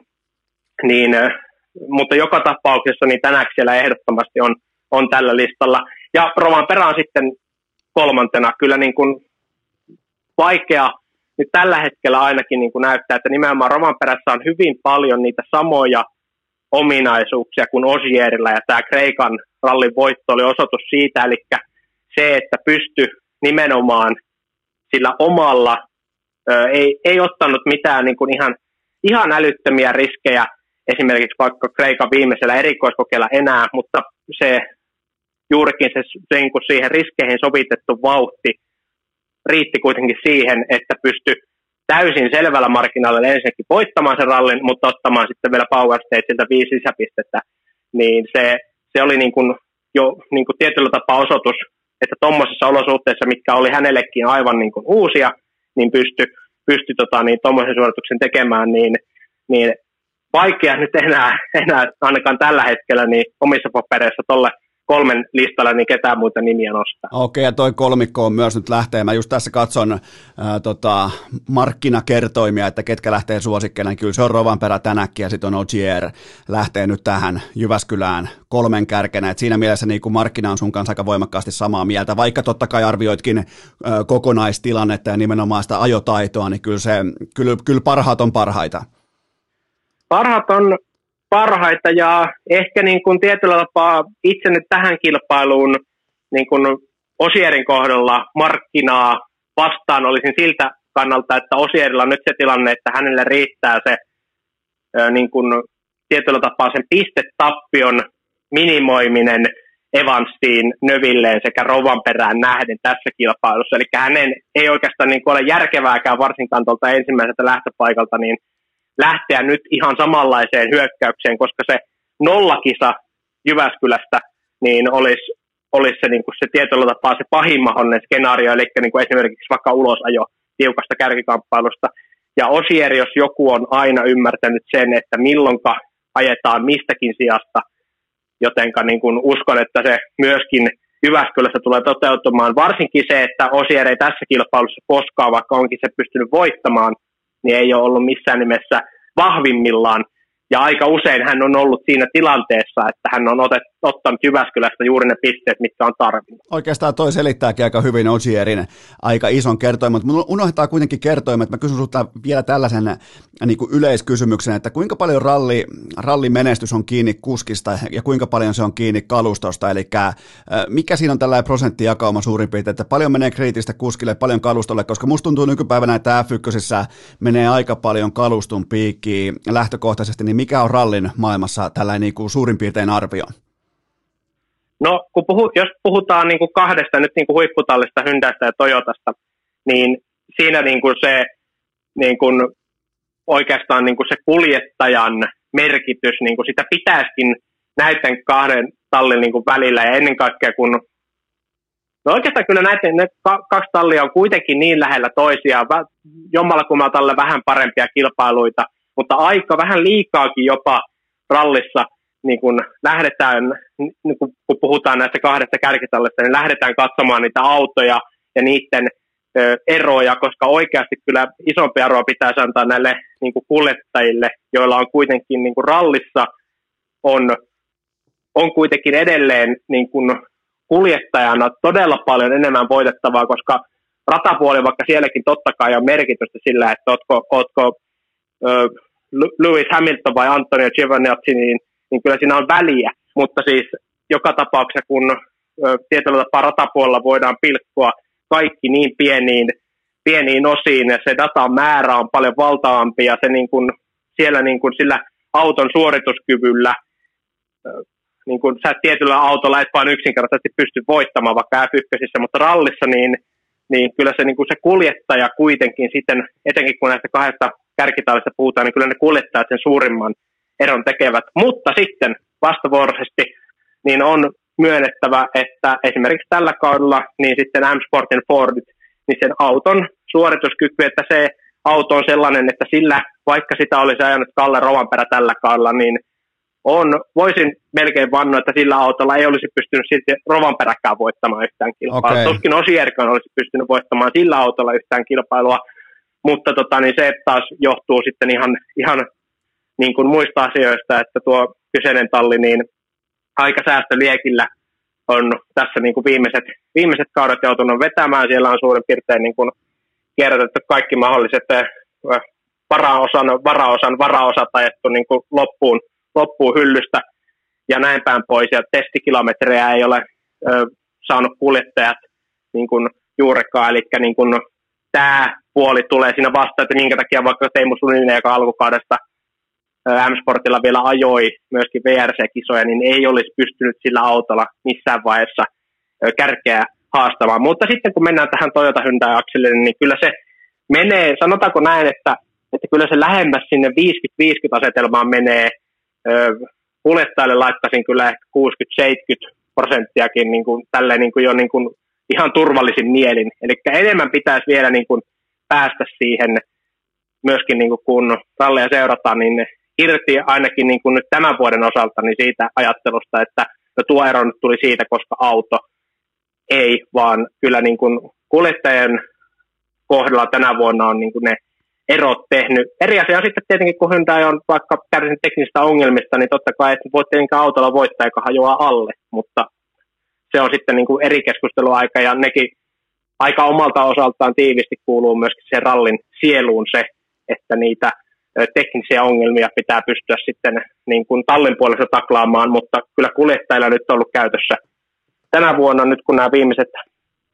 Niin, mutta joka tapauksessa niin tänään siellä ehdottomasti on, on tällä listalla. Ja Rovanperä on sitten kolmantena kyllä niin kuin vaikea. Nyt tällä hetkellä ainakin niin kuin näyttää, että nimenomaan Rovanperässä on hyvin paljon niitä samoja ominaisuuksia kuin Ogierilla, ja tämä Kreikan rallin voitto oli osoitus siitä, eli se, että pystyi nimenomaan sillä omalla, ö, ei, ei ottanut mitään niin kuin ihan, ihan älyttömiä riskejä, esimerkiksi vaikka Kreikan viimeisellä erikoiskokeilla enää, mutta se juurikin se, sen, kun siihen riskeihin sovitettu vauhti riitti kuitenkin siihen, että pystyi täysin selvällä markkinaalilla ensinnäkin voittamaan sen rallin, mutta ottamaan sitten vielä Power Stageilta viisi lisäpistettä, niin se, se oli niin kuin jo niin kuin tietyllä tapaa osoitus, että tuommoisissa olosuhteissa, mitkä oli hänellekin aivan niin kuin uusia, niin pystyi pysty tota, niin, tuommoisen suorituksen tekemään, niin, niin vaikea nyt enää, enää ainakaan tällä hetkellä niin omissa papereissa tuolle kolmen listalla, niin ketään muita nimiä nostaa. Okei, ja toi kolmikko on myös nyt lähtee. Mä just tässä katson ää, tota, markkinakertoimia, että ketkä lähtee suosikkeena. Kyllä se on Rovanperä, Tänak ja sitten on Ogier lähtee nyt tähän Jyväskylään kolmen kärkenä. Et siinä mielessä niin kun markkina on sun kanssa aika voimakkaasti samaa mieltä. Vaikka totta kai arvioitkin ää, kokonaistilannetta ja nimenomaan sitä ajotaitoa, niin kyllä, se, kyllä, kyllä parhaat on parhaita. Parhaat on parhaita, ja ehkä niin kuin tietyllä tapaa itse nyt tähän kilpailuun niin kuin Ogierin kohdalla markkinaa vastaan olisin siltä kannalta, että Ogierilla on nyt se tilanne, että hänelle riittää se niin kuin tietyllä tapaa sen pistetappion minimoiminen Evansiin, Növilleen sekä Rovanperään nähden tässä kilpailussa. Eli hänen ei oikeastaan niin kuin ole järkevääkään varsinkaan tuolta ensimmäiseltä lähtöpaikalta niin lähteä nyt ihan samanlaiseen hyökkäykseen, koska se nollakisa Jyväskylästä niin olisi, olisi se, niin kuin se tietyllä tapaa se pahin mahdollinen skenaario, eli niin kuin esimerkiksi vaikka ulosajo tiukasta kärkikamppailusta. Ja Ogier, jos joku on aina ymmärtänyt sen, että milloinka ajetaan mistäkin sijasta, jotenka niin kuin uskon, että se myöskin Jyväskylässä tulee toteutumaan. Varsinkin se, että Ogier ei tässä kilpailussa koskaan, vaikka onkin se pystynyt voittamaan, niin ei ole ollut missään nimessä vahvimmillaan. Ja aika usein hän on ollut siinä tilanteessa, että hän on otet, ottanut Jyväskylästä juuri ne pisteet, mitkä on tarvinnut. Oikeastaan toi selittääkin aika hyvin Ogierin aika ison kertoimen, mutta unohdetaan kuitenkin kertoimet. Mä kysyn sulta vielä tällaisen niin kuin yleiskysymyksen, että kuinka paljon ralli, rallimenestys on kiinni kuskista ja kuinka paljon se on kiinni kalustosta, eli mikä siinä on tällainen prosenttijakauma suurin piirtein, että paljon menee kriitistä kuskille, paljon kalustolle, koska musta tuntuu nykypäivänä, että F yhdessä menee aika paljon kalustun piikkiin lähtökohtaisesti, niin mikä on rallin maailmassa tällainen niin kuin suurin piirtein arvio? No, kun puhu, jos puhutaan niin kuin kahdesta nyt niin kuin huipputallista, Hyndästä ja Toyotasta, niin siinä niin kuin se niin kuin oikeastaan niin kuin se kuljettajan merkitys, niin kuin sitä pitäisikin näiden kahden tallin niin kuin välillä, ja ennen kaikkea kun, no oikeastaan kyllä näiden ne kaksi tallia on kuitenkin niin lähellä toisiaan, jommallakummalla tallilla vähän parempia kilpailuita, mutta aika vähän liikaakin jopa rallissa niin kun lähdetään, niin kun puhutaan näistä kahdesta kärkitallista, niin lähdetään katsomaan niitä autoja ja niiden ö, eroja, koska oikeasti kyllä isompi eroa pitäisi antaa näille niin kun kuljettajille, joilla on kuitenkin niin kun rallissa on, on kuitenkin edelleen niin kun kuljettajana todella paljon enemmän voitettavaa, koska ratapuoli, vaikka sielläkin totta kai on merkitystä sillä, että ootko, ootko ö, Lewis Hamilton vai Antonio Giovinazzi, niin, niin kyllä siinä on väliä, mutta siis joka tapauksessa, kun ö, tietyllä tapaa ratapuolella voidaan pilkkoa kaikki niin pieniin, pieniin osiin, ja se datan määrä on paljon valtavampi, ja se niin kun, siellä niin kun sillä auton suorituskyvyllä, ö, niin kun sä tietyllä autolla et vaan yksinkertaisesti pysty voittamaan, vaikka F yksi, mutta rallissa, niin niin kyllä se, niin kuin se kuljettaja kuitenkin sitten, etenkin kun näistä kahdesta kärkitallista puhutaan, niin kyllä ne kuljettajat sen suurimman eron tekevät. Mutta sitten vastavuoroisesti niin on myönnettävä, että esimerkiksi tällä kaudella niin sitten M-Sportin Fordit, niin sen auton suorituskyky, että se auto on sellainen, että sillä, vaikka sitä olisi ajanut Kalle Rovanperä tällä kaudella, niin on, voisin melkein vannoa, että sillä autolla ei olisi pystynyt silti Rovanperäkään voittamaan yhtään kilpailua. Okay. Tuskin Osierkaan olisi pystynyt voittamaan sillä autolla yhtään kilpailua, mutta tota, niin se taas johtuu sitten ihan, ihan niin kuin muista asioista, että tuo kyseinen talli niin aikasäästöliekillä on tässä niin kuin viimeiset, viimeiset kaudet joutunut vetämään. Siellä on suurin piirtein niin kuin kierrätetty kaikki mahdolliset varaosan, varaosan, varaosat ajettu niin kuin loppuun. loppuun hyllystä ja näin päin pois, ja testikilometrejä ei ole ö, saanut kuljettajat niin kuin juurikaan, eli niin kuin tämä puoli tulee siinä vastaan, että minkä takia vaikka Teemu Suninen, joka alkukaudesta M-Sportilla vielä ajoi myöskin V R C-kisoja, niin ei olisi pystynyt sillä autolla missään vaiheessa ö, kärkeä haastamaan. Mutta sitten kun mennään tähän Toyota Hyundai-akselille, niin kyllä se menee, sanotaanko näin, että, että kyllä se lähemmäs sinne viisikymmentä viisikymmentä-asetelmaan menee. Kuljettajalle laittaisin kyllä ehkä kuusikymmentä seitsemänkymmentä prosenttiakin niin kuin, tälleen niin kuin jo niin kuin ihan turvallisin mielin. Eli enemmän pitäisi vielä niin kuin päästä siihen myöskin, niin kuin, kun ralleja seurataan, niin irti ainakin niin kuin nyt tämän vuoden osalta niin siitä ajattelusta, että no tuo ero nyt tuli siitä, koska auto ei, vaan kyllä niin kuin kuljettajien kohdalla tänä vuonna on niin kuin ne erot tehnyt. Eri asia on sitten tietenkin, kun Hyundai on vaikka kärsinyt teknisistä ongelmista, niin totta kai et voi tietenkään autolla voittaa, joka hajoaa alle, mutta se on sitten niin kuin eri keskusteluaika, ja nekin aika omalta osaltaan tiivisti kuuluu myöskin sen rallin sieluun se, että niitä teknisiä ongelmia pitää pystyä sitten niin kuin tallin puolesta taklaamaan, mutta kyllä kuljettajilla nyt on ollut käytössä tänä vuonna, nyt kun nämä viimeiset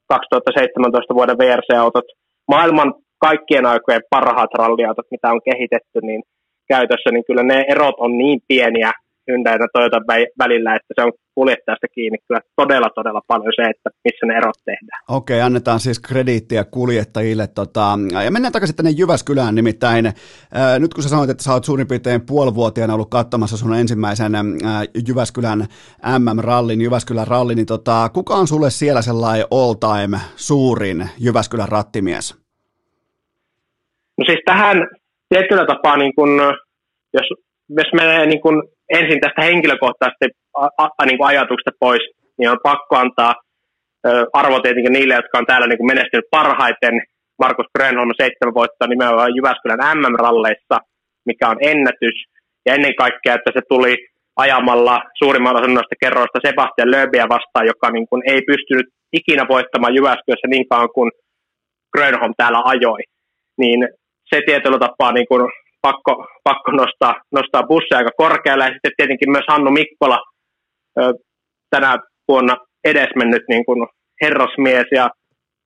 kaksituhattaseitsemäntoista vuoden V R C-autot, maailman kaikkien aikojen parhaat ralliautot, mitä on kehitetty, niin käytössä, niin kyllä ne erot on niin pieniä Hyundain ja Toyotan välillä, että se on kuljettajasta kiinni kyllä todella, todella paljon se, että missä ne erot tehdään. Okei, annetaan siis krediittiä kuljettajille. Tota, ja mennään takaisin tänne Jyväskylään nimittäin. Ää, nyt kun sä sanoit, että sä oot suurin piirtein puolivuotiaana ollut kattamassa sun ensimmäisen ää, Jyväskylän M M-rallin, Jyväskylän rallin, niin tota, kuka on sulle siellä sellainen all-time suurin Jyväskylän rattimies? No siis tähän tietyllä tapaa, niin kun, jos, jos menee niin kun ensin tästä henkilökohtaisesti a, a, niin kun ajatuksesta pois, niin on pakko antaa ö, arvo tietenkin niille, jotka on täällä niin kun menestynyt parhaiten. Markus Grönholm seitsemän voittoa nimenomaan Jyväskylän M M-ralleissa, mikä on ennätys. Ja ennen kaikkea, että se tuli ajamalla suurimmalla osan noista kerroista Sebastian Lööbiä vastaan, joka niin kun ei pystynyt ikinä voittamaan Jyväskylässä niin kauan kuin Grönholm täällä ajoi. Niin se tietyllä tapaa niin kuin pakko, pakko nostaa, nostaa bussia aika korkealle. Ja sitten tietenkin myös Hannu Mikkola ö, tänä vuonna edesmennyt niin kuin herrasmies ja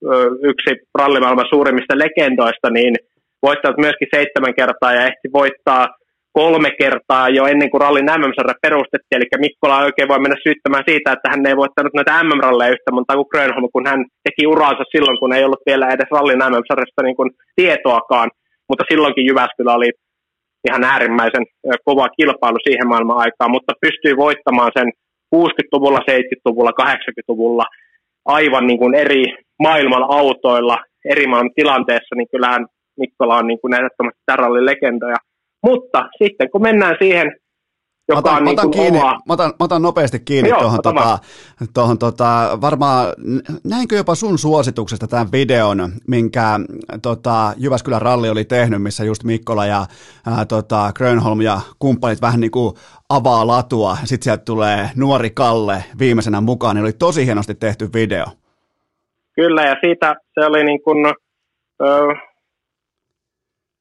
ö, yksi rallimaailman suurimmista legendoista, niin voittanut myöskin seitsemän kertaa ja ehti voittaa kolme kertaa jo ennen kuin rallin M M-sarja perustettiin. Eli Mikkola oikein voi mennä syyttämään siitä, että hän ei voittanut näitä M M-ralleja yhtä monta kuin Grönholm, kun hän teki uraansa silloin, kun ei ollut vielä edes rallin M M-sarjasta niin kuin tietoakaan. Mutta silloinkin Jyväskylä oli ihan äärimmäisen kova kilpailu siihen maailman aikaan, mutta pystyi voittamaan sen kuusikymmentäluvulla, seitsemänkymmentäluvulla, kahdeksankymmentäluvulla aivan niin kuin eri maailman autoilla, eri maailman tilanteessa, niin kyllähän Mikkola on niin kuin ehdottomasti tämän rallin legendoja. Mutta sitten kun mennään siihen Joka otan, on niin otan kiinni, oma... mä otan, mä otan nopeasti kiinni no, tuohon, tota, tuohon tota, varmaan, näinkö jopa sun suosituksesta tämän videon, minkä tota, Jyväskylän ralli oli tehnyt, missä just Mikkola ja ää, tota, Grönholm ja kumppanit vähän niin kuin avaa latua, sitten sieltä tulee nuori Kalle viimeisenä mukaan, niin oli tosi hienosti tehty video. Kyllä, ja siitä se oli niin kuin... Öö...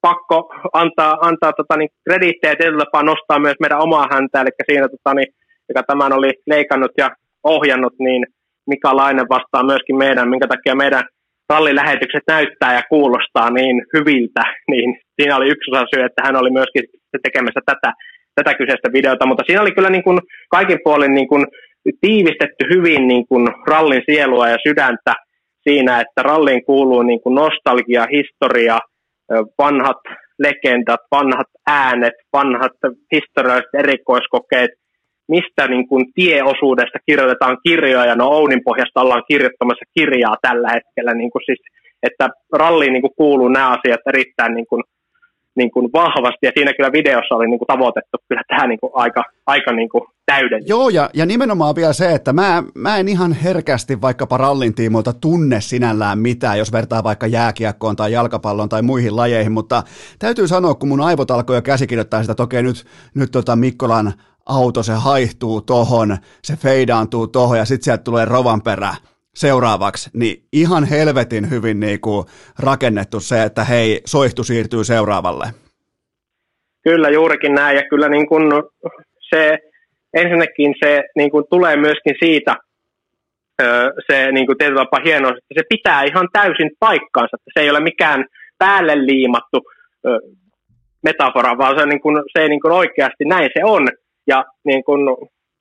pakko antaa, antaa tota, niin krediittejä ja tietyllä tapaa nostaa myös meidän omaa häntä, eli siinä, tota, niin, joka tämän oli leikannut ja ohjannut, niin Mikke Laine vastaa myöskin meidän, minkä takia meidän rallilähetykset näyttää ja kuulostaa niin hyviltä, niin siinä oli yksi osa syy, että hän oli myöskin tekemässä tätä, tätä kyseistä videota, mutta siinä oli kyllä niin kuin kaikin puolin niin kuin tiivistetty hyvin niin kuin rallin sielua ja sydäntä siinä, että ralliin kuuluu niin kuin nostalgia, historia, vanhat legendat, vanhat äänet, vanhat historialliset erikoiskokeet, mistä niin kuin tieosuudesta kirjoitetaan kirjoja, no Ouninpohjasta ollaan kirjoittamassa kirjaa tällä hetkellä, niin kuin siis, että ralliin niin kuin kuuluu nämä asiat erittäin niin kuin, niin kuin vahvasti, ja siinä kyllä videossa oli niin kuin tavoitettu kyllä tämä niin kuin aika, aika niin kuin täydellinen. Joo, ja, ja nimenomaan vielä se, että mä, mä en ihan herkästi vaikkapa rallin tiimoilta tunne sinällään mitään, jos vertaa vaikka jääkiekkoon tai jalkapalloon tai muihin lajeihin, mutta täytyy sanoa, kun mun aivot alkoi jo käsikirjoittaa sitä, että okei, nyt, nyt tota Mikkolan auto, se haihtuu tohon, se feidaantuu tohon, ja sitten sieltä tulee Rovanperä seuraavaksi, niin ihan helvetin hyvin niin kuin rakennettu se, että hei, soihtu siirtyy seuraavalle. Kyllä, juurikin näin, ja kyllä niin kuin se, ensinnäkin se niin kuin tulee myöskin siitä, se niin kuin tietyllä tapaa hienoa, että se pitää ihan täysin paikkaansa, että se ei ole mikään päälle liimattu metafora, vaan se, niin kuin, se niin kuin oikeasti näin se on, ja niin kuin,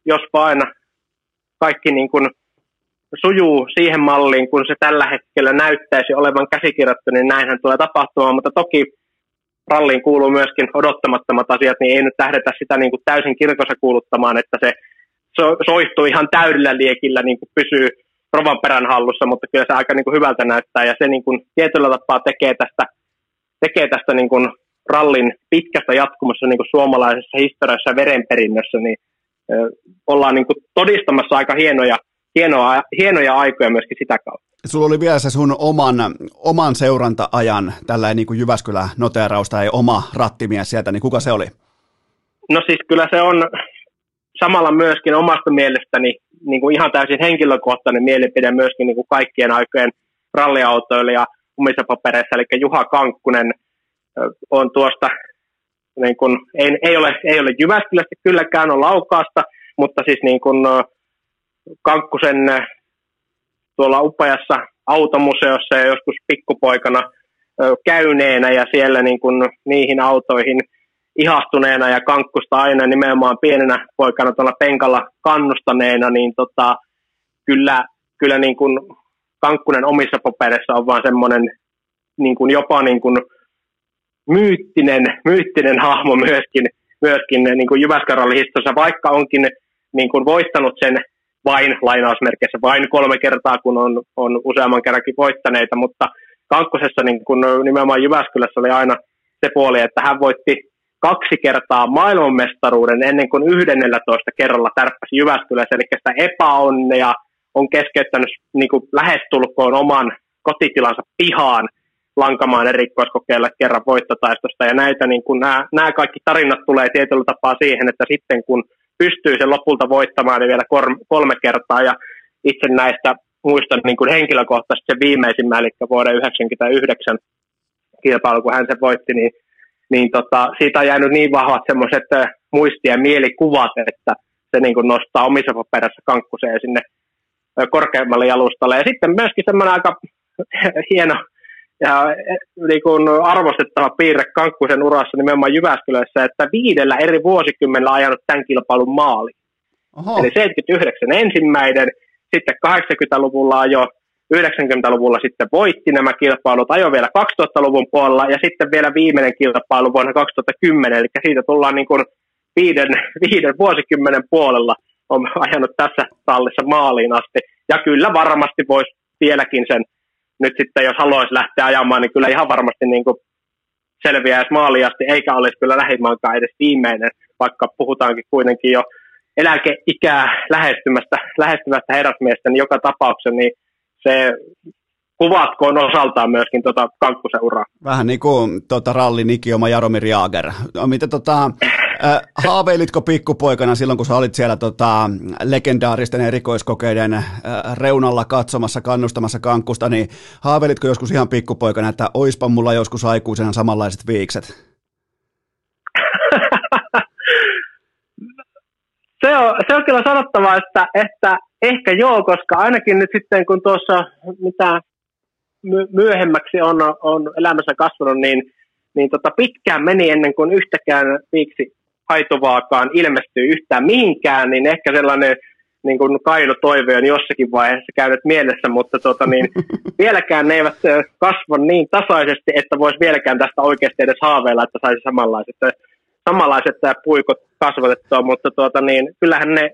jos vain kaikki niin kuin sujuu siihen malliin, kun se tällä hetkellä näyttäisi olevan käsikirjattu, niin näinhän tulee tapahtumaan, mutta toki ralliin kuuluu myöskin odottamattomat asiat, niin ei nyt lähdetä sitä niin kuin täysin kirkossa kuuluttamaan, että se so- soihtuu ihan täydellä liekillä, niin kuin pysyy Rovanperän hallussa, mutta kyllä se aika niin kuin hyvältä näyttää, ja se niin kuin tietyllä tapaa tekee tästä, tekee tästä niin kuin rallin pitkästä jatkumassa niin kuin suomalaisessa historiassa ja verenperinnössä, niin ö, ollaan niin kuin todistamassa aika hienoja Hienoa, hienoja aikoja myöskin sitä kautta. Sulla oli vielä se sun oman, oman seuranta-ajan, tällainen niin kuin Jyväskylän noteeraus tai oma rattimies sieltä, niin kuka se oli? No siis kyllä se on samalla myöskin omasta mielestäni niin kuin ihan täysin henkilökohtainen mielipide myöskin niin kuin kaikkien aikojen ralliautoilija omissa papereissa, eli Juha Kankkunen on tuosta, niin kuin, ei, ei, ole, ei ole Jyväskylästä kylläkään, on Laukaasta, mutta siis niin kuin Kankkusen tuolla upeassa automuseossa ja joskus pikkupoikana käyneenä ja siellä niin kuin niihin autoihin ihastuneena ja Kankkusta aina nimenomaan pienenä poikana tuolla penkalla kannustaneena, niin tota, kyllä, kyllä niin kuin Kankkunen omissa papereissa on vaan semmoinen niin kuin jopa niin kuin myyttinen, myyttinen hahmo myöskin, myöskin niin kuin Jyväskylän rallihistoriassa, vaikka onkin niin kuin voittanut sen vain lainausmerkeissä, vain kolme kertaa, kun on, on useamman kerrankin voittaneita, mutta Kankkosessa niin kun nimenomaan Jyväskylässä oli aina se puoli, että hän voitti kaksi kertaa maailmanmestaruuden ennen kuin yhdennellätoista kerralla tärppäsi Jyväskylässä, eli sitä epäonnea on keskeyttänyt niin kuin lähestulkoon oman kotitilansa pihaan Lankamaan erikoiskokeilla kerran voittotaistosta, ja näitä, niin kun nämä, nämä kaikki tarinat tulee tietyllä tapaa siihen, että sitten kun pystyy sen lopulta voittamaan niin vielä kolme kertaa, ja itse näistä muistan niin kuin henkilökohtaisesti sen viimeisimmän, eli vuoden yhdeksänkymmentäyhdeksän kilpailu, kun hän sen voitti, niin, niin tota, siitä on jäänyt niin vahvat semmoiset muisti- ja mielikuvat, että se niin kuin nostaa omissa paperissa Kankkuseen sinne korkeammalle jalustalle. Ja sitten myöskin semmoinen aika hieno ja niin kuin arvostettava piirre Kankkusen urassa nimenomaan Jyväskylässä, että viidellä eri vuosikymmenellä ajanut tämän kilpailun maali. Oho. Eli seitsemänkymmentäyhdeksän ensimmäinen, sitten kahdeksankymmentäluvulla ajoi, yhdeksänkymmentäluvulla sitten voitti nämä kilpailut, ajoi vielä kaksituhattaluvun puolella ja sitten vielä viimeinen kilpailu vuonna kaksituhattakymmenen, eli siitä tullaan niin kuin viiden, viiden vuosikymmenen puolella on ajanut tässä tallissa maaliin asti. Ja kyllä varmasti voisi vieläkin sen nyt sitten jos haluaisi lähteä ajamaan, niin kyllä ihan varmasti niin kuin selviäisi maaliin asti, eikä olisi kyllä lähimaankaan edes viimeinen. vaikka puhutaankin kuitenkin jo eläkeikää lähestymästä, lähestymästä herrasmiestä, niin joka tapauksessa niin se kuvatkoon osaltaan myöskin tota Kankkusen uraa. Vähän niin kuin tota, rallin ikioma Jaromir Jagr. Mitä tota... Haaveilitko pikkupoikana silloin, kun sä olit siellä tota, legendaaristen erikoiskokeiden äh, reunalla katsomassa, kannustamassa Kankkusta, niin haaveilitko joskus ihan pikkupoikana, että oispa mulla joskus aikuisena samanlaiset viikset? se, on, se on kyllä sanottava, että, että ehkä joo, koska ainakin nyt sitten, kun tuossa mitä myöhemmäksi on, on elämässä kasvanut, niin, niin tota pitkään meni ennen kuin yhtäkään viiksi haitovaakaan ilmestyy yhtään mihinkään, niin ehkä sellainen niin kuin kaino toive on jossakin vaiheessa käynyt mielessä, mutta tuota, niin, vieläkään ne eivät kasva niin tasaisesti, että voisi vieläkään tästä oikeasti edes haaveilla, että saisi samanlaiset, samanlaiset puikot kasvatettua, mutta tuota, niin, kyllähän ne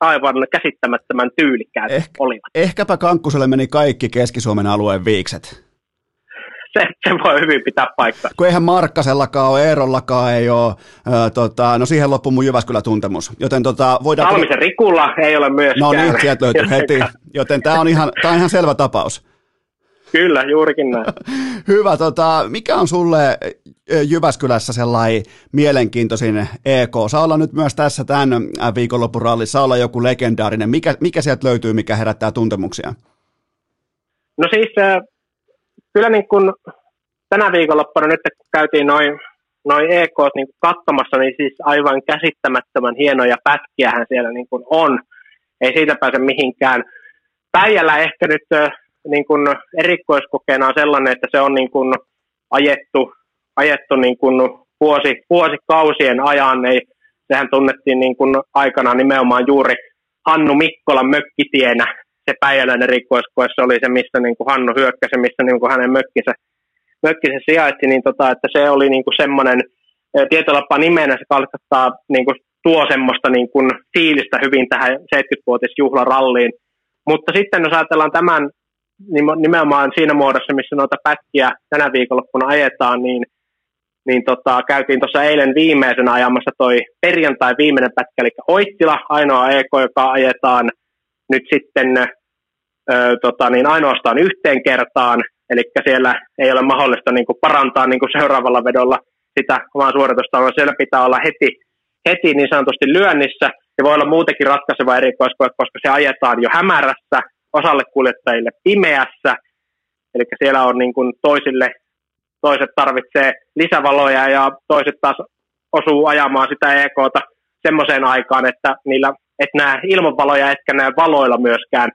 aivan käsittämättömän tyylikkäät eh, olivat. Ehkäpä Kankkuselle meni kaikki Keski-Suomen alueen viikset. Se, se voi hyvin pitää paikkaa. Kun eihän Markkasellakaan ole, Eerollakaan ei ole, ää, tota, no siihen loppui mun Jyväskylä-tuntemus. Joten tota, voidaan... Salmisen Rikulla ei ole myöskään. No niin, sieltä löytyy heti, joten tämä on, on ihan selvä tapaus. Kyllä, juurikin näin. Hyvä, tota, mikä on sulle Jyväskylässä sellainen mielenkiintoisin E K? Saa olla nyt myös tässä tämän viikonloppurallissa, saa olla joku legendaarinen. Mikä, mikä sieltä löytyy, mikä herättää tuntemuksia? No siis... Äh... Kyllä niin kun tänä viikonloppuna nyt kun käytiin noin, noin E K:t niin katsomassa, niin siis aivan käsittämättömän hienoja pätkiähän siellä niin kun on. Ei siitä pääse mihinkään. Päijällä ehkä nyt niin kun erikoiskokeena on sellainen, että se on niin kun ajettu, ajettu niin kun vuosi, vuosikausien ajan. Ei, sehän tunnettiin niin kun aikana nimenomaan juuri Hannu Mikkolan mökkitienä. Se Päijälän erikoiskoe, se oli se, missä niin kuin Hannu hyökkäsi, missä niin kuin hänen mökkinsä, mökkinsä sijaitsi, niin tota, että se oli niin kuin semmoinen, tietyllä tapaa nimenä se kalkattaa, niin kuin tuo semmoista niin kuin fiilistä hyvin tähän seitsemänkymmenvuotisjuhlaralliin. Mutta sitten jos ajatellaan tämän nimenomaan siinä muodossa, missä noita pätkiä tänä viikonloppuna ajetaan, niin, niin tota, käytiin tuossa eilen viimeisenä ajamassa toi perjantai viimeinen pätkä, eli Oittila, ainoa E K, joka ajetaan nyt sitten Öö, tota, niin ainoastaan yhteen kertaan, eli siellä ei ole mahdollista niin kuin parantaa niin kuin seuraavalla vedolla sitä omaa suoritusta, vaan siellä pitää olla heti, heti niin sanotusti lyönnissä, ja voi olla muutenkin ratkaiseva erikoiskoe, koska se ajetaan jo hämärässä, osalle kuljettajille pimeässä, eli siellä on niin kuin toisille, toiset tarvitsee lisävaloja, ja toiset taas osuu ajamaan sitä E K:ta semmoiseen aikaan, että niillä et näe ilmanvaloja, etkä näe valoilla myöskään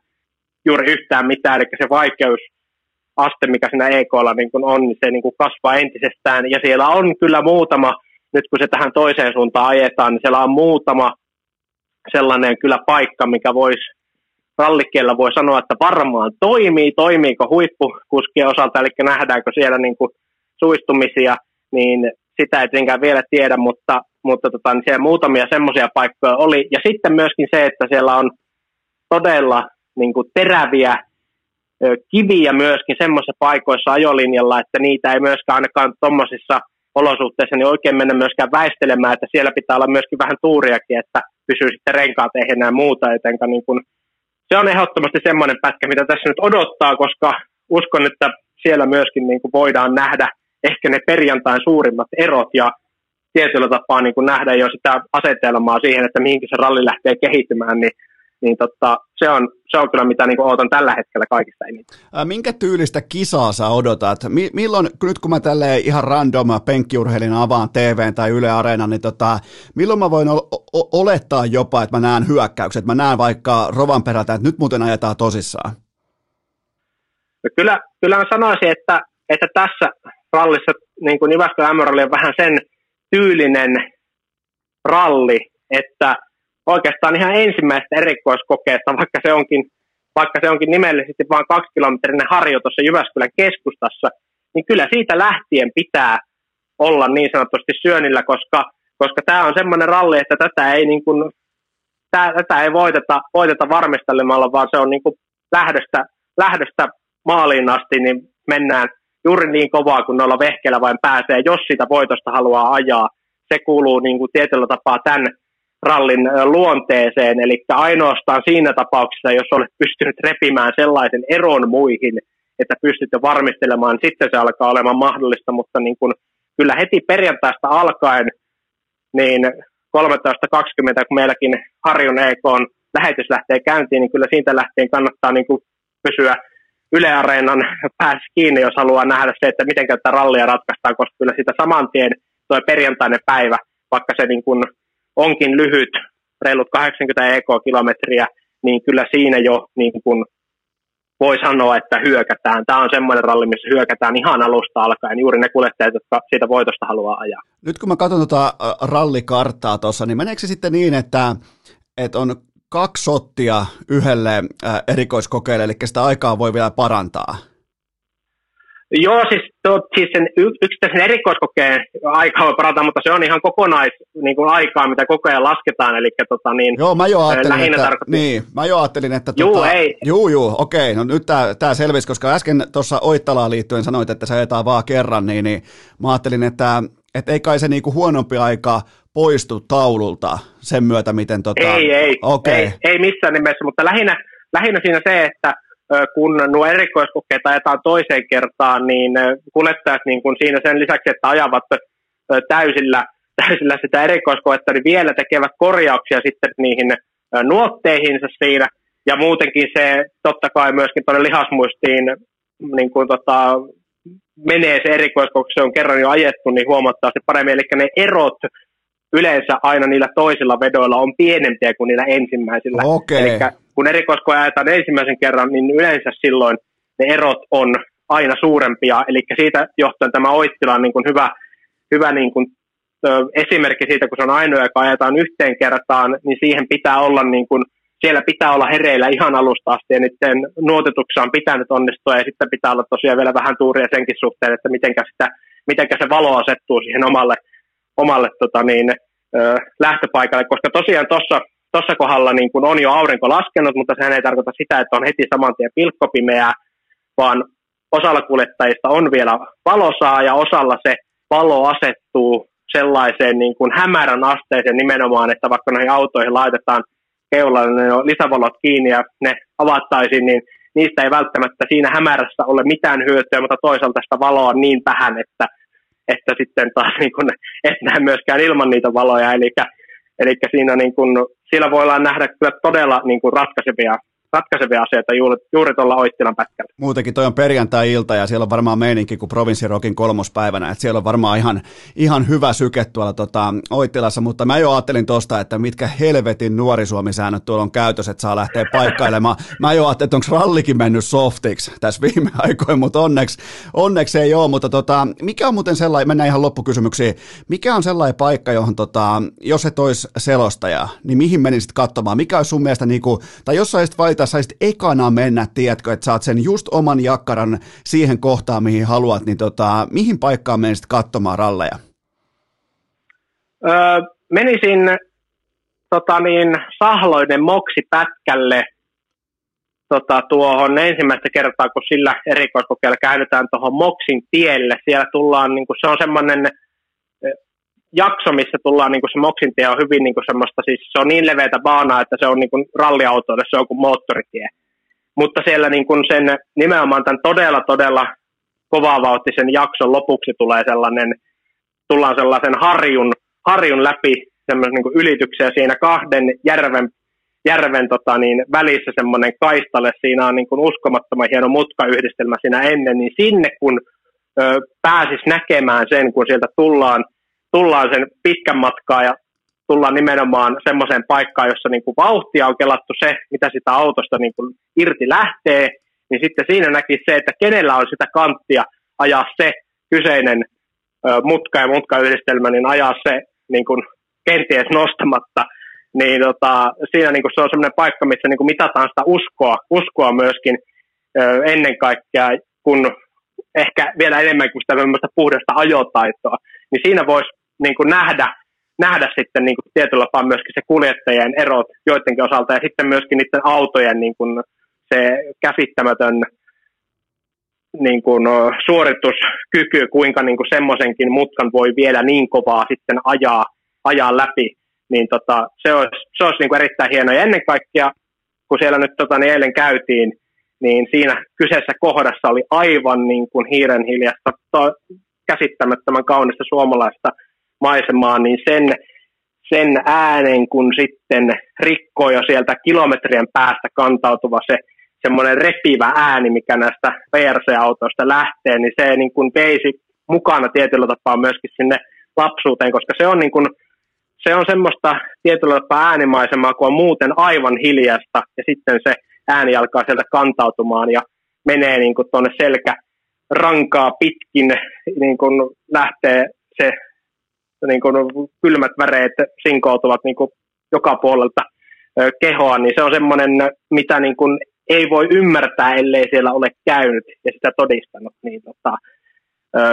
juuri yhtään mitään, eli se vaikeusaste, mikä siinä E K:lla niin kun on, niin se niin kun kasvaa entisestään, ja siellä on kyllä muutama, nyt kun se tähän toiseen suuntaan ajetaan, niin siellä on muutama sellainen kyllä paikka, mikä voisi, rallikielellä voi sanoa, että varmaan toimii, toimiiko huippukuskien osalta, eli nähdäänkö siellä niin kun suistumisia, niin sitä ei tietenkään vielä tiedä, mutta, mutta tota, niin siellä muutamia semmoisia paikkoja oli, ja sitten myöskin se, että siellä on todella niin kuin teräviä ö, kiviä myöskin semmoisissa paikoissa ajolinjalla, että niitä ei myöskään ainakaan tuommoisissa olosuhteissa niin oikein mennä myöskään väistelemään, että siellä pitää olla myöskin vähän tuuriakin, että pysyy sitten renkaat eihän enää muuta, jotenka niin kuin, se on ehdottomasti semmoinen pätkä, mitä tässä nyt odottaa, koska uskon, että siellä myöskin niin kuin voidaan nähdä ehkä ne perjantain suurimmat erot ja tietyllä tapaa niin kuin nähdä jo sitä asetelmaa siihen, että mihinkin se ralli lähtee kehittymään, niin niin totta, se, on, se on kyllä mitä niin kuin odotan tällä hetkellä kaikista eniten. Minkä tyylistä kisaa sä odotat? Milloin, nyt kun mä tälleen ihan random penkkiurheilin avaan T V:n tai Yle Areenan, niin tota, milloin mä voin o- o- olettaa jopa, että mä näen hyökkäykset, mä näen vaikka Rovanperältä, että nyt muuten ajetaan tosissaan? No kyllä, kyllä mä sanoisin, että, että tässä rallissa niin kuin Jyväskylän M-ralli on vähän sen tyylinen ralli, että oikeastaan ihan ensimmäistä erikoiskokeesta, vaikka se onkin, vaikka se onkin nimellisesti vain kaksikilometrinen harjoitus Jyväskylän keskustassa, niin kyllä siitä lähtien pitää olla niin sanotusti syönnillä, koska, koska tämä on semmoinen ralli, että tätä ei, niin kuin, tää, tätä ei voiteta, voiteta varmistelemalla, vaan se on niin kuin lähdöstä, lähdöstä maaliin asti, niin mennään juuri niin kovaa kuin noilla vehkeillä vain pääsee, jos sitä voitosta haluaa ajaa. se kuuluu niin kuin tietyllä tapaa tämän rallin luonteeseen, eli ainoastaan siinä tapauksessa, jos olet pystynyt repimään sellaisen eron muihin, että pystyt jo varmistelemaan, sitten se alkaa olemaan mahdollista, mutta niin kuin kyllä heti perjantaista alkaen, niin kolmetoista kaksikymmentä, kun meilläkin Harjun E K:n lähetys lähtee käyntiin, niin kyllä siitä lähtien kannattaa niin kuin pysyä Yle Areenan päässä kiinni, jos haluaa nähdä se, että miten tätä rallia ratkaistaan, koska kyllä sitä saman tien tuo perjantainen päivä, vaikka se niin kuin onkin lyhyt, reilut kahdeksankymmentä E K-kilometriä, niin kyllä siinä jo niin kuin voi sanoa, että hyökätään. Tämä on semmoinen ralli, missä hyökätään ihan alusta alkaen, juuri ne kuljettajat, jotka siitä voitosta haluaa ajaa. Nyt kun mä katson tuota rallikarttaa tuossa, niin meneekö se sitten niin, että, että on kaksi sottia yhdelle erikoiskokeelle, eli sitä aikaa voi vielä parantaa? Joo, siis, to, siis sen yksittäisen erikoiskokeen aikaa voi parantaa, mutta se on ihan kokonais niin kuin aikaa, mitä koko ajan lasketaan, eli tota, niin, joo, mä jo ajattelin, että, tarkoittaa... niin, mä jo ajattelin, että juu, tota, ei. Juu, juu, okei, no nyt tää, tää selvisi, koska äsken tuossa Oittalaan liittyen sanoit, että se ajetaan vaan kerran, niin, niin mä ajattelin, että et ei kai se niinku huonompi aika poistu taululta sen myötä, miten tota... Ei, ei, okay. ei, ei missään nimessä, mutta lähinnä, lähinnä siinä se, että kun nuo erikoiskokeet ajetaan toiseen kertaan, niin kuljettajat niin kun siinä sen lisäksi, että ajavat täysillä, täysillä sitä erikoiskoetta, niin vielä tekevät korjauksia sitten niihin nuotteihinsa siinä, ja muutenkin se totta kai myöskin tuonne lihasmuistiin niin kun tota, menee se erikoiskoke, se on kerran jo ajettu, niin huomattavasti paremmin, eli ne erot yleensä aina niillä toisilla vedoilla on pienempiä kuin niillä ensimmäisillä. Okay. Eli kun erikoiskoe ajetaan ensimmäisen kerran, niin yleensä silloin ne erot on aina suurempia. Eli siitä johtuen tämä Oittila on niin kuin hyvä, hyvä niin kuin, ö, esimerkki siitä, kun se on ainoa, joka ajetaan yhteen kertaan, niin siihen pitää olla, niin kuin, siellä pitää olla hereillä ihan alusta asti, ja niiden nuotetuksessa on pitänyt onnistua, ja sitten pitää olla tosiaan vielä vähän tuuria senkin suhteen, että mitenkä, sitä, mitenkä se valo asettuu siihen omalle, omalle tota niin, ö, lähtöpaikalle, koska tosiaan tuossa Tuossa kohdalla niin kun on jo aurinko laskenut, mutta sehän ei tarkoita sitä, että on heti saman tien pilkkopimeää, vaan osalla kuljettajista on vielä valosaa ja osalla se valo asettuu sellaiseen niin kuin hämärän asteeseen nimenomaan, että vaikka noihin autoihin laitetaan keulalla ne lisävalot kiinni ja ne avattaisiin, niin niistä ei välttämättä siinä hämärässä ole mitään hyötyä, mutta toisaalta sitä valoa on niin vähän, että, että sitten taas niin kun et näe myöskään ilman niitä valoja, eli Eli siinä niin kun, siellä voidaan nähdä kyllä todella niin kun ratkaisevia, ratkaisevia asioita juuri, juuri tuolla Oittilan pätkällä. Muutenkin toi on perjantai-ilta ja siellä on varmaan meininki kuin provinssirokin kolmospäivänä, että siellä on varmaan ihan, ihan hyvä syke tuolla tota, Oittilassa, mutta mä jo ajattelin tuosta, että mitkä helvetin nuorisuomisäännöt tuolla on käytössä, että saa lähteä paikkailemaan. Mä jo ajattelin, että onko rallikin mennyt softiksi tässä viime aikoina, mutta onneksi, onneksi ei ole, mutta tota, mikä on muuten sellainen, mennään ihan loppukysymyksiin, mikä on sellainen paikka, johon tota, jos et olisi selostaja, niin mihin menisit katsomaan, mikä olisi sun mielestä, niin kuin, tai jos saisit vaita saisit ekana mennä, tiedätkö, että saat sen just oman jakkaran siihen kohtaan, mihin haluat, niin tota, mihin paikkaan menisit katsomaan ralleja? Öö, menisin tota niin, Sahloinen Moksi pätkälle tota, tuohon ensimmäistä kertaa, kun sillä erikoiskokeella käännytään tuohon Moksin tielle. Siellä tullaan, niin kuin, se on semmoinen jakso, missä tullaan, niin kuin se Moksintie on hyvin niin kuin semmoista, siis se on niin leveätä baanaa, että se on niin kuin ralliautoille, se on kuin moottoritie. Mutta siellä niin kuin sen nimenomaan tämän todella, todella kovavauhtisen jakson lopuksi tulee sellainen, tullaan sellaisen harjun, harjun läpi semmoisen niin kuin ylityksiä siinä kahden järven, järven tota niin, välissä semmoinen kaistalle, siinä on niin kuin uskomattoman hieno mutkayhdistelmä siinä ennen, niin sinne kun ö, pääsis näkemään sen, kun sieltä tullaan, tullaan sen pitkän matkaa ja tullaan nimenomaan semmoiseen paikkaan, jossa niin kuin vauhtia on kelattu se, mitä sitä autosta niin kuin irti lähtee, niin sitten siinä näki se, että kenellä on sitä kanttia ajaa se kyseinen mutka ja mutkayhdistelmä, niin ajaa se niin kuin kenties nostamatta. Niin tota, siinä niin kuin se on semmoinen paikka, missä niin kuin mitataan sitä uskoa, uskoa myöskin ennen kaikkea, kun ehkä vielä enemmän kuin sitä puhdasta ajotaitoa, niin siinä voisi niin kuin nähdä, nähdä sitten niin kuin tietyllä tapaa myöskin se kuljettajien erot joidenkin osalta ja sitten myöskin niiden autojen niin kuin se käsittämätön niin kuin, suorituskyky, kuinka niin kuin semmoisenkin mutkan voi vielä niin kovaa sitten ajaa, ajaa läpi, niin tota, se olisi, se olisi niin kuin erittäin hienoa. Ja ennen kaikkea, kun siellä nyt tota, niin eilen käytiin, niin siinä kyseessä kohdassa oli aivan niin kuin hiiren hiljasta to- käsittämättömän kaunista suomalaista maisemaa, niin sen, sen äänen, kun sitten rikkoi jo sieltä kilometrien päästä kantautuva se semmoinen repivä ääni, mikä näistä V R C-autoista lähtee, niin se niin kuin veisi mukana tietyllä tapaa myöskin sinne lapsuuteen, koska se on, niin kuin, se on semmoista tietyllä tapaa äänimaisemaa, kun on muuten aivan hiljasta, ja sitten se ääni alkaa sieltä kantautumaan ja menee niin kuin tuonne selkärankaa pitkin, niin kuin lähtee se niin kuin kylmät väreet sinkoutuvat niin kuin joka puolelta kehoa, niin se on semmoinen, mitä niin kuin ei voi ymmärtää, ellei siellä ole käynyt ja sitä todistanut, niin, tota,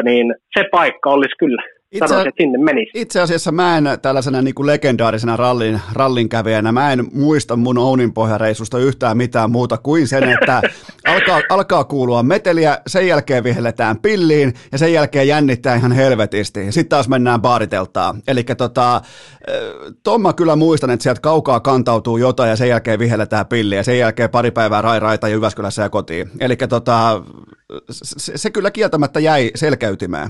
niin se paikka olisi kyllä. Itse, Sanoisin, että sinne menisi. Itse asiassa mä en tällaisena niin kuin legendaarisena rallin, rallinkävijänä, mä en muista mun Ouninpohjareissusta yhtään mitään muuta kuin sen, että alkaa, alkaa kuulua meteliä, sen jälkeen vihelletään pilliin ja sen jälkeen jännittää ihan helvetisti. Sitten taas mennään baariteltaan. Eli tota, ton mä kyllä muistan, että sieltä kaukaa kantautuu jotain ja sen jälkeen vihelletään pilliin ja sen jälkeen pari päivää rairaita ja Jyväskylässä ja kotiin. Eli tota, se, se kyllä kieltämättä jäi selkäytimään.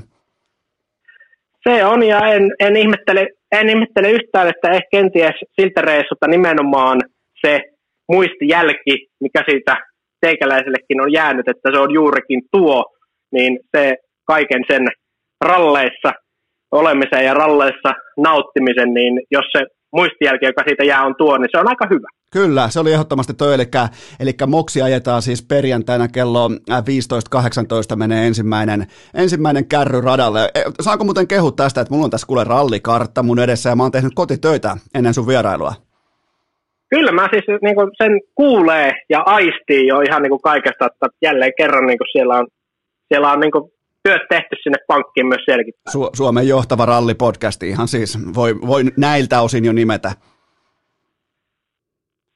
Se on, ja en, en, ihmettele, en ihmettele yhtään, että ehkä kenties siltä reissulta nimenomaan se muistijälki, mikä siitä teikäläisellekin on jäänyt, että se on juurikin tuo, niin se kaiken sen ralleissa olemisen ja ralleissa nauttimisen, niin jos se muistijälki, joka siitä jää, on tuo, niin se on aika hyvä. Kyllä, se oli ehdottomasti toi, eli, eli Moksi ajetaan siis perjantaina kello viisitoista kahdeksantoista menee ensimmäinen, ensimmäinen kärry radalle. Saanko muuten kehu tästä, että mulla on tässä kuule rallikartta mun edessä ja mä oon tehnyt kotitöitä ennen sun vierailua? Kyllä, mä siis niin kuin sen kuulee ja aistii jo ihan niin kuin kaikesta, että jälleen kerran niin kuin siellä on, siellä on niin kuin työt tehty sinne pankkiin myös sielläkin. Su- Suomen johtava rallipodcasti ihan siis, voi, voi näiltä osin jo nimetä.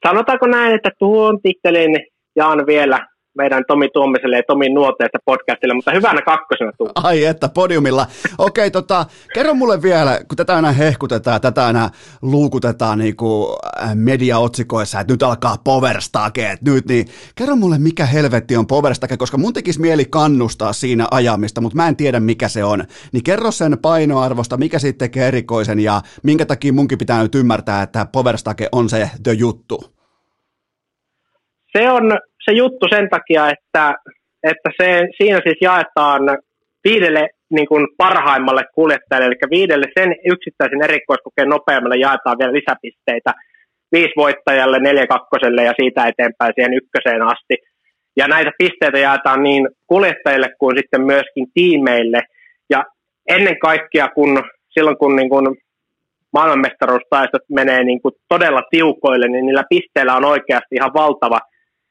Sanotaanko näin, että tuon tittelin jaan vielä meidän Tomi Tuomiselle ja Tomin nuoteesta podcastille, mutta hyvänä kakkosena tuu. Ai että, podiumilla. Okei, tota, kerro mulle vielä, kun tätä aina hehkutetaan, tätä aina luukutetaan niin kuin mediaotsikoissa, että nyt alkaa powerstakeet nyt, niin kerro mulle, mikä helvetti on powerstake, koska mun tekisi mieli kannustaa siinä ajamista, mutta mä en tiedä, mikä se on. Niin kerro sen painoarvosta, mikä siitä tekee erikoisen ja minkä takia munkin pitää nyt ymmärtää, että powerstake on se the juttu. Se on se juttu sen takia, että, että se, siinä siis jaetaan viidelle niin kuin parhaimmalle kuljettajalle, eli viidelle sen yksittäisen erikoiskokeen nopeammalle jaetaan vielä lisäpisteitä. Viisi voittajalle, neljä kakkoselle ja siitä eteenpäin siihen ykköseen asti. Ja näitä pisteitä jaetaan niin kuljettajille kuin sitten myöskin tiimeille. Ja ennen kaikkea kun, silloin, kun, niin kun maailmanmestaruustaistot menee niin kuin todella tiukoille, niin niillä pisteillä on oikeasti ihan valtava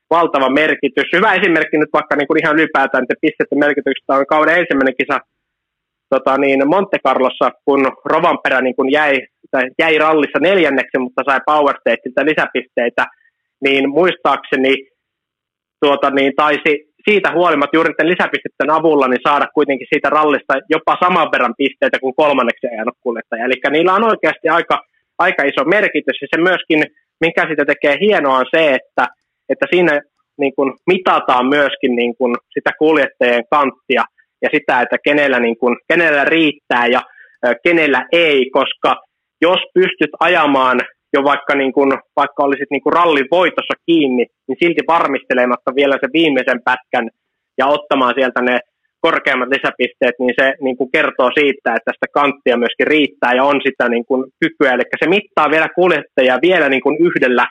Valtava merkitys. Hyvä esimerkki nyt vaikka niin kuin ihan ylipäätään niiden pisteiden merkityksestä on kauden ensimmäinen kisa tota niin, Monte Carlossa, kun Rovanperä niin kun jäi, jäi rallissa neljänneksi, mutta sai Power Stateilta lisäpisteitä, niin muistaakseni tuota, niin, taisi siitä huolimatta juuri niiden lisäpisteiden avulla niin saada kuitenkin siitä rallista jopa saman verran pisteitä kuin kolmanneksi ajanut kuljettaja. Eli niillä on oikeasti aika, aika iso merkitys, ja se myöskin, mikä sitä tekee hienoa, on se, että että siinä niin kuin mitataan myöskin niin kuin sitä kuljettajien kanttia ja sitä, että kenellä, niin kuin, kenellä riittää ja ö, kenellä ei, koska jos pystyt ajamaan jo vaikka, niin kuin, vaikka olisit niin kuin rallin voitossa kiinni, niin silti varmistelematta vielä se viimeisen pätkän ja ottamaan sieltä ne korkeammat lisäpisteet, niin se niin kuin kertoo siitä, että tästä kanttia myöskin riittää ja on sitä niin kuin kykyä. Eli se mittaa vielä kuljettajia vielä niin kuin yhdellä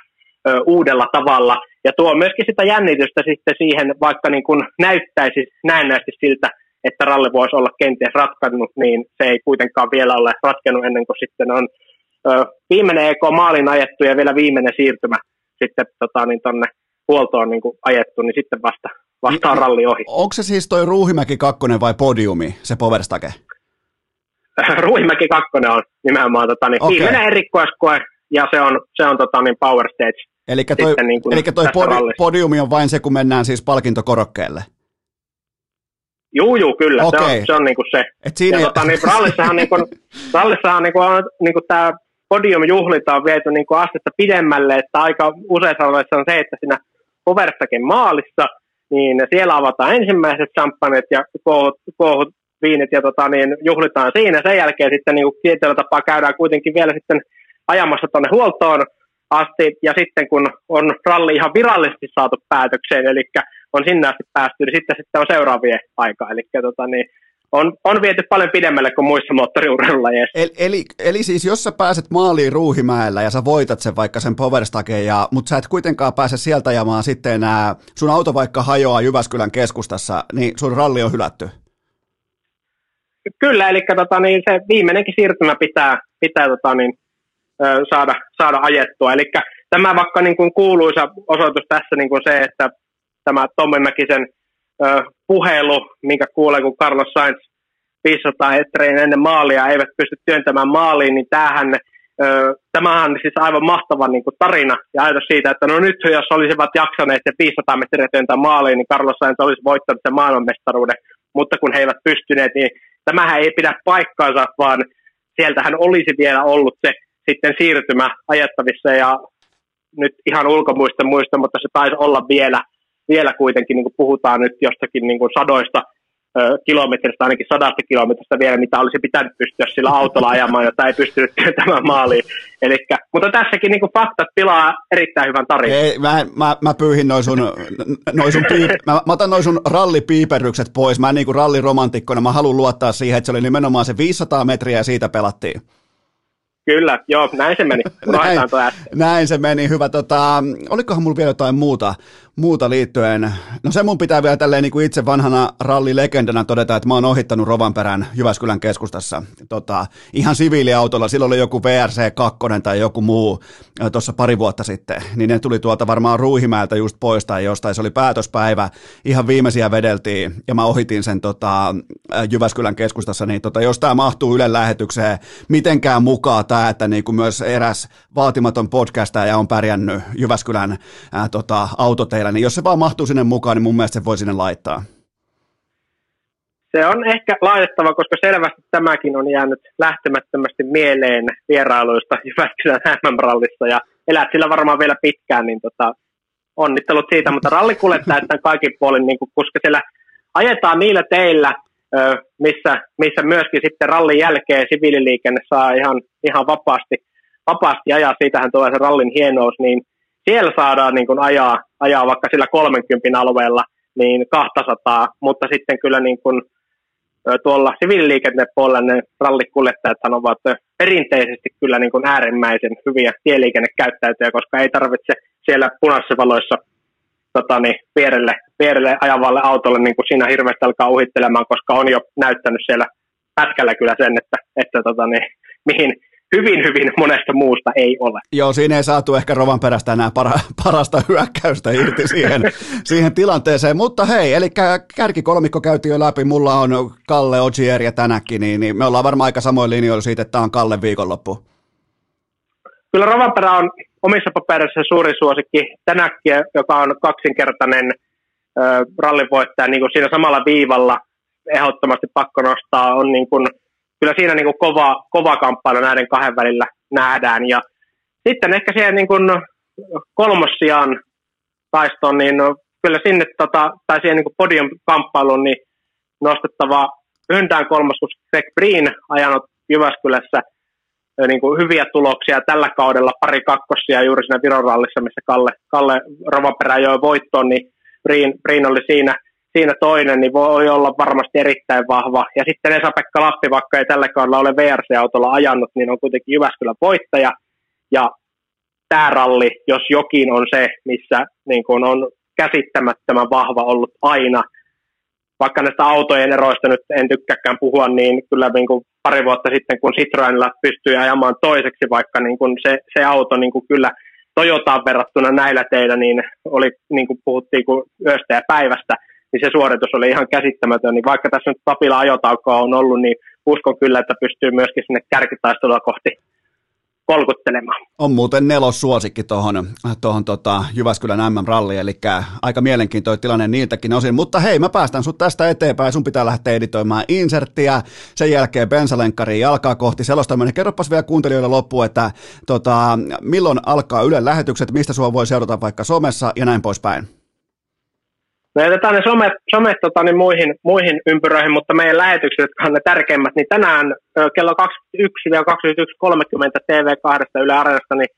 ö, uudella tavalla. Ja tuo myöskin sitä jännitystä sitten siihen, vaikka niin kuin näyttäisi näennäisesti siltä, että ralli voisi olla kenties ratkannut, niin se ei kuitenkaan vielä ole ratkennut ennen kuin sitten on ö, viimeinen E K maalin ajettu ja vielä viimeinen siirtymä sitten tota, niin tuonne huoltoon niin kuin ajettu, niin sitten vasta, vasta on ralli ohi. Onko se siis toi Ruuhimäki kakkonen vai podiumi, se powerstake? Ruuhimäki kakkonen on nimenomaan tota, niin okay. Viimeinen erikoiskoe ja se on, se on tota, niin power stage. Eli toi, niin toi podi, podiumi on vain se, kun mennään siis palkintokorokkeelle? Juu, juu, kyllä. Okay. Se on, se on niinku se. Et siinä ja tota, niin rallissahan niinku, rallissahan niinku on niinku tää podiumjuhlinta on viety niinku astetta pidemmälle, että aika usein sanoissa on se, että siinä Overstakin maalissa, niin siellä avataan ensimmäiset champagnet ja kohut, kohut viinit ja tota, niin juhlitaan siinä. Sen jälkeen sitten niinku tietyllä tapaa käydään kuitenkin vielä sitten ajamassa tuonne huoltoon asti, ja sitten kun on ralli ihan virallisesti saatu päätökseen, eli on sinne asti päästy, niin sitten, sitten on seuraavien aika, eli tota, niin on, on viety paljon pidemmälle kuin muissa moottoriurheilulajeissa. Eli, eli, eli siis jos sä pääset maaliin Ruuhimäellä ja sä voitat sen vaikka sen Powerstaken, ja, mutta sä et kuitenkaan pääse sieltä ajamaan sitten enää, sun auto vaikka hajoaa Jyväskylän keskustassa, niin sun ralli on hylätty? Kyllä, eli tota, niin se viimeinenkin siirtymä pitää, pitää tota, niin, saada, saada ajettua. Eli tämä vaikka niin kuin kuuluisa osoitus tässä niin kuin se, että tämä Tommi Mäkisen ö, puhelu, minkä kuulee, kun Carlos Sainz viisisataa metriä ennen maalia eivät pysty työntämään maaliin, niin tämähän, ö, tämähän on siis aivan mahtava niin kuin tarina ja ajatus siitä, että no nyt jos olisivat jaksaneet sen viisisataa metriä työntää maaliin, niin Carlos Sainz olisi voittanut sen maailmanmestaruuden, mutta kun he eivät pystyneet, niin tämähän ei pidä paikkaansa, vaan sieltähän olisi vielä ollut se sitten siirtymä ajettavissa ja nyt ihan ulkomuisten muista, mutta se taisi olla vielä, vielä kuitenkin, niin kuin puhutaan nyt jostakin niin kuin sadoista ö, kilometristä, ainakin sadasta kilometristä vielä, mitä olisi pitänyt pystyä sillä autolla ajamaan, jota ei pystynyt työntämään maaliin. Elikkä, mutta tässäkin niin kuin faktat pilaa erittäin hyvän tarinan. Ei, mä, mä, mä pyyhin noin sun, noin sun piip, mä, mä otan noin sun rallipiiperrykset pois, mä en niin kuin ralliromantikkona, mä haluan luottaa siihen, että se oli nimenomaan se viisisataa metriä ja siitä pelattiin. Kyllä, joo, näin se meni. Näin, näin se meni, hyvä. Tota, olikohan mulla vielä jotain muuta, muuta liittyen? No se mun pitää vielä tälleen niin kuin itse vanhana rallilegendana todeta, että mä oon ohittanut Rovanperän Jyväskylän keskustassa. Tota, ihan siviiliautolla, silloin oli joku V R C kaksi tai joku muu tuossa pari vuotta sitten. Niin ne tuli tuolta varmaan Ruuhimäeltä just pois tai jostain, se oli päätöspäivä. Ihan viimeisiä vedeltiin ja mä ohitin sen tota, Jyväskylän keskustassa. Niin tota, jos tää mahtuu Ylen lähetykseen mitenkään mukaan, että niin kuin myös eräs vaatimaton podcastaja on pärjännyt Jyväskylän ää, tota, autoteillä, niin jos se vaan mahtuu sinne mukaan, niin mun mielestä se voi sinne laittaa. Se on ehkä laitettava, koska selvästi tämäkin on jäänyt lähtemättömästi mieleen vierailuista Jyväskylän M M-rallissa ja elät sillä varmaan vielä pitkään, niin tota, onnittelut siitä, mutta rallikuljettajat tämän kaikin puolin, niin kuin, koska siellä ajetaan niillä teillä, Missä, missä myöskin sitten rallin jälkeen siviililiikenne saa ihan, ihan vapaasti, vapaasti ajaa, siitähän tulee se rallin hienous, niin siellä saadaan niin kuin ajaa, ajaa vaikka sillä kolmenkymmenen alueella niin kaksisataa, mutta sitten kyllä niin kuin tuolla siviililiikennepuolella ne rallikuljettajathan ovat perinteisesti kyllä niin kuin äärimmäisen hyviä tieliikennekäyttäytyjä, koska ei tarvitse siellä punaisissa valoissa Tota, niin, vierelle, vierelle ajavalle autolle niin kuin siinä hirveästi alkaa uhittelemaan, koska on jo näyttänyt siellä pätkällä kyllä sen, että, että tota, niin, mihin hyvin, hyvin monesta muusta ei ole. Joo, siinä ei saatu ehkä Rovanperästä enää para, parasta hyökkäystä irti siihen, siihen tilanteeseen, mutta hei, eli kärkikolmikko käytiin jo läpi, mulla on Kalle, Ogier ja Tänäkki, niin, niin me ollaan varmaan aika samoin linjoilla siitä, että tämä on Kallen viikonloppu. Kyllä Rovanperä on omissa paperissa suuri suosikki Tänäkki, joka on kaksinkertainen ö, rallivoittaja, niin kuin siinä samalla viivalla ehdottomasti pakko nostaa. On niin kuin, kyllä siinä niin kuin kova, kova kamppailu näiden kahden välillä nähdään. Ja sitten ehkä siellä niin kuin kolmossijan taistoon, niin kyllä sinne tota, tai siihen niin kuin podiumkamppailuun niin nostettava yhdään kolmaskuski Greg Breen ajanut Jyväskylässä niin kuin hyviä tuloksia tällä kaudella, pari kakkosia juuri siinä Viron rallissa, missä Kalle, Kalle Rovanperä joi voittoon, niin Priin oli siinä, siinä toinen, niin voi olla varmasti erittäin vahva. Ja sitten Esa-Pekka Lappi, vaikka ei tällä kaudella ole V R C-autolla ajanut, niin on kuitenkin Jyväskylän voittaja. Ja tämä ralli, jos jokin, on se, missä niin kuin on käsittämättömän vahva ollut aina. Vaikka näistä autojen eroista nyt en tykkääkään puhua, niin kyllä niin kuin pari vuotta sitten, kun Citroenilla pystyi ajamaan toiseksi, vaikka niin kuin se, se auto niin kuin kyllä Toyotaan verrattuna näillä teillä, niin, oli, niin kuin puhuttiin kuin yöstä ja päivästä, niin se suoritus oli ihan käsittämätön. Niin vaikka tässä nyt Tapila ajotaukoa on ollut, niin uskon kyllä, että pystyy myöskin sinne kärkitaistelulla kohti, kolkuttelemaan. On muuten nelos suosikki tuohon tota Jyväskylän äm äm-ralliin, eli aika mielenkiintoinen tilanne niiltäkin osin. Mutta hei, mä päästän sut tästä eteenpäin, sun pitää lähteä editoimaan inserttiä, sen jälkeen bensalenkkariin jalkaa kohti selostaminen. Kerropas vielä kuuntelijoille loppuun, että tota, milloin alkaa Ylen lähetykset, mistä sua voi seurata vaikka somessa ja näin poispäin. Me jätetään ne somet, somet tota, niin muihin, muihin ympyröihin, mutta meidän lähetykset, jotka on ne tärkeimmät, niin tänään kello kaksikymmentäyksi kaksikymmentäyksi kolmekymmentä tee vee kahdesta Yle Areenasta niin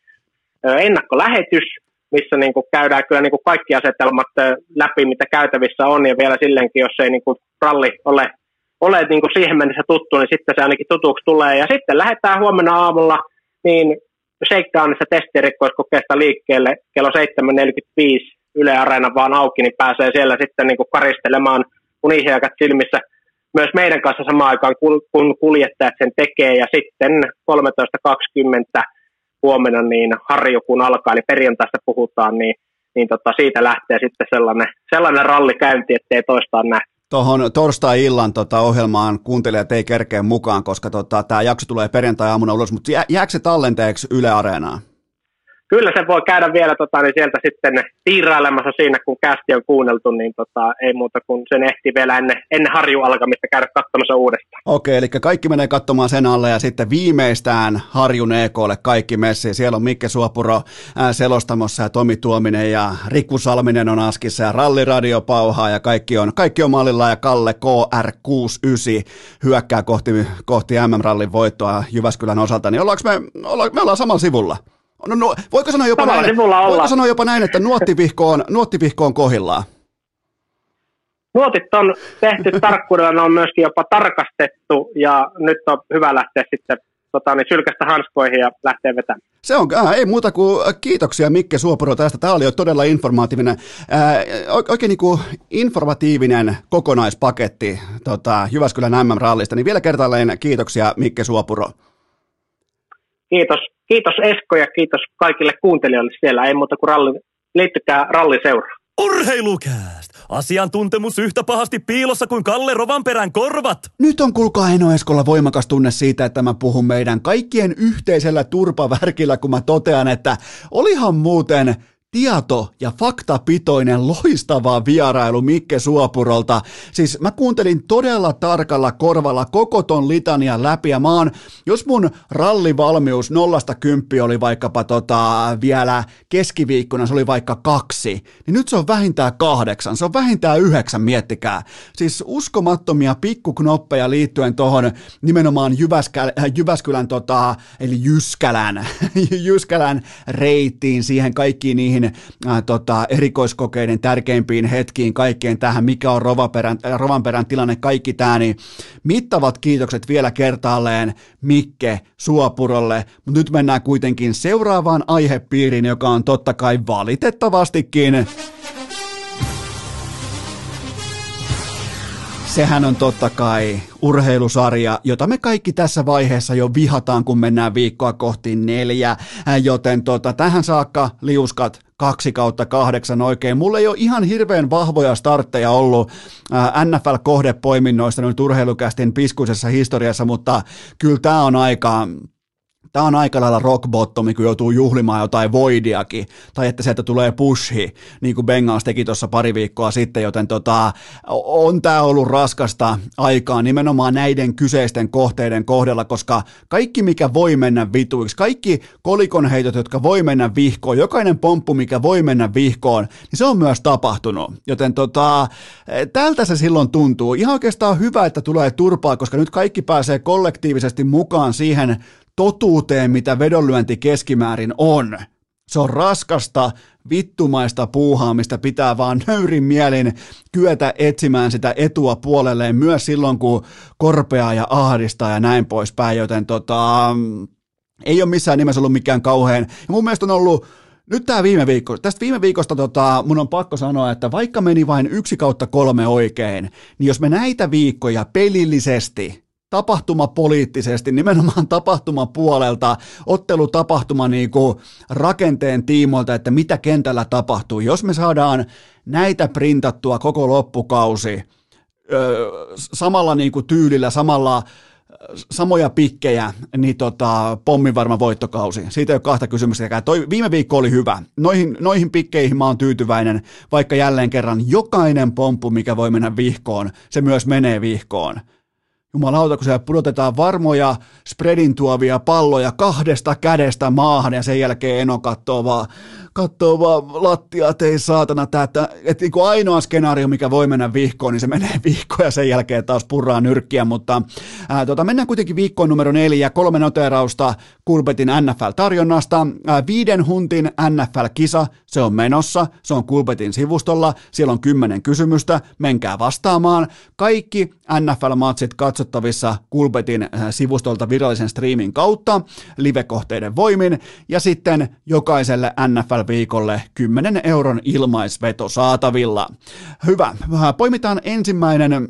ennakkolähetys, missä niin kuin käydään kyllä niin kuin kaikki asetelmat läpi, mitä käytävissä on, ja vielä silleenkin, jos ei niin kuin ralli ole, ole niin kuin siihen mennessä tuttu, niin sitten se ainakin tutuksi tulee. Ja sitten lähdetään huomenna aamulla niin Shakedownissa testirikkoiskokeesta liikkeelle kello seitsemän neljäkymmentäviisi. Yle Areena vaan auki, niin pääsee siellä sitten niin kuin karistelemaan unihiakat silmissä myös meidän kanssa samaan aikaan, kun kuljettajat sen tekee. Ja sitten kolmetoista kaksikymmentä huomenna niin harjukuun alkaa, eli perjantaista puhutaan, niin, niin tota siitä lähtee sitten sellainen, sellainen ralli käynti, ettei toistaan nähdä. Tuohon torstai-illan tota, ohjelmaan kuuntelijat ei kerkeä mukaan, koska tota, tämä jakso tulee perjantai-aamuna ulos, mutta jää, jääkö se tallenteeksi Yle Areenaan? Kyllä se voi käydä vielä tota, niin sieltä sitten tiirailemassa siinä, kun kästi on kuunneltu, niin tota, ei muuta kuin sen ehti vielä ennen, ennen harju alkamista käydä katsomassa uudestaan. Okei, eli kaikki menee katsomaan sen alle ja sitten viimeistään Harjun E K:lle kaikki messi. Siellä on Mikke Suopuro ää, selostamossa ja Tomi Tuominen ja Riku Salminen on askissa ja Ralliradio pauhaa ja kaikki on, kaikki on mallilla ja Kalle K R kuusikymmentäyhdeksän hyökkää kohti, kohti äm äm-rallin voittoa Jyväskylän osalta. Niin ollaanko me, olla, me ollaan samalla sivulla? No, no, voiko, sanoa jopa näin, voiko sanoa jopa näin, että nuottivihko on, nuottivihko on kohillaan? Nuotit on tehty tarkkuudella, ne on myöskin jopa tarkastettu ja nyt on hyvä lähteä sitten tota, niin sylkästä hanskoihin ja lähteä vetämään. Se on, äh, ei muuta kuin kiitoksia Mikke Suopuro tästä. Tämä oli jo todella informatiivinen, äh, oikein niin kuin informatiivinen kokonaispaketti tota, Jyväskylän äm äm-rallista. Niin vielä kertaalleen kiitoksia Mikke Suopuro. Kiitos. Kiitos Esko ja kiitos kaikille kuuntelijoille siellä. Ei muuta kuin ralli, liittykää ralliseuraa. Urheilukääst! Asiantuntemus yhtä pahasti piilossa kuin Kalle Rovanperän korvat. Nyt on kuulkaa Eno Eskolla voimakas tunne siitä, että mä puhun meidän kaikkien yhteisellä turpavärkillä, kun mä totean, että olihan muuten tieto- ja faktapitoinen loistava vierailu Mikke Suopurolta. Siis mä kuuntelin todella tarkalla korvalla koko ton litanian läpi ja mä oon, jos mun rallivalmius nollasta kymppi oli vaikkapa tota vielä keskiviikkona, se oli vaikka kaksi, niin nyt se on vähintään kahdeksan, se on vähintään yhdeksän, miettikää. Siis uskomattomia pikkuknoppeja liittyen tohon nimenomaan Jyväskylän, Jyväskylän tota, eli Jyskälän, Jyskälän reittiin, siihen kaikkiin niihin Äh, tota, erikoiskokeiden tärkeimpiin hetkiin, kaikkeen tähän, mikä on Rovanperän, äh, Rovanperän tilanne, kaikki tämä, niin mittavat kiitokset vielä kertaalleen Mikke Suopurolle, mutta nyt mennään kuitenkin seuraavaan aihepiiriin, joka on totta kai valitettavastikin. Sehän on totta kai urheilusarja, jota me kaikki tässä vaiheessa jo vihataan, kun mennään viikkoa kohti neljä, joten tota, tähän saakka liuskat kaksi kautta kahdeksan oikein. Mulla ei ole ihan hirveän vahvoja startteja ollut N F L-kohdepoiminnoista nyt urheilukästin piskuisessa historiassa, mutta kyllä tämä on aika... Tämä on aika lailla rock bottomi, kun joutuu juhlimaan jotain voidiakin, tai että sieltä tulee pushi, niin kuin Bengals teki tuossa pari viikkoa sitten, joten tota, on tämä ollut raskasta aikaa nimenomaan näiden kyseisten kohteiden kohdalla, koska kaikki, mikä voi mennä vituiksi, kaikki kolikonheitot, jotka voi mennä vihkoon, jokainen pomppu, mikä voi mennä vihkoon, niin se on myös tapahtunut, joten tota, tältä se silloin tuntuu. Ihan oikeastaan hyvä, että tulee turpaa, koska nyt kaikki pääsee kollektiivisesti mukaan siihen totuuteen, mitä vedonlyönti keskimäärin on. Se on raskasta, vittumaista puuhaamista, pitää vaan nöyrin mielin kyetä etsimään sitä etua puolelleen myös silloin, kun korpeaa ja ahdistaa ja näin poispäin, joten tota, ei ole missään nimessä ollut mikään kauhean. Ja mun mielestä on ollut nyt tämä viime viikko, tästä viime viikosta tota, mun on pakko sanoa, että vaikka meni vain yksi kautta kolme oikein, niin jos me näitä viikkoja pelillisesti tapahtumapoliittisesti, nimenomaan tapahtumapuolelta, ottelutapahtuma niin kuin rakenteen tiimoilta, että mitä kentällä tapahtuu. Jos me saadaan näitä printattua koko loppukausi öö, samalla niin kuin tyylillä, samalla samoja pikkejä, niin tota, pommin varma voittokausi. Siitä ei ole kahta kysymystäkään. Toi viime viikko oli hyvä. Noihin, noihin pikkeihin mä oon tyytyväinen, vaikka jälleen kerran jokainen pomppu, mikä voi mennä vihkoon, se myös menee vihkoon. Jumalauta, kun siellä pudotetaan varmoja spreadin tuovia palloja kahdesta kädestä maahan ja sen jälkeen Eno kattoo vaan, kattoo vaan lattiaa, että ei saatana tätä. Että niin kuin ainoa skenaario, mikä voi mennä vihkoon, niin se menee vihkoon ja sen jälkeen taas purraa nyrkkiä. Mutta ää, tota, mennään kuitenkin viikkoon numero neljä, kolme noteerausta Kulpetin N F L-tarjonnasta. Ää, viiden huntin N F L-kisa, se on menossa, se on Kulpetin sivustolla, siellä on kymmenen kysymystä, menkää vastaamaan. Kaikki N F L-matsit katsotaan Kulpetin sivustolta virallisen striimin kautta, livekohteiden voimin, ja sitten jokaiselle N F L-viikolle kymmenen euron ilmaisveto saatavilla. Hyvä, poimitaan ensimmäinen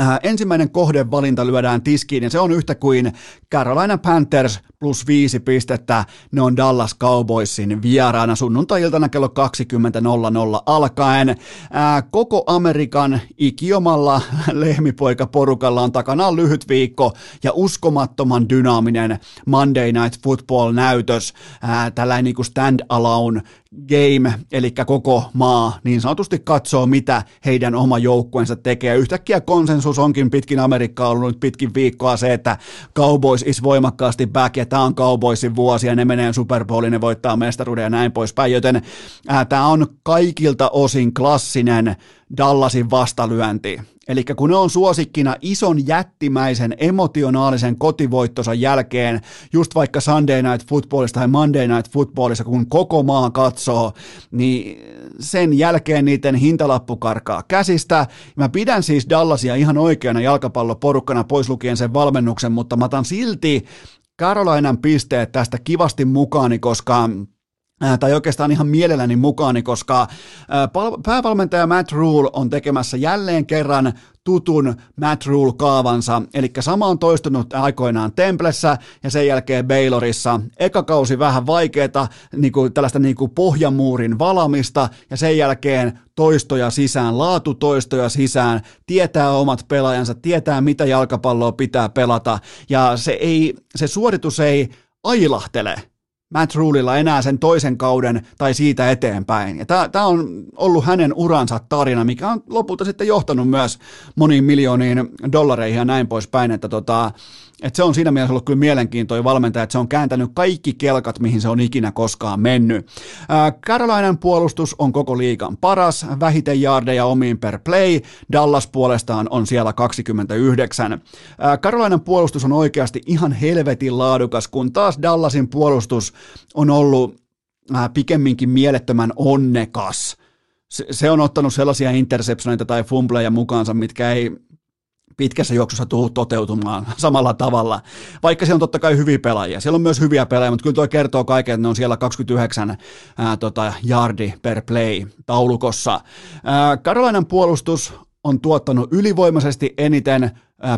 Äh, ensimmäinen kohdevalinta, lyödään tiskiin, ja se on yhtä kuin Carolina Panthers plus viisi pistettä. Ne on Dallas Cowboysin vieraana sunnuntai-iltana kello kaksikymmentä nolla nolla alkaen. Äh, koko Amerikan ikiomalla lehmipoikaporukalla on takanaan lyhyt viikko ja uskomattoman dynaaminen Monday Night Football-näytös, äh, tällainen niin kuin stand-alone game, eli koko maa niin sanotusti katsoo, mitä heidän oma joukkueensa tekee. Yhtäkkiä konsensus onkin pitkin Amerikkaa ollut nyt pitkin viikkoa se, että Cowboys is voimakkaasti back, ja tämä on Cowboysin vuosi, ja ne menee Super Bowliin, ne voittaa mestaruuden ja näin poispäin, joten tämä on kaikilta osin klassinen Dallasin vastalyönti. Eli kun ne on suosikkina ison jättimäisen emotionaalisen kotivoittonsa jälkeen, just vaikka Sunday Night Footballissa tai Monday Night Footballissa, kun koko maa katsoo, niin sen jälkeen niiden hintalappu karkaa käsistä. Mä pidän siis Dallasia ihan oikeana jalkapalloporukkana pois lukien sen valmennuksen, mutta mä otan silti Carolinan pisteet tästä kivasti mukaani, koska... tai oikeastaan ihan mielelläni mukaani, koska päävalmentaja Matt Rule on tekemässä jälleen kerran tutun Matt Rule-kaavansa, eli sama on toistunut aikoinaan Templessä ja sen jälkeen Baylorissa. Eka kausi vähän vaikeeta, niin kuin tällaista niin kuin pohjamuurin valamista, ja sen jälkeen toistoja sisään, laatutoistoja sisään, tietää omat pelaajansa, tietää mitä jalkapalloa pitää pelata, ja se, ei, se suoritus ei ailahtele Matt Rulella enää sen toisen kauden tai siitä eteenpäin. Tämä on ollut hänen uransa tarina, mikä on lopulta sitten johtanut myös moniin miljooniin dollareihin ja näin poispäin, että tota, et se on siinä mielessä ollut kyllä mielenkiintoinen valmentaja, että se on kääntänyt kaikki kelkat, mihin se on ikinä koskaan mennyt. Ää, Carolinan puolustus on koko liigan paras, vähiten jaardeja omiin per play, Dallas puolestaan on siellä kaksikymmentäyhdeksän. Ää, Carolinan puolustus on oikeasti ihan helvetin laadukas, kun taas Dallasin puolustus on ollut ää, pikemminkin mielettömän onnekas. Se, se on ottanut sellaisia interseptioneita tai fumbleja mukaansa, mitkä ei pitkässä juoksussa tuu toteutumaan samalla tavalla, vaikka siellä on totta kai hyviä pelaajia. Siellä on myös hyviä pelaajia, mutta kyllä tuo kertoo kaiken, että ne on siellä kaksikymmentäyhdeksän ää, tota, yardi per play taulukossa. Ää, Carolinan puolustus on tuottanut ylivoimaisesti eniten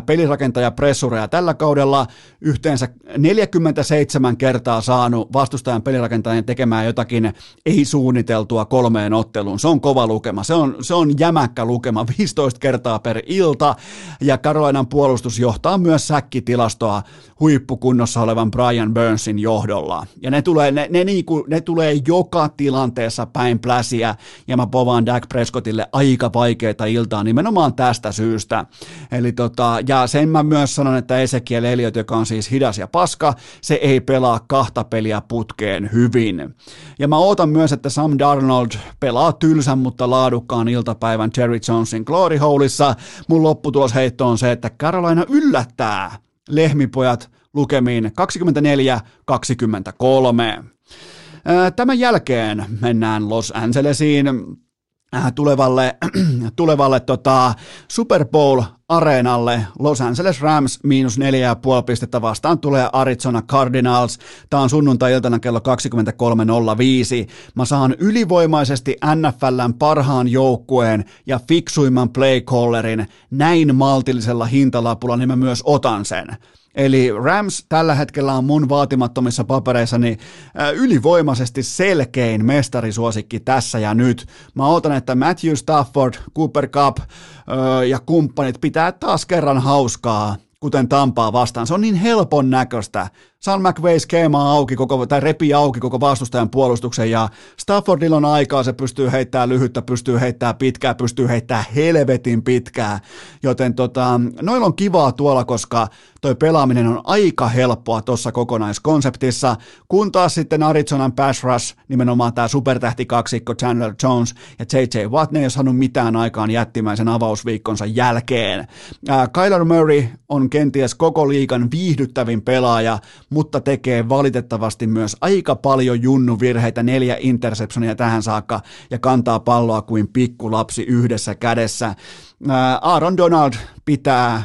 pelirakentajapressureja tällä kaudella, yhteensä neljäkymmentäseitsemän kertaa saanut vastustajan pelirakentajan tekemään jotakin ei-suunniteltua kolmeen otteluun. Se on kova lukema, se on, se on jämäkkä lukema, viisitoista kertaa per ilta, ja Carolinan puolustus johtaa myös säkkitilastoa huippukunnossa olevan Brian Burnsin johdolla. Ja ne tulee, ne, ne niinku, ne tulee joka tilanteessa päin pläsiä, ja mä povaan Dak Prescottille aika vaikeita iltaa nimenomaan tästä syystä. Eli tota, ja sen mä myös sanon, että Ezekiel Elliott, joka on siis hidas ja paska, se ei pelaa kahta peliä putkeen hyvin. Ja mä ootan myös, että Sam Darnold pelaa tylsän, mutta laadukkaan iltapäivän Jerry Jonesin Glory Holeissa. Mun lopputulos heitto on se, että Carolina yllättää lehmipojat lukemiin kaksikymmentäneljä kaksikymmentäkolme. Tämän jälkeen mennään Los Angelesiin tulevalle, tulevalle tota Super Bowl areenalle. Los Angeles Rams miinus neljä ja puoli pistettä vastaan tulee Arizona Cardinals. Tämä on sunnuntai-iltana kello kaksikymmentäkolme nolla viisi. Mä saan ylivoimaisesti N F L:n parhaan joukkueen ja fiksuimman playcallerin näin maltillisella hintalapulla, niin mä myös otan sen. Eli Rams tällä hetkellä on mun vaatimattomissa papereissani ylivoimaisesti selkein mestarisuosikki tässä ja nyt. Mä odotan, että Matthew Stafford, Cooper Cup öö, ja kumppanit pitää taas kerran hauskaa kuten Tampaa vastaan. Se on niin helpon näköistä. Sam McVay skeemaa auki koko, tai repii auki koko vastustajan puolustuksen, ja Staffordilla on aikaa, se pystyy heittämään lyhyttä, pystyy heittämään pitkää, pystyy heittämään helvetin pitkää. Joten tota, noilla on kivaa tuolla, koska toi pelaaminen on aika helppoa tuossa kokonaiskonseptissa, kun taas sitten Arizonan pass rush, nimenomaan tämä supertähtikaksikko Chandler Jones ja J J. Watt, ne ei ole saanut mitään aikaan jättimäisen avausviikkonsa jälkeen. Ää, Kyler Murray on kenties koko liigan viihdyttävin pelaaja, mutta tekee valitettavasti myös aika paljon junnuvirheitä, neljä interceptionia tähän saakka, ja kantaa palloa kuin pikkulapsi yhdessä kädessä. Ää, Aaron Donald pitää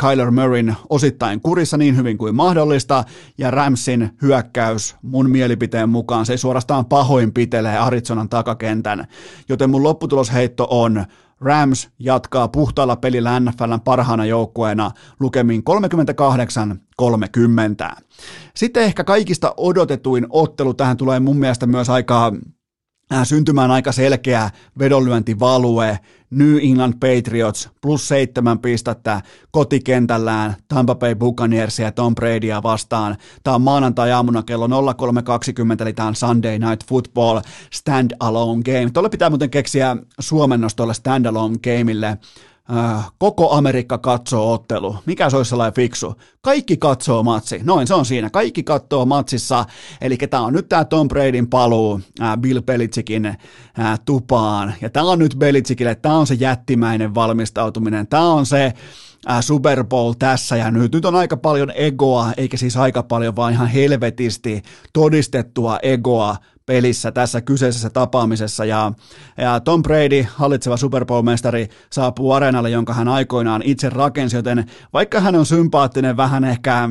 Kyler Murrayn osittain kurissa niin hyvin kuin mahdollista, ja Ramsin hyökkäys mun mielipiteen mukaan, se suorastaan pahoin pitelee Arizonan takakentän, joten mun lopputulosheitto on: Rams jatkaa puhtaalla pelillä N F L:n parhaana joukkueena lukemin kolmekymmentäkahdeksan kolmekymmentä. Sitten ehkä kaikista odotetuin ottelu, tähän tulee mun mielestä myös aika syntymään aika selkeä vedonlyöntivalue, New England Patriots plus seitsemän pistettä kotikentällään Tampa Bay Buccaneersia ja Tom Bradyä vastaan. Tämä on maanantai-aamuna kello nolla kolme kaksikymmentä, eli tämä on Sunday Night Football stand-alone game. Tuolle pitää muuten keksiä suomennos tuolle stand-alone gameille. Koko Amerikka katsoo ottelu. Mikä se olisi sellainen fiksu? Kaikki katsoo matsi. Noin, se on siinä. Kaikki katsoo matsissa. Eli tämä on nyt tämä Tom Bradyn paluu Bill Belichickin tupaan. Ja tämä on nyt Belichickille, tämä on se jättimäinen valmistautuminen. Tämä on se Super Bowl tässä ja nyt. Nyt on aika paljon egoa, eikä siis aika paljon, vaan ihan helvetisti todistettua egoa pelissä tässä kyseisessä tapaamisessa, ja, ja Tom Brady, hallitseva Super Bowl-mestari, saapuu areenalle, jonka hän aikoinaan itse rakensi, joten vaikka hän on sympaattinen, vähän ehkä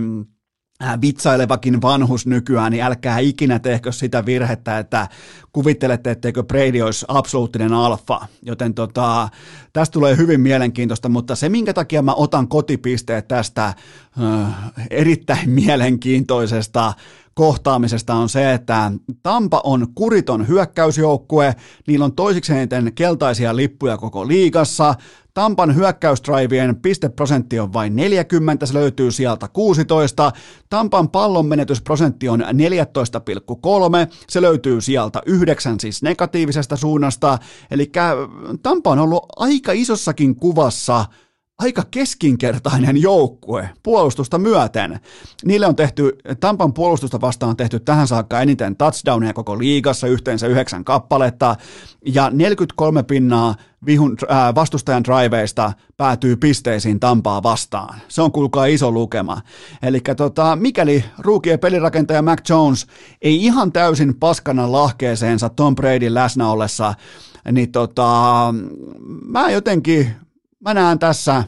vitsailevakin vanhus nykyään, niin älkää ikinä tehkö sitä virhettä, että kuvittelette, etteikö Brady olisi absoluuttinen alfa, joten tota, tästä tulee hyvin mielenkiintoista, mutta se minkä takia mä otan kotipisteet tästä äh, erittäin mielenkiintoisesta kohtaamisesta on se, että Tampa on kuriton hyökkäysjoukkue, niillä on toiseksi eniten keltaisia lippuja koko liigassa, Tampan hyökkäysdraivien pisteprosentti on vain neljäkymmentä, se löytyy sieltä kuusitoista, Tampan pallonmenetysprosentti on neljätoista pilkku kolme, se löytyy sieltä yhdeksän, siis negatiivisesta suunnasta, eli Tampa on ollut aika isossakin kuvassa aika keskinkertainen joukkue puolustusta myöten. Niille on tehty, Tampan puolustusta vastaan on tehty tähän saakka eniten touchdowneja koko liigassa, yhteensä yhdeksän kappaletta, ja neljäkymmentäkolme pinnaa vihun, äh, vastustajan driveista päätyy pisteisiin Tampaa vastaan. Se on kuulkaa iso lukema. Eli tota, mikäli ruukien pelirakentaja Mac Jones ei ihan täysin paskana lahkeeseensa Tom Bradyn läsnä ollessa, niin tota, mä jotenkin Mä näen tässä,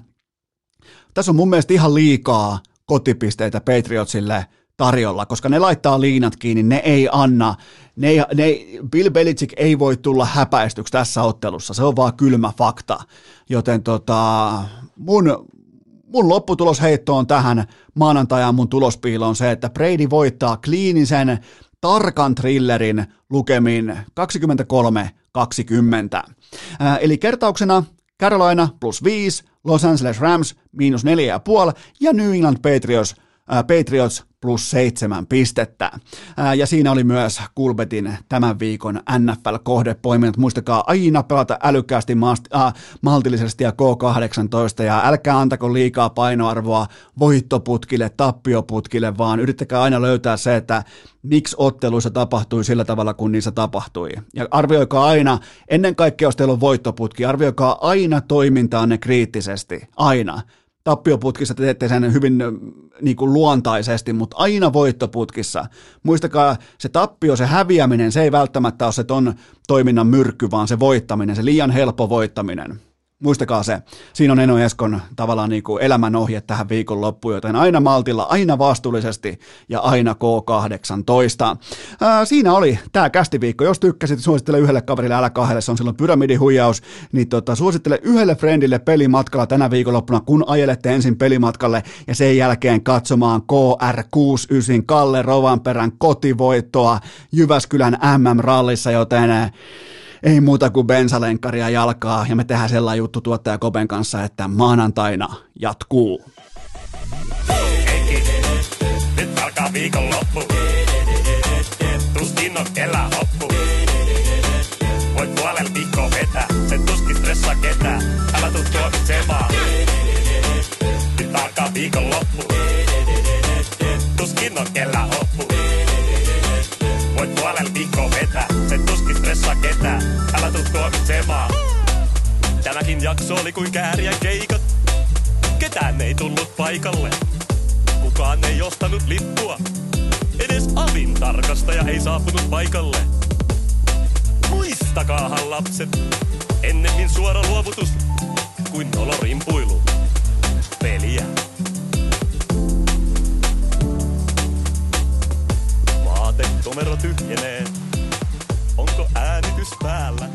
tässä on mun mielestä ihan liikaa kotipisteitä Patriotsille tarjolla, koska ne laittaa liinat kiinni, ne ei anna, ne ei, ne ei, Bill Belichick ei voi tulla häpäistyksi tässä ottelussa, se on vaan kylmä fakta, joten tota, mun, mun lopputulosheitto on tähän maanantajaan, mun tulospiilo on se, että Brady voittaa kliinisen, tarkan thrillerin lukemin kaksikymmentäkolme kaksikymmentä, äh, eli kertauksena Carolina plus viisi, Los Angeles Rams miinus neljä pilkku viisi ja New England Patriots, äh, Patriots plus seitsemän pistettä. Äh, ja siinä oli myös Kulbetin tämän viikon N F L-kohdepoiminnat. Muistakaa aina pelata älykkäästi, maast- äh, maltillisesti ja K kahdeksantoista, ja älkää antako liikaa painoarvoa voittoputkille, tappioputkille, vaan yrittäkää aina löytää se, että miksi otteluissa tapahtui sillä tavalla, kun niissä tapahtui. Ja arvioikaa aina, ennen kaikkea jos teillä on voittoputki, arvioikaa aina toimintaanne kriittisesti, aina. Tappioputkissa te teette sen hyvin niin kuin luontaisesti, mutta aina voittoputkissa. Muistakaa, se tappio, se häviäminen, se ei välttämättä ole se ton toiminnan myrkky, vaan se voittaminen, se liian helppo voittaminen. Muistakaa se, siinä on Eno Eskon tavallaan niin kuin elämänohje tähän viikonloppuun, joten aina maltilla, aina vastuullisesti ja aina K kahdeksantoista. Ää, siinä oli tämä kästiviikko. Jos tykkäsit, suosittele yhdelle kaverille, älä kahdelle, se on silloin pyramidihuijaus, niin tota, suosittele yhdelle friendille pelimatkalla tänä viikonloppuna, kun ajelette ensin pelimatkalle ja sen jälkeen katsomaan K R kuusikymmentäyhdeksän Kalle Rovanperän kotivoittoa Jyväskylän M M-rallissa, joten ei muuta kuin bensalenkkaria jalkaa, ja me tehdään sellainen juttu tuottaja Kopen kanssa, että maanantaina jatkuu. viikonloppu. Tuskin on kellään hoppu. Voit puolel viikkoa vetää, sen tuskin stressaa ketään. Älä tuu tuomitsemaan. Nyt alkaa viikonloppu. Tuskin on kellään hoppu. Voit puolel viikkoa vetää, sen tuskin stressaa ketään. Älä tuu tuomitsemaan. Tämäkin jakso oli kuin kääriä keikat. Ketään ei tullut paikalle. Kukaan ei ostanut lippua. Edes avin tarkastaja ei saapunut paikalle. Muistakaahan lapset, ennemmin suora luovutus kuin olorimpuilu. Peliä. Vaatekomero tyhjenee. Onko äänitys päällä?